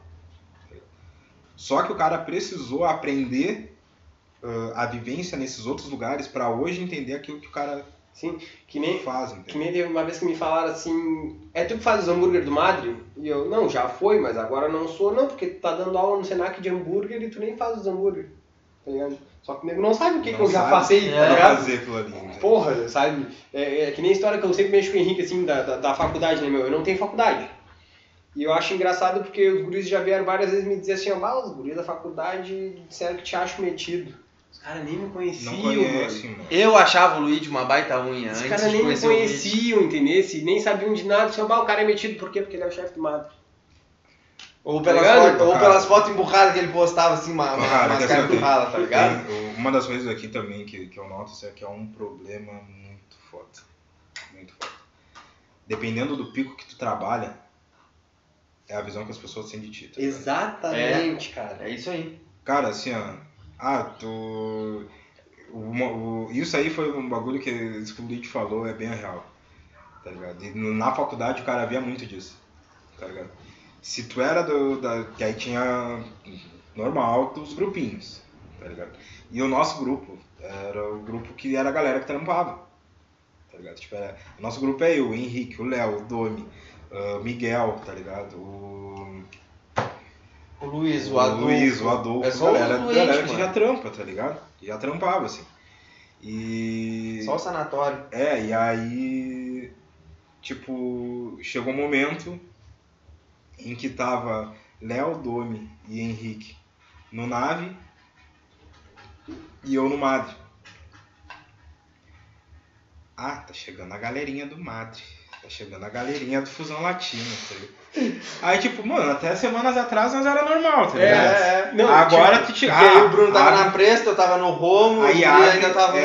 Só que o cara precisou aprender... a vivência nesses outros lugares para hoje entender aquilo que o cara sim, que nem, faz. Entendeu? Que nem teve uma vez que me falaram assim, é tu que faz os hambúrguer do Madrid? E eu, não, já foi, mas agora não sou, não, porque tu tá dando aula no Senac de hambúrguer e tu nem faz os hambúrguer. tá ligado? Só que o nego não sabe o que, que eu já passei, tá ligado? Fazer, porra, sabe? É que nem a história que eu sempre mexo com o Henrique, assim, da faculdade, né, meu? Eu não tenho faculdade. E eu acho engraçado porque os guris já vieram várias vezes me dizer assim, ó, os guris da faculdade disseram que te acho metido. Os caras nem me conheciam, mano. Eu achava o Luigi uma baita unha antes de conhecer o Luigi. Os caras nem me conheciam, entendeu? Nem sabiam de nada. Assim, o cara é metido por quê? Porque ele é o chefe do Madre. Ou pelas fotos emburradas que ele postava, assim, uma cara emburrada, tá ligado? Uma das coisas aqui também que eu noto é que é um problema muito foda. Muito foda. Dependendo do pico que tu trabalha, é a visão que as pessoas têm de ti. Tá, exatamente, cara. É isso aí. Cara, assim, ó. Isso aí foi um bagulho que o Luigi falou, é bem real. Tá ligado? E na faculdade o cara via muito disso. Tá ligado? Se tu era que aí tinha normal dos grupinhos, tá ligado? E o nosso grupo era o grupo que era a galera que trampava, tá ligado? Tipo, o nosso grupo é eu, o Henrique, o Léo, o Domi, o Miguel, tá ligado? O Luiz, o Adolfo. Galera que já trampa, tá ligado? Já trampava, assim. E... só o sanatório. É, e aí, tipo, chegou um momento em que tava Léo, Domi e Henrique no Nave e eu no Madre. Ah, tá chegando a galerinha do Madre. Tá chegando a galerinha do Fusão Latina, tá ligado? Aí, tipo, mano, até semanas atrás nós era normal, tá ligado? Não, agora tipo, porque aí o Bruno tava na Presto, eu tava no Romo, aí ainda tava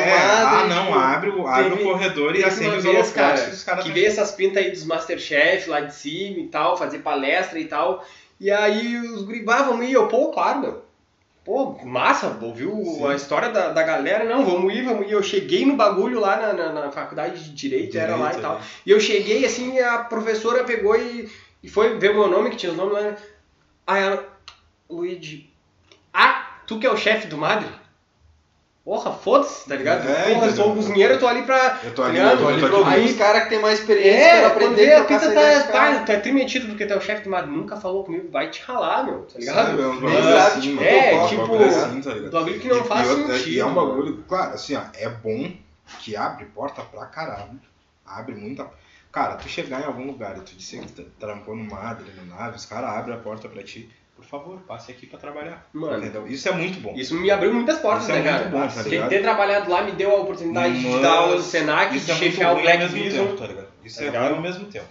no Madre. Abre o corredor e acende os holofotes. Cara, que vê essas pintas aí dos Masterchef lá de cima e tal, fazer palestra e tal. E aí os gribavam e eu, claro, meu. Pô, massa, ouviu a história da galera? Não, vamos ir. Eu cheguei no bagulho lá na faculdade de Direito, era lá e tal. E eu cheguei, assim, a professora pegou e foi ver o meu nome, que tinha os nomes lá. Aí ela, Luigi, tu que é o chefe do Madre? Porra, foda-se, tá ligado? Porra, eu sou o cozinheiro, eu tô ali pra... Eu tô ali pra ouvir os caras que tem mais experiência pra aprender. A pita tá trimetido porque tu é o chefe do Madre. Nunca falou comigo, vai te ralar, meu, tá ligado? Sabe, um bagulho que não faz sentido. E é um bagulho, claro, assim, ó, é bom que abre porta pra caralho. Abre muita... Cara, tu chegar em algum lugar e tu disser que trampou no Madre, no Nave, os caras abrem a porta pra ti. Por favor, passe aqui pra trabalhar. Mano, entendeu? Isso é muito bom. Isso me abriu muitas portas, isso é, né, cara? Muito bom, tá ligado? Ter trabalhado lá me deu a oportunidade de dar aula do Senac, de chefiar o Black Vision. Tá ligado? Isso é legal ao mesmo tempo.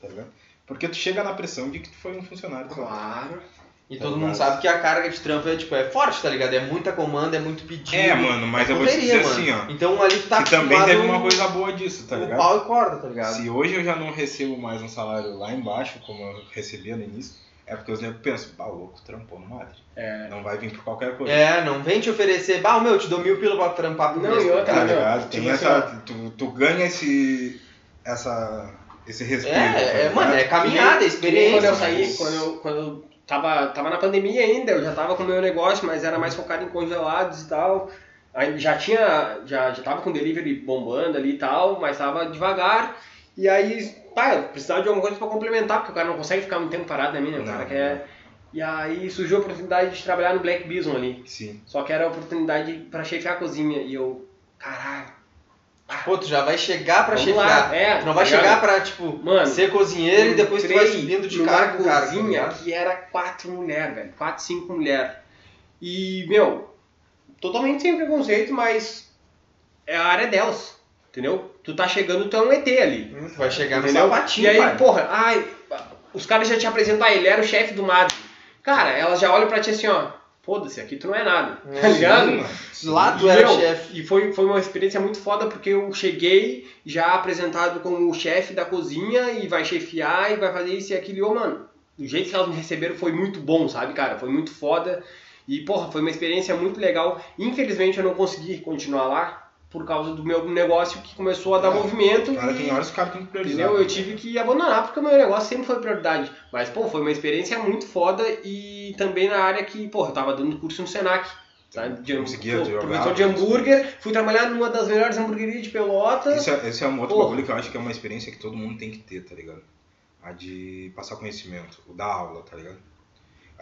Tá ligado? Porque tu chega na pressão de que tu foi um funcionário. Claro. E todo mundo sabe que a carga de trampo é forte, tá ligado? É muita comanda, é muito pedido. É, mano, mas eu vou te dizer assim, ó. Então ali tu tá acostumado... Que também teve uma coisa boa disso, tá ligado? O pau e corda, tá ligado? Se hoje eu já não recebo mais um salário lá embaixo, como eu recebia no início... É porque os negros pensam, louco, trampou no Madrid. Não vai vir por qualquer coisa. Não vem te oferecer, meu, te dou 1.000 pila pra trampar por mês. Não, tá ligado? Tem essa, tu ganha esse respeito. Mano, é caminhada, é experiência. Quando eu saí, quando eu tava na pandemia ainda, eu já tava com o meu negócio, mas era mais focado em congelados e tal. Aí já tava com delivery bombando ali e tal, mas tava devagar. E aí, eu precisava de alguma coisa pra complementar, porque o cara não consegue ficar muito tempo parado na minha, né? O cara quer... E aí surgiu a oportunidade de trabalhar no Black Bison ali. Sim. Só que era a oportunidade pra chefiar a cozinha. E eu, caralho... Pô, tu já vai chegar pra chefiar. Tu não vai chegar pra, ser cozinheiro e depois tu vai subindo de cargo com cara. Cozinha que era 4 mulheres, velho. 4, 5 mulheres. E, totalmente sem preconceito, mas... é a área delas, entendeu? Tu tá chegando, tu é um ET ali. Vai chegar no sapatinho, e aí, pai. Porra, os caras já te apresentam, ele era o chefe do Madre. Cara, elas já olham pra ti assim, ó, foda-se, aqui tu não é nada, tá ligado? Lá tu era o chefe. E foi uma experiência muito foda, porque eu cheguei já apresentado como o chefe da cozinha, e vai chefiar, e vai fazer isso e aquilo. E, mano, do jeito que elas me receberam foi muito bom, sabe, cara? Foi muito foda. E, porra, foi uma experiência muito legal. Infelizmente, eu não consegui continuar lá, por causa do meu negócio que começou a dar movimento. Cara, tem horas que o cara tem que priorizar. Eu tive que abandonar, porque o meu negócio sempre foi prioridade. Mas, foi uma experiência muito foda, e também na área que, eu tava dando curso no Senac. Sabe? Professor de hambúrguer, fui trabalhar numa das melhores hamburguerias de Pelotas. Esse é um outro bagulho que eu acho que é uma experiência que todo mundo tem que ter, tá ligado? A de passar conhecimento, o da aula, tá ligado?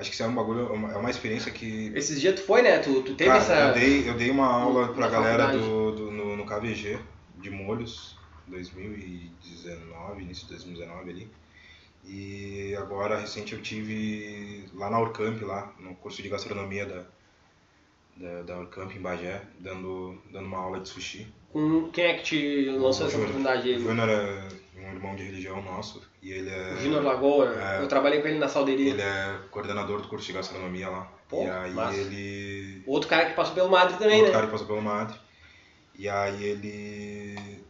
Acho que isso é um bagulho, é uma experiência que... Esses dias tu foi, né? Tu teve essa... Eu dei uma aula pra galera no KVG de molhos, 2019, início de 2019 ali. E agora, recente, eu tive lá na Urcamp, lá no curso de gastronomia da Urcamp em Bagé, dando uma aula de sushi. Quem é que te lançou essa oportunidade aí? O Júnior é um irmão de religião nosso e ele é... O Júnior Lagoa, eu trabalhei com ele na Salderia. Ele é coordenador do curso de gastronomia lá. Pô, e aí massa. Ele... Outro cara que passou pelo Madre também, né? Outro cara que passou pelo Madre. E aí ele...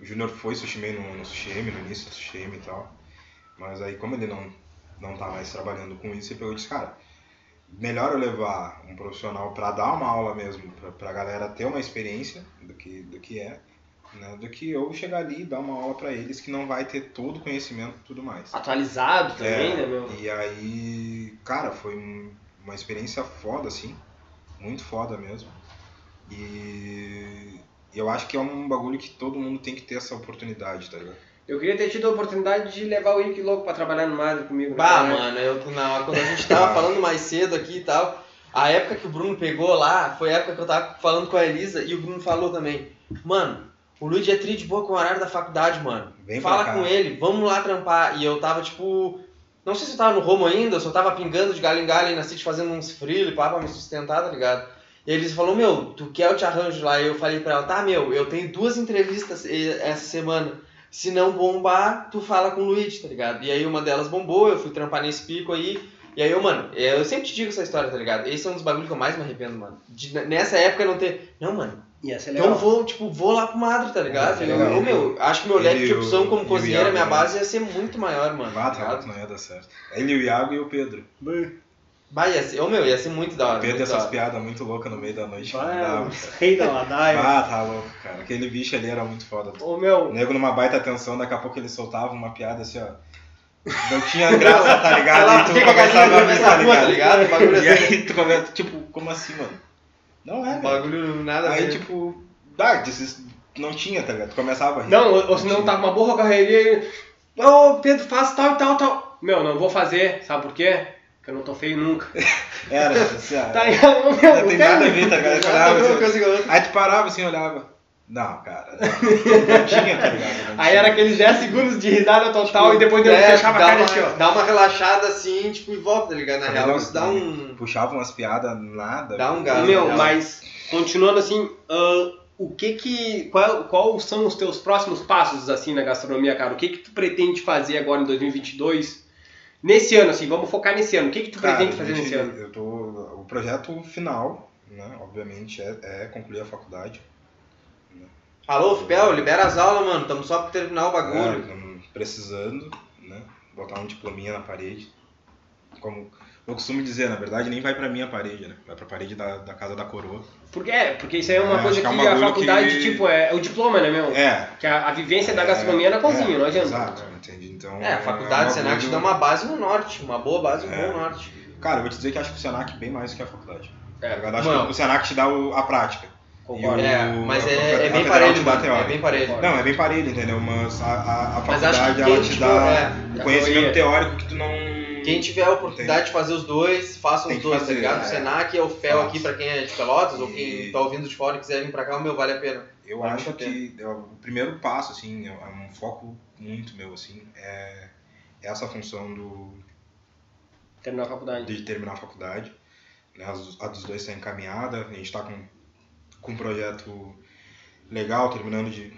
O Júnior foi Sushimi no Sushimi, no início do Sushimi e tal. Mas aí como ele não tá mais trabalhando com isso, ele pegou e disse, cara... Melhor eu levar um profissional para dar uma aula mesmo, para a galera ter uma experiência do que é, né? Do que eu chegar ali e dar uma aula para eles que não vai ter todo o conhecimento e tudo mais. Atualizado também, né, meu? E aí, cara, foi uma experiência foda, assim, muito foda mesmo. E eu acho que é um bagulho que todo mundo tem que ter essa oportunidade, tá ligado? Eu queria ter tido a oportunidade de levar o Henrique louco pra trabalhar no Madre comigo. Bah, né? Mano, quando a gente tava falando mais cedo aqui e tal, a época que o Bruno pegou lá, foi a época que eu tava falando com a Elisa e o Bruno falou também. Mano, o Luigi é tri de boa com o horário da faculdade, mano. Bem fala com ele, vamos lá trampar. E eu tava tipo, não sei se eu tava no Romo ainda, eu só tava pingando de galho em galho na City fazendo uns frio e pá, pra me sustentar, tá ligado? E a Elisa falou, meu, tu quer eu te arranjo lá? E eu falei pra ela, tá, meu, eu tenho 2 entrevistas essa semana. Se não bombar, tu fala com o Luigi, tá ligado? E aí uma delas bombou, eu fui trampar nesse pico aí. E aí, mano, eu sempre te digo essa história, tá ligado? Esse é um dos bagulhos que eu mais me arrependo, mano. Nessa época não ter... Não, mano. Essa é legal. Então vou lá pro Madre, tá ligado? Acho que meu leque de opção como cozinheiro, Iago, minha base ia ser muito maior, mano. Tá, não ia dar certo. Ele, o Iago e o Pedro. Bah, ia ser muito da hora. O Pedro essas piadas muito loucas no meio da noite. Bah, rei da ladaia. Ah, tá louco, cara. Aquele bicho ali era muito foda. O nego numa baita atenção, daqui a pouco ele soltava uma piada assim, ó. Não tinha graça, tá ligado? Lá, e tu começava a ver, tá ligado? Bagulho e assim. Aí tu começa, tipo, como assim, mano? Não é, bagulho nada. Aí, mesmo. Tipo, não tinha, tá ligado? Tu começava a rir. Não, ou senão tava uma burra carreirinha e... Ô, Pedro, faz tal e tal, tal. Meu, não vou fazer, sabe por quê? Eu não tô feio nunca. Era, assim, não tem nada a ver, tá, cara? Aí tu parava assim e olhava. Não, cara. Não tinha, tá ligado? Aí era aqueles 10 segundos de risada total, tipo, e depois fechava a cara assim, ó. Dá uma relaxada assim, tipo, e volta, tá ligado? Na real, isso dá um... Puxava umas piadas, nada. Dá um galo. Meu, mas, continuando assim, o que que... Qual são os teus próximos passos, assim, na gastronomia, cara? O que que tu pretende fazer agora em 2022? Nesse ano, assim, vamos focar nesse ano. O que que tu pretende fazer nesse ano? O projeto final, né, obviamente, é concluir a faculdade. Né? Alô, Fipel, libera as aulas, mano. Estamos só pra terminar o bagulho. Estamos precisando, né, botar um diplominha na parede. Como eu costumo dizer, na verdade, nem vai pra minha parede, né? Vai pra parede da casa da coroa. Porque isso aí é uma coisa que a faculdade, tipo, é o diploma, né, meu? É. Que a vivência da gastronomia é na cozinha, não adianta. Exato, entendi. Então, a faculdade, o Senac te dá uma base no norte, uma boa base no bom norte. Cara, eu vou te dizer que acho que o Senac é bem mais do que a faculdade. Acho que o Senac te dá a prática. Concordo. Mas é bem parelho, mano. É bem parelho. Não, é bem parelho, entendeu? Mas a faculdade, ela te dá o conhecimento teórico que tu não... Quem tiver a oportunidade de fazer os dois, faça os dois, tá ligado? O Senac é o FEL aqui pra quem é de Pelotas ou quem tá ouvindo de fora e quiser vir pra cá, vale a pena. Eu acho que o primeiro passo, assim, é um foco muito meu, assim, é essa função do... Terminar a faculdade. De terminar a faculdade. A dos dois está encaminhada, a gente tá com um projeto legal, terminando de...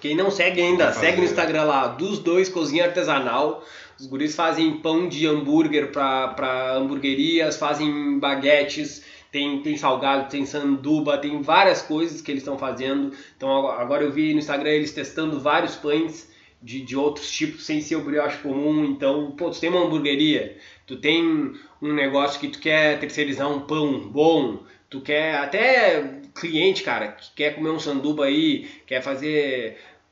Quem não segue ainda, segue no Instagram lá, dos dois, cozinha artesanal. Os guris fazem pão de hambúrguer pra hamburguerias, fazem baguetes, tem salgado, tem sanduba, tem várias coisas que eles estão fazendo. Então agora eu vi no Instagram eles testando vários pães de outros tipos, sem ser o brioche comum. Então, pô, tu tem uma hamburgueria, tu tem um negócio que tu quer terceirizar um pão bom, tu quer até... cliente, cara, que quer comer um sanduba aí, quer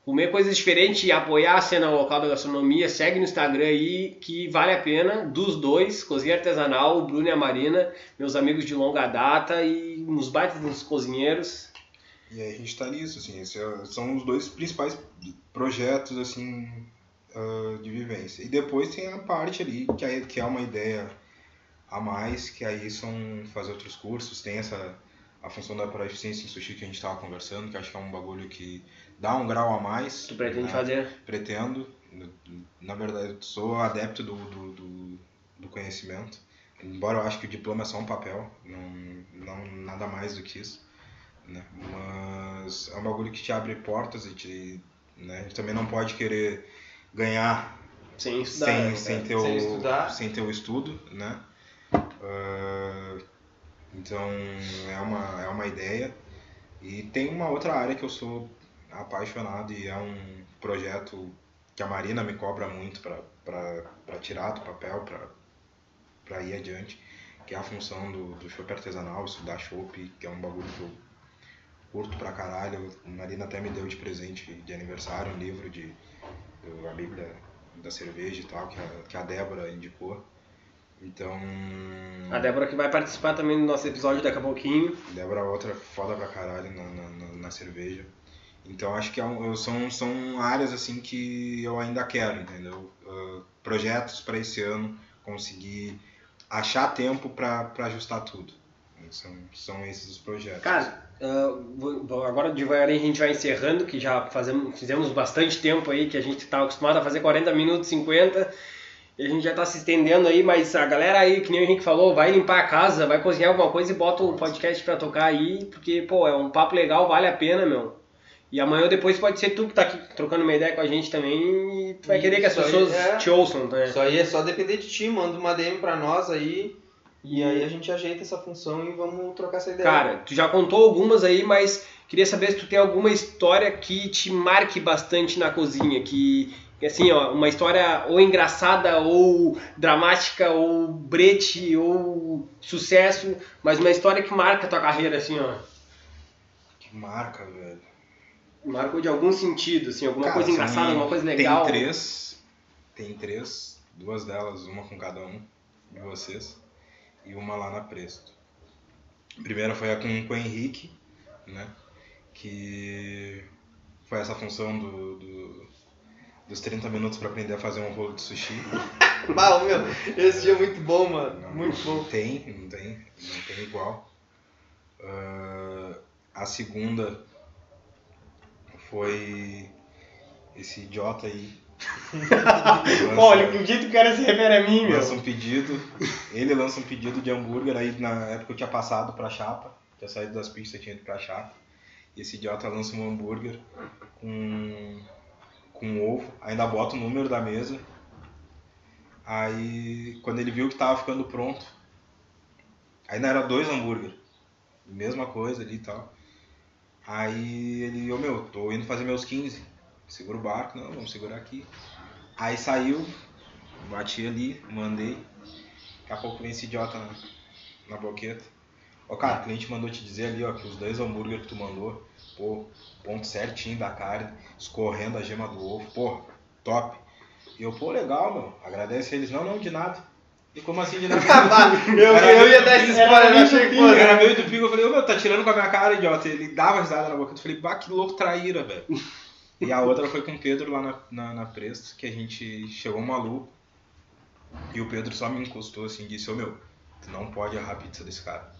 comer coisas diferentes e apoiar a cena local da gastronomia, segue no Instagram aí, que vale a pena, dos dois, cozinha artesanal, o Bruno e a Marina, meus amigos de longa data e uns baitas dos cozinheiros. E aí a gente tá nisso, assim, são os dois principais projetos, assim, de vivência. E depois tem a parte ali, que é uma ideia a mais, que aí são fazer outros cursos. Tem essa a função da proficiência em sushi que a gente estava conversando, que acho que é um bagulho que dá um grau a mais. Tu pretende fazer? Pretendo. Na verdade, eu sou adepto do conhecimento. Embora eu acho que o diploma é só um papel, não nada mais do que isso, né? Mas é um bagulho que te abre portas e te, né? A gente também não pode querer ganhar sem estudar, sem ter o estudo, né? Então é uma ideia. E tem uma outra área que eu sou apaixonado e é um projeto que a Marina me cobra muito para tirar do papel, para ir adiante, que é a função do chopp artesanal, estudar chopp, que é um bagulho que eu curto pra caralho. A Marina até me deu de presente de aniversário um livro de a Bíblia da cerveja e tal, que a Débora indicou. Então... A Débora que vai participar também do nosso episódio daqui a pouquinho. Débora é outra foda pra caralho na cerveja. Então acho que são áreas assim que eu ainda quero, entendeu? Projetos pra esse ano, conseguir achar tempo pra ajustar tudo. São esses os projetos. Cara, agora a gente vai encerrando, que já fizemos bastante tempo aí, que a gente tá acostumado a fazer 40 minutos, 50, e a gente já tá se estendendo aí, mas a galera aí, que nem o Henrique falou, vai limpar a casa, vai cozinhar alguma coisa e bota o podcast pra tocar aí, porque, pô, é um papo legal, vale a pena, meu. E amanhã ou depois pode ser tu que tá aqui trocando uma ideia com a gente também e tu vai querer que as pessoas te ouçam, né? Isso aí é só depender de ti, manda uma DM pra nós aí e aí a gente ajeita essa função e vamos trocar essa ideia. Cara, tu já contou algumas aí, mas queria saber se tu tem alguma história que te marque bastante na cozinha, que assim, ó, uma história ou engraçada ou dramática ou brete ou sucesso, mas uma história que marca a tua carreira, assim, ó. Que marca, velho. Marcou de algum sentido, assim, alguma coisa engraçada, alguma coisa legal? Tem três, duas delas, uma com cada um de vocês e uma lá na Presto. A primeira foi a com o Henrique, né, que foi essa função dos 30 minutos pra aprender a fazer um rolo de sushi. Bah, meu, esse dia é muito bom, mano, muito bom. Não tem igual. A segunda... foi esse idiota aí. Olha, o pedido que o cara se refere a mim, meu. Ele lança um pedido de hambúrguer, aí na época eu tinha passado pra chapa, tinha saído das pizzas, tinha ido pra chapa, e esse idiota lança um hambúrguer com ovo, ainda bota o número da mesa, aí quando ele viu que tava ficando pronto, ainda era 2 hambúrguer, mesma coisa ali e tal. Aí ele, tô indo fazer meus 15, segura o barco, não, vamos segurar aqui. Aí saiu, bati ali, mandei, daqui a pouco vem esse idiota na boqueta. Ó, cara, o cliente mandou te dizer ali, ó, que os 2 hambúrguer que tu mandou, pô, ponto certinho da carne, escorrendo a gema do ovo, pô, top. E eu, pô, legal, meu, agradece eles, não, de nada. E como assim de nada? eu ia dar esse spoiler, eu achei que fosse. Era meio do pico, eu falei, tá tirando com a minha cara, idiota. Ele dava risada na boca, eu falei, bah, que louco traíra, velho. E a outra foi com o Pedro lá na Presto, que a gente chegou maluco. E o Pedro só me encostou assim e disse, tu não pode errar a pizza desse cara.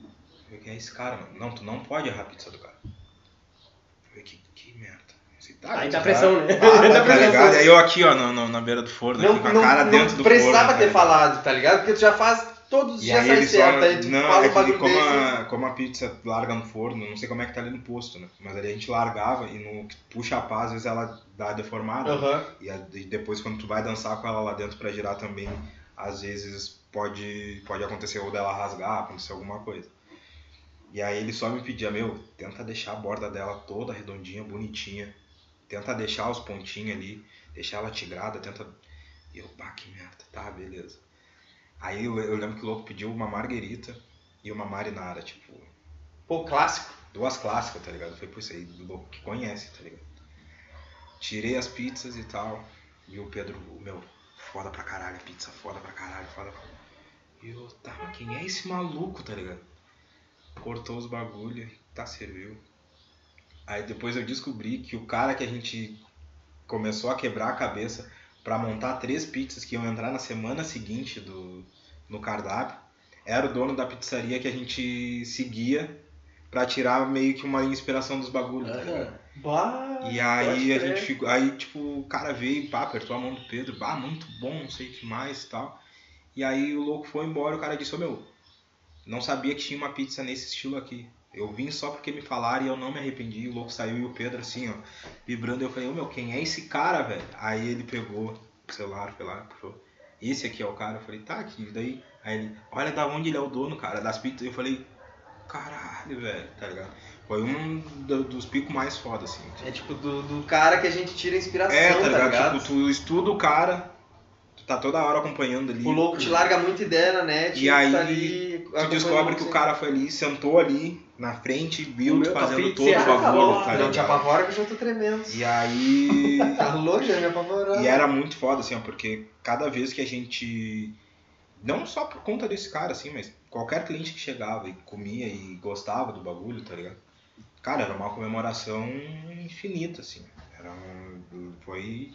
Eu falei, quem é esse cara, mano? Não, tu não pode errar a pizza do cara. Eu falei, que merda. Aí dá pressão, né? Aí eu aqui, ó, na beira do forno, não, aqui, com a cara dentro do forno. Não precisava ter falado, tá ligado? Porque tu já faz todos os dias essa certo, aí tu fala o bagulho desse. Como a pizza larga no forno, não sei como é que tá ali no posto, né? Mas ali a gente largava e no que puxa a pá, às vezes ela dá deformada. Uhum. E depois quando tu vai dançar com ela lá dentro pra girar também, às vezes pode acontecer ou dela rasgar, acontecer alguma coisa. E aí ele só me pedia, tenta deixar a borda dela toda redondinha, bonitinha. Tenta deixar os pontinhos ali, deixar ela tigrada, tenta... E eu, pá, que merda, tá, beleza. Aí eu lembro que o louco pediu uma marguerita e uma marinara, tipo... Pô, clássico. 2 clássicas, tá ligado? Eu falei, pô, isso aí do louco que conhece, tá ligado? Tirei as pizzas e tal, e o Pedro, foda pra caralho, pizza, foda pra caralho. E eu, tá, mas quem é esse maluco, tá ligado? Cortou os bagulho, tá, serviu. Aí depois eu descobri que o cara que a gente começou a quebrar a cabeça pra montar 3 pizzas que iam entrar na semana seguinte no cardápio, era o dono da pizzaria que a gente seguia pra tirar meio que uma inspiração dos bagulhos, tá ligado? Bah, e aí a gente ficou, aí tipo, o cara veio, pá, apertou a mão do Pedro, bah, muito bom, não sei o que mais e tal. E aí o louco foi embora, o cara disse, ô meu, não sabia que tinha uma pizza nesse estilo aqui. Eu vim só porque me falaram e eu não me arrependi. E o louco saiu e o Pedro assim, ó, vibrando. Eu falei, ô meu, quem é esse cara, velho? Aí ele pegou o celular, foi lá, puxou. Esse aqui é o cara. Eu falei, tá aqui, daí. Aí ele, olha da onde ele é o dono, cara, das pizzas. Eu falei, caralho, velho, tá ligado? Foi um dos picos mais foda, assim. Tipo. É tipo do cara que a gente tira a inspiração, tá ligado? Tipo, tu estuda o cara, tu tá toda hora acompanhando ali. O louco te larga muita ideia na net. E aí, tá ali, tu descobre que o cara foi ali, sentou ali na frente, viu, fazendo todo o bagulho, tá ligado? Não, te apavora que eu já tô tremendo. E aí... tá louco, já me apavorou. E era muito foda, assim, ó, porque cada vez que a gente... Não só por conta desse cara, assim, mas qualquer cliente que chegava e comia e gostava do bagulho, tá ligado? Cara, era uma comemoração infinita, assim. Foi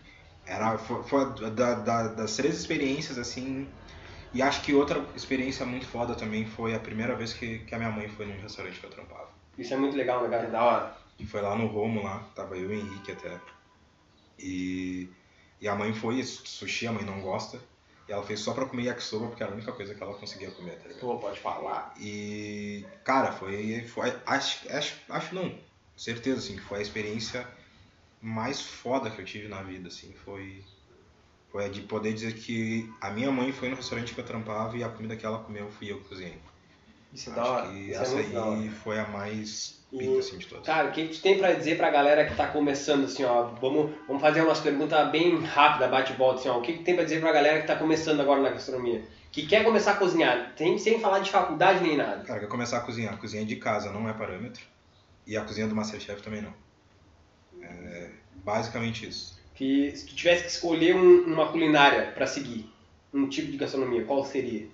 das três experiências, assim. E acho que outra experiência muito foda também foi a primeira vez que a minha mãe foi num restaurante que eu trampava. Isso é muito legal, né, cara? Da hora. E foi lá no Romo, lá. Tava eu e o Henrique até. E a mãe foi, sushi a mãe não gosta. E ela fez só pra comer yakisoba, porque era a única coisa que ela conseguia comer, tá ligado? Pô, pode falar. E, cara, foi acho não, certeza, assim, que foi a experiência mais foda que eu tive na vida, assim. Foi a de poder dizer que a minha mãe foi no restaurante que eu trampava e a comida que ela comeu fui eu que cozinhei. Isso é da hora. Acho que essa aí foi a mais... pica, assim, de todas. Cara, o que tu tem pra dizer pra galera que tá começando, assim, ó, vamos fazer umas perguntas bem rápidas, bate-bola, assim, ó, o que tu tem pra dizer pra galera que tá começando agora na gastronomia, que quer começar a cozinhar, sem falar de faculdade nem nada? Cara, quer começar a cozinhar, a cozinha de casa não é parâmetro, e a cozinha do Masterchef também não. É basicamente isso. Que se tu tivesse que escolher uma culinária pra seguir, um tipo de gastronomia, qual seria?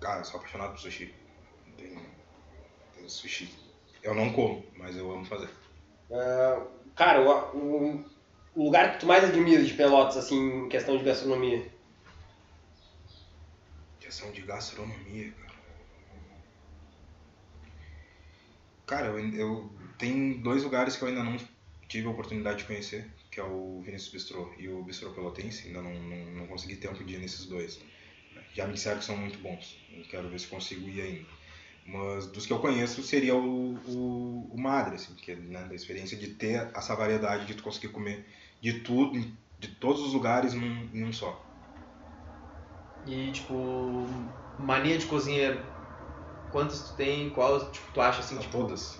Cara, eu sou apaixonado por sushi. Tem sushi. Eu não como, mas eu amo fazer. Cara, o lugar que tu mais admira de Pelotas, assim, em questão de gastronomia? Questão de gastronomia, cara. Cara, eu tem dois lugares que eu ainda não tive a oportunidade de conhecer, que é o Vinícius Bistrô e o Bistrô Pelotense. Ainda não consegui tempo de ir nesses dois. Já me disseram que são muito bons. Eu quero ver se consigo ir ainda. Mas dos que eu conheço seria o Madre, assim, que, né, da experiência de ter essa variedade de tu conseguir comer de tudo, de todos os lugares em um só. E, tipo, mania de cozinha, quantas tu tem, qual, tipo, tu acha, assim, tipo... Todas.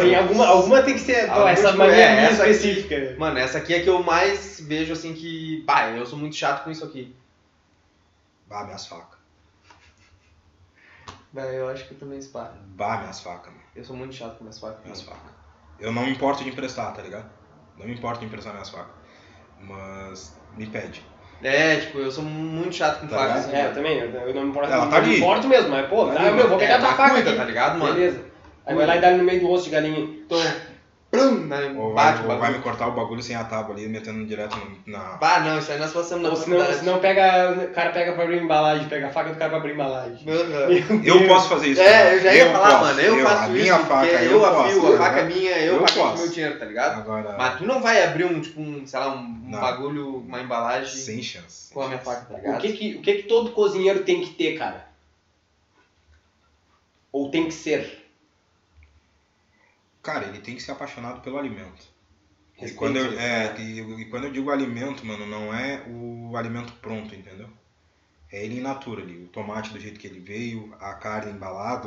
Tem alguma tem que ser, essa tipo, mania específica. Aqui, mano, essa aqui é que eu mais vejo, assim, que, eu sou muito chato com isso aqui. Minhas facas. Eu acho que eu também esparro. Minhas facas, mano. Eu sou muito chato com minhas facas. Eu não me importo de emprestar, tá ligado? Não me importo de emprestar minhas facas. Mas me pede. Eu sou muito chato com facas. Ligado? Eu também. Eu não me importo. Ela tá aqui. Eu me importo mesmo, mas, pô, tá, meu, vou pegar tua faca, cuida, aqui. Tá ligado, mano? Beleza. Aí vai lá e dá no meio do osso de galinha. Tô... Vai me cortar o bagulho sem a tábua ali, metendo direto na... Não, isso aí nós passamos na possibilidade. Senão o cara pega pra abrir embalagem, pega a faca do cara pra abrir embalagem. Eu posso fazer isso. Eu já ia falar, mano, eu faço isso. Minha faca, eu afio, a faca é minha, eu pago o meu dinheiro, tá ligado? Agora... Mas tu não vai abrir um bagulho, uma embalagem... Sem chance. Com a minha faca, tá ligado? O que todo cozinheiro tem que ter, cara? Ou tem que ser? Cara, ele tem que ser apaixonado pelo alimento. E quando, eu digo alimento, mano, não é o alimento pronto, entendeu? É ele in natura ali. O tomate do jeito que ele veio, a carne embalada,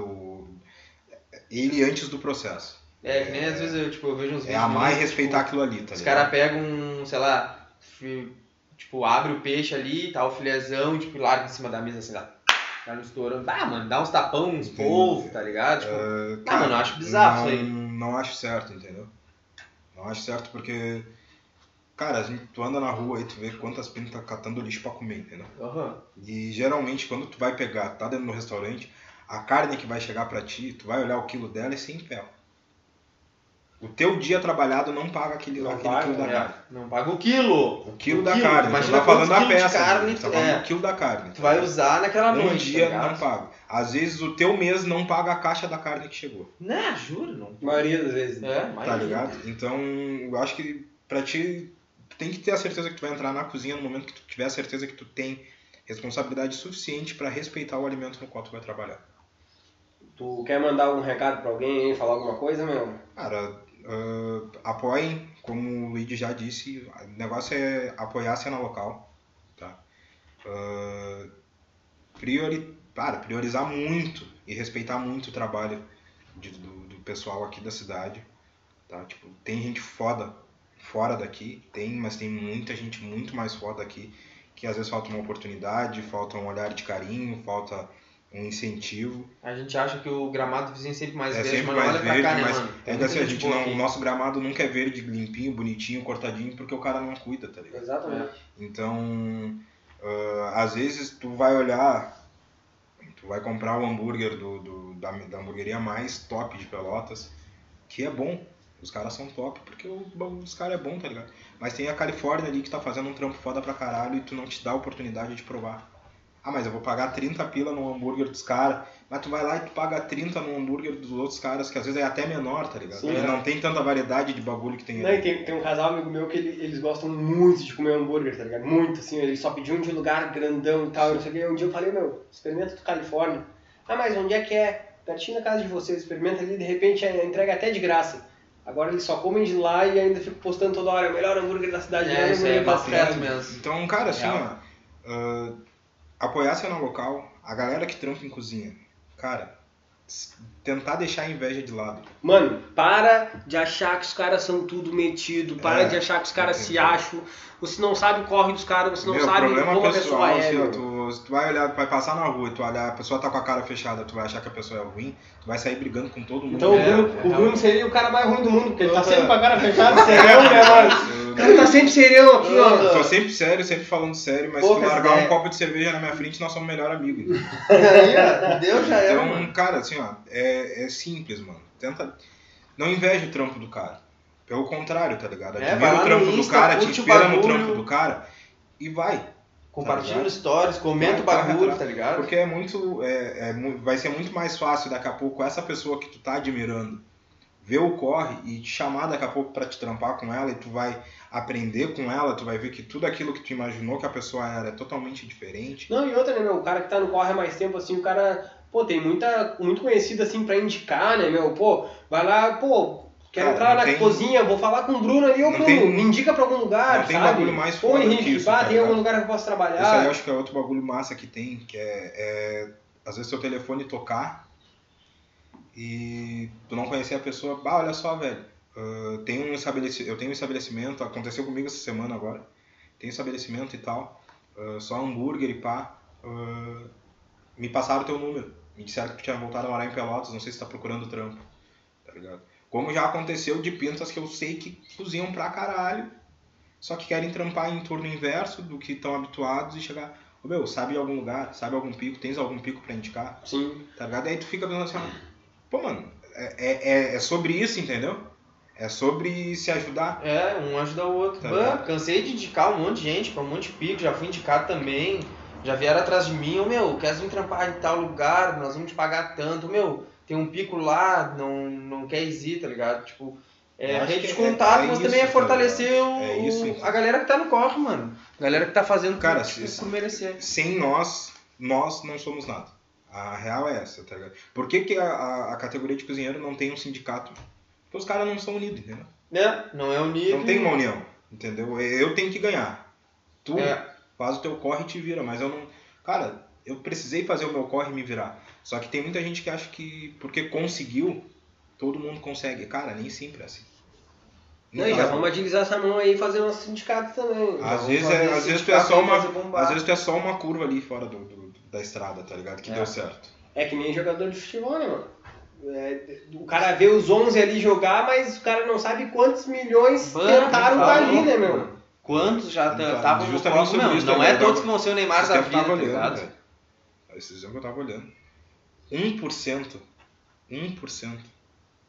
ele antes do processo. Que nem às vezes eu vejo uns vídeos... amar e respeitar aquilo ali, tá ligado? Os caras pegam abre o peixe ali, tá, o filézão, larga em cima da mesa, assim, lá. Tá no estourando. Mano, dá uns tapão, uns polvos, tá ligado? Mano, eu acho bizarro isso aí. Não acho certo, entendeu? Não acho certo porque, cara, tu anda na rua e tu vê quantas pintas tá catando lixo pra comer, entendeu? E geralmente quando tu vai pegar, tá dentro do restaurante, a carne que vai chegar pra ti, tu vai olhar o quilo dela e sem pele. O teu dia trabalhado não paga aquele lá, aquele quilo da carne. Não paga o quilo. O quilo da carne. Imagina, tá falando da peça. Carne, tá falando do quilo da carne. Tu vai usar naquela noite. Um dia não paga. Às vezes o teu mês não paga a caixa da carne que chegou. Não, juro, não. A maioria das vezes. É, mas. Tá ligado? Então, eu acho que pra ti, tu tem que ter a certeza que tu vai entrar na cozinha no momento que tu tiver a certeza que tu tem responsabilidade suficiente pra respeitar o alimento no qual tu vai trabalhar. Tu quer mandar algum recado pra alguém, falar alguma coisa, meu? Cara, apoiem, como o Luigi já disse, o negócio é apoiar a cena local, tá? Priorizar muito e respeitar muito o trabalho do pessoal aqui da cidade, tá? Tipo, tem gente foda fora daqui, mas tem muita gente muito mais foda aqui, que às vezes falta uma oportunidade, falta um olhar de carinho, falta um incentivo. A gente acha que o gramado vizinho é sempre mais verde, mas não olha pra cá, né, mano? Ainda assim, o nosso gramado nunca é verde, limpinho, bonitinho, cortadinho, porque o cara não cuida, tá ligado? Exatamente. Então, às vezes tu vai comprar o hambúrguer da hamburgueria mais top de Pelotas, que é bom, os caras são top, porque os caras é bom, tá ligado? Mas tem a Califórnia ali que tá fazendo um trampo foda pra caralho e tu não te dá a oportunidade de provar. Ah, mas eu vou pagar 30 pila no hambúrguer dos caras. Mas tu vai lá e tu paga 30 no hambúrguer dos outros caras, que às vezes é até menor, tá ligado? Sim, não tem tanta variedade de bagulho que tem ali. Tem um casal amigo meu que eles gostam muito de comer hambúrguer, tá ligado? Muito, assim, ele só pediu um de lugar grandão e tal, não sei o que. Um dia eu falei, meu, experimenta do Califórnia. Ah, mas onde é que é? Pertinho da casa de vocês, experimenta ali, de repente entrega até de graça. Agora eles só comem de lá e ainda ficam postando toda hora, o melhor hambúrguer da cidade. Isso aí é bastante mesmo. Então, cara, assim, ó... apoiar a cena local, a galera que trampa em cozinha, cara, tentar deixar a inveja de lado. Mano, para de achar que os caras são tudo metido, para de achar que os caras se acham, você não sabe o corre dos caras, você não sabe como a pessoa é. Assim, tu vai olhar, tu vai passar na rua e tu olhar, a pessoa tá com a cara fechada, tu vai achar que a pessoa é ruim, tu vai sair brigando com todo mundo. Então o Bruno seria o cara mais ruim do mundo, porque ele tá sempre com a cara fechada, serão, né, mano? O cara tá sempre serião aqui, ó. Tô sempre sério, sempre falando sério, mas se largar um copo de cerveja na minha frente, nós somos o melhor amigo. Aí, ó, Deus já é. Então, mano, cara, assim, ó, é simples, mano. Tenta. Não inveja o trampo do cara. Pelo contrário, tá ligado? Admira o trampo do cara, te inspira no trampo do cara e vai. Compartilha stories, comenta o bagulho, tá ligado? Porque é muito. Vai ser muito mais fácil daqui a pouco essa pessoa que tu tá admirando ver o corre e te chamar daqui a pouco pra te trampar com ela, e tu vai aprender com ela, tu vai ver que tudo aquilo que tu imaginou que a pessoa era é totalmente diferente. Não, e outra, né, meu, o cara que tá no corre há mais tempo, assim, o cara, pô, tem muito conhecido, assim, pra indicar, né, meu, pô, vai lá, pô, quero entrar na cozinha, vou falar com o Bruno ali, ô Bruno, me indica pra algum lugar, não sabe? Tem bagulho mais foda do que isso, tem algum lugar que eu posso trabalhar? Isso aí eu acho que é outro bagulho massa que tem, que é às vezes seu telefone tocar, e tu não conhecer a pessoa, bah, olha só, velho, eu tenho um estabelecimento, aconteceu comigo essa semana agora, tenho um estabelecimento e tal, só hambúrguer e pá, me passaram o teu número, me disseram que tu tinha voltado a morar em Pelotas, não sei se tá procurando trampo, tá ligado? Como já aconteceu de pintas que eu sei que cozinham pra caralho, só que querem trampar em turno inverso do que estão habituados e chegar... Ô, meu, sabe algum lugar, sabe algum pico, tens algum pico pra indicar? Sim. Tá ligado? E aí tu fica pensando assim... Pô, mano, é sobre isso, entendeu? É sobre se ajudar. É, um ajuda o outro. Tá, cansei de indicar um monte de gente, pra um monte de pico, já fui indicado também, já vieram atrás de mim, meu, queres me trampar em tal lugar, nós vamos te pagar tanto, meu, tem um pico lá, não queres ir, tá ligado? Tipo, rede de contato, mas isso, também é fortalecer a galera que tá no corre, mano. A galera que tá fazendo por merecer. Sem nós não somos nada. A real é essa, tá ligado? Por que a categoria de cozinheiro não tem um sindicato? Porque os caras não são unidos, entendeu? Não é unido. Não tem uma união, entendeu? Eu tenho que ganhar. Tu faz o teu corre e te vira, mas eu não... Cara, eu precisei fazer o meu corre e me virar. Só que tem muita gente que acha que porque conseguiu, todo mundo consegue. Cara, nem sempre é assim. Não, já vamos agilizar essa mão aí e fazer nosso sindicato também. Às vezes tu é só uma curva ali fora da estrada, tá ligado? Que deu certo. É que nem jogador de futebol, né, mano? O cara vê os 11 ali jogar, mas o cara não sabe quantos milhões tentaram tá ali, né, meu? Quantos já estavam no próximo, não. Não é todos que vão ser o Neymar da vida, tá ligado? Esses dias eu tava olhando. 1%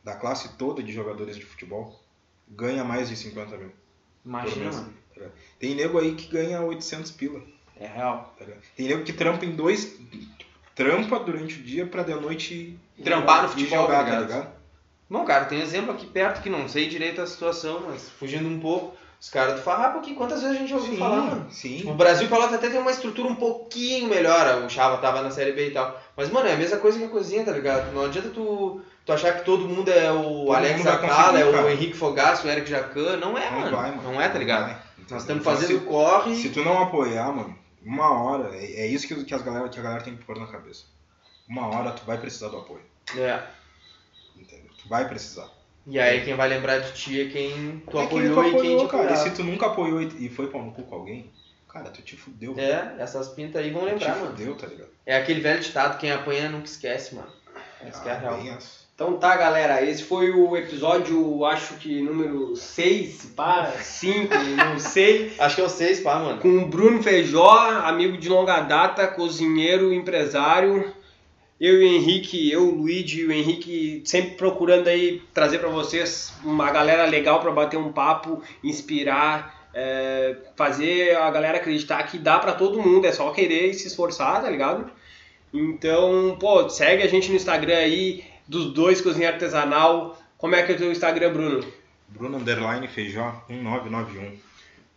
da classe toda de jogadores de futebol, ganha mais de 50 mil. Imagina. Tem nego aí que ganha 800 pila. É real. Tem nego que trampa em dois... Trampa durante o dia pra de noite... Trampar no futebol, jogar, tá ligado? Bom, cara, tem exemplo aqui perto que não sei direito a situação, mas fugindo um pouco... Os caras do Farrapo aqui, quantas vezes a gente já ouviu falar, mano? Sim. O Brasil Pelota até tem uma estrutura um pouquinho melhor, o Chava tava na Série B e tal. Mas, mano, é a mesma coisa que a cozinha, tá ligado? Não adianta tu achar que todo mundo é o Alex Atala, é o Henrique Fogaço, o Eric Jacan, não é, mano. Vai, mano. Não é, tá ligado? Então, nós estamos fazendo corre... Se tu não apoiar, mano, uma hora, é isso que a galera tem que pôr na cabeça. Uma hora tu vai precisar do apoio. É. Entendeu? Tu vai precisar. E aí quem vai lembrar de ti é quem tu apoiou e quem te apoiou. E se tu nunca apoiou e foi pau no cu com alguém, cara, tu te fudeu. É, cara. Essas pintas aí vão lembrar, te mano. Te fudeu, tá ligado? É aquele velho ditado, quem apanha nunca esquece, mano. Esquece real. Então tá, galera, esse foi o episódio, acho que número 6, pá, 5, não sei. Acho que é o 6, pá, mano. Com o Bruno Feijó, amigo de longa data, cozinheiro, empresário... Eu e o Henrique, eu, o Luigi e o Henrique sempre procurando aí trazer pra vocês uma galera legal pra bater um papo, inspirar, fazer a galera acreditar que dá pra todo mundo, é só querer e se esforçar, tá ligado? Então, pô, segue a gente no Instagram aí, dos dois Cozinha Artesanal. Como é que é o teu Instagram, Bruno? Bruno_Feijó1991.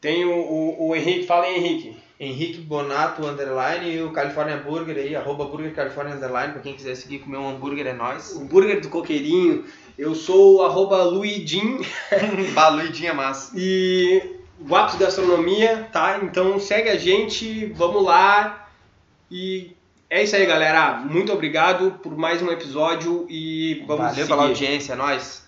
Tem o Henrique, fala aí, Henrique. Henrique Bonato, _ e o California Burger aí, @BurgerCalifornia _ pra quem quiser seguir, comer um hambúrguer é nóis. O Burger do Coqueirinho, eu sou @Luidin. Bah, Luidin é massa. E Guapos Gastronomia, tá? Então segue a gente, vamos lá. E é isso aí, galera. Muito obrigado por mais um episódio e vamos seguir. Valeu pela audiência, é nóis.